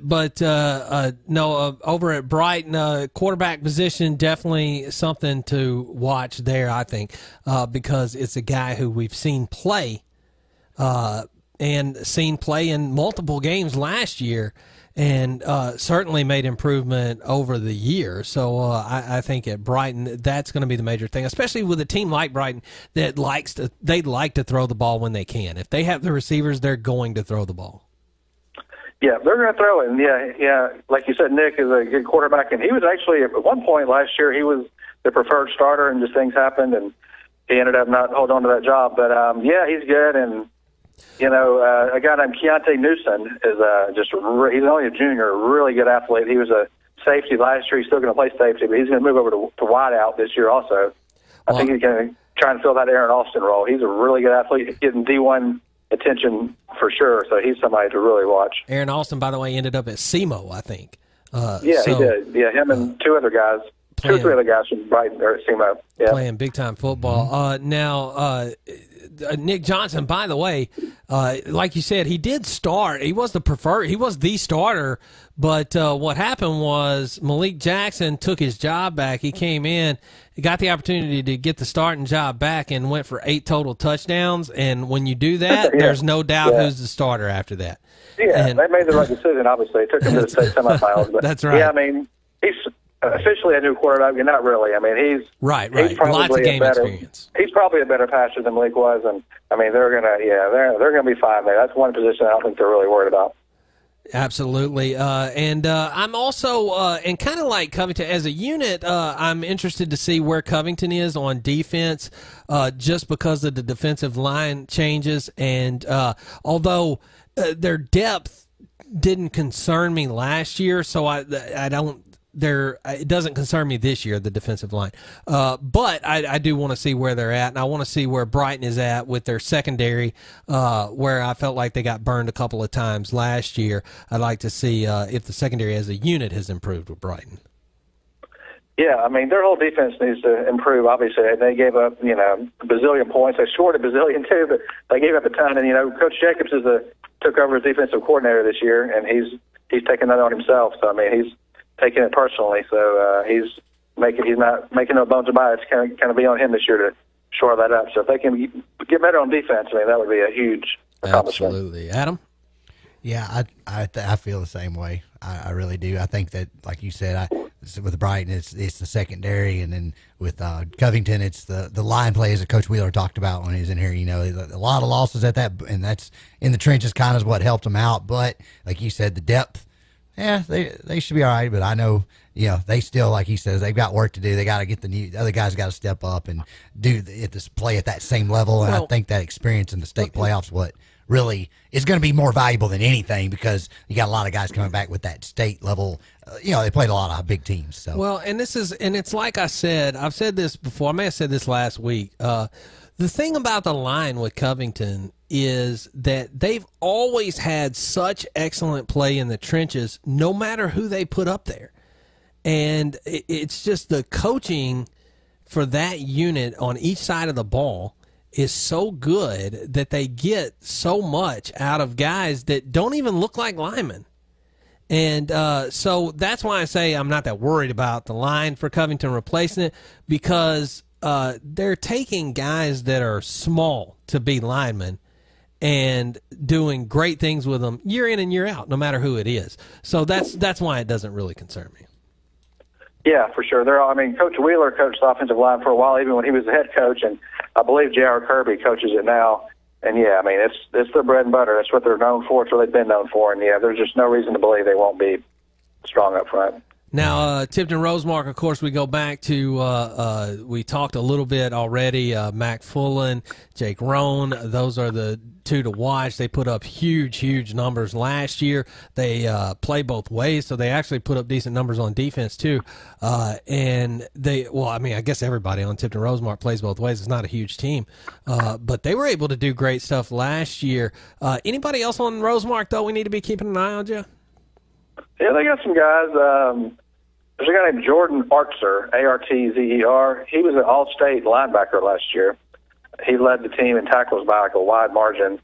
but uh, uh, no, uh, over at Brighton, uh, quarterback position definitely something to watch there. I think uh, because it's a guy who we've seen play, uh, and seen play in multiple games last year. And uh, certainly made improvement over the year. So uh, I, I think at Brighton, that's going to be the major thing, especially with a team like Brighton that likes to they like to throw the ball when they can. If they have the receivers, they're going to throw the ball. Yeah, they're going to throw it. And yeah, yeah, like you said, Nick is a good quarterback, and he was actually at one point last year he was the preferred starter, and just things happened, and he ended up not holding on to that job. But um, yeah, he's good. And you know, uh, a guy named Keontae Newson is uh, just re- he's only a junior, a really good athlete. He was a safety last year. He's still going to play safety, but he's going to move over to, to wideout this year also. I wow. think he's going to try and fill that Aaron Austin role. He's a really good athlete. He's getting D one attention for sure, so he's somebody to really watch. Aaron Austin, by the way, ended up at SEMO, I think. Uh, yeah, so, he did. Yeah, him and uh, two other guys. Playing, two or three other guys from Brighton or SEMO. Yeah. Playing big-time football. Uh, now, uh, Nick Johnson, by the way, uh, like you said, he did start. He was the preferred. He was the starter. But uh, what happened was Malik Jackson took his job back. He came in, he got the opportunity to get the starting job back, and went for eight total touchdowns. And when you do that, yeah. there's no doubt yeah. who's the starter after that. Yeah, and, they made the right decision, obviously. It took him to the state semifinals. But, that's right. Yeah, I mean, he's – officially a new quarterback, not really. I mean, he's right, right. He's probably Lots of game a better, experience. He's probably a better passer than Malik was, and I mean, they're gonna, yeah, they're they're gonna be fine there. That's one position I don't think they're really worried about. Absolutely, uh, and uh, I'm also uh, and kind of like Covington as a unit. Uh, I'm interested to see where Covington is on defense, uh, just because of the defensive line changes, and uh, although uh, their depth didn't concern me last year, so I I don't. They're, it doesn't concern me this year, the defensive line. Uh, but I, I do want to see where they're at, and I want to see where Brighton is at with their secondary, uh, where I felt like they got burned a couple of times last year. I'd like to see uh, if the secondary as a unit has improved with Brighton. Yeah, I mean, their whole defense needs to improve, obviously. They gave up, you know, a bazillion points. They scored a bazillion, too, but they gave up a ton. And, you know, Coach Jacobs is the, took over as defensive coordinator this year, and he's he's taking that on himself. So, I mean, he's taking it personally, so uh, he's making he's not making no bones about it. It's kind of kind of be on him this year to shore that up. So if they can get better on defense, I mean, that would be a huge accomplishment. Absolutely, Adam. Yeah, I I, th- I feel the same way. I, I really do. I think that, like you said, I, with Brighton, it's it's the secondary, and then with uh, Covington, it's the, the line play, as Coach Wheeler talked about when he was in here. You know, a lot of losses at that, and that's in the trenches. Kind of is what helped them out. But like you said, the depth. Yeah, they they should be all right, but I know, you know, they still, like he says, they've got work to do. They got to get the new the other guys got to step up and do the, this play at that same level. And well, I think that experience in the state playoffs what really is going to be more valuable than anything, because you got a lot of guys coming back with that state level. Uh, you know, they played a lot of big teams. So well, and this is and it's like I said, I've said this before. I may have said this last week. Uh, the thing about the line with Covington is that they've always had such excellent play in the trenches, no matter who they put up there. And it's just the coaching for that unit on each side of the ball is so good that they get so much out of guys that don't even look like linemen. And uh, so that's why I say I'm not that worried about the line for Covington replacing it, because uh, they're taking guys that are small to be linemen and doing great things with them year in and year out, no matter who it is. So that's that's why it doesn't really concern me. Yeah, for sure. They're all, I mean, Coach Wheeler coached the offensive line for a while, even when he was the head coach, and I believe J R Kirby coaches it now. And, yeah, I mean, it's it's their bread and butter. That's what they're known for. It's what they've been known for. And, yeah, there's just no reason to believe they won't be strong up front. Now, uh, Tipton-Rosemark, of course, we go back to uh, uh, we talked a little bit already, uh, Mac Fullen, Jake Roan. Those are the two to watch. They put up huge, huge numbers last year. They uh, play both ways, so they actually put up decent numbers on defense too. Uh, and they, well, I mean, I guess everybody on Tipton-Rosemark plays both ways. It's not a huge team. Uh, but they were able to do great stuff last year. Uh, anybody else on Rosemark, though, we need to be keeping an eye on, Jeff? Yeah, they got some guys. Um... There's a guy named Jordan Artzer, A R T Z E R. He was an all-state linebacker last year. He led the team in tackles by like a wide margin.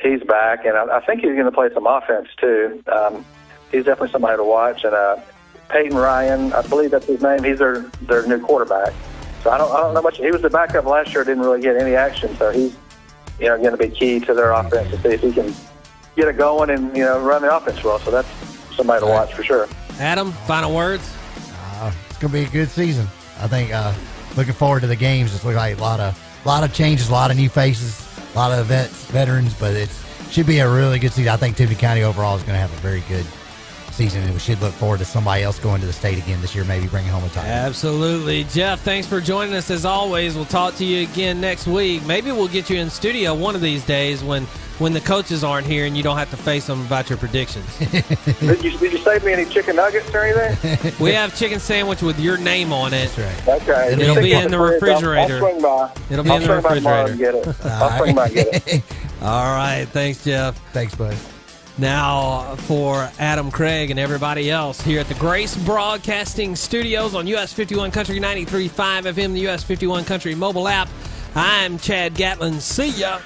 He's back, and I, I think he's going to play some offense too. Um, he's definitely somebody to watch. And uh, Peyton Ryan, I believe that's his name. He's their their new quarterback. So I don't I don't know much. He was the backup last year. Didn't really get any action. So he's you know going to be key to their offense to see if he can get it going and you know run the offense well. So that's somebody to watch for sure. Adam, final words. Gonna be a good season. I think uh looking forward to the games. It's looking like a lot of a lot of changes, a lot of new faces, a lot of vets, veterans, but it should be a really good season. I think Tipton County overall is going to have a very good season, and we should look forward to somebody else going to the state again this year, maybe bringing home a title. Absolutely. Jeff, thanks for joining us as always. We'll talk to you again next week. Maybe we'll get you in studio one of these days when when the coaches aren't here and you don't have to face them about your predictions. did, you, did you save me any chicken nuggets or anything? We have chicken sandwich with your name on it. That's right. Okay. It'll, It'll be in the refrigerator. I'll, I'll swing by. It'll be I'll in the refrigerator. Get it. I'll right. swing by and get it. All right. Thanks, Jeff. Thanks, bud. Now for Adam Craig and everybody else here at the Grace Broadcasting Studios on U S fifty-one Country ninety-three point five F M, the U S fifty-one Country mobile app. I'm Chad Gatlin. See ya.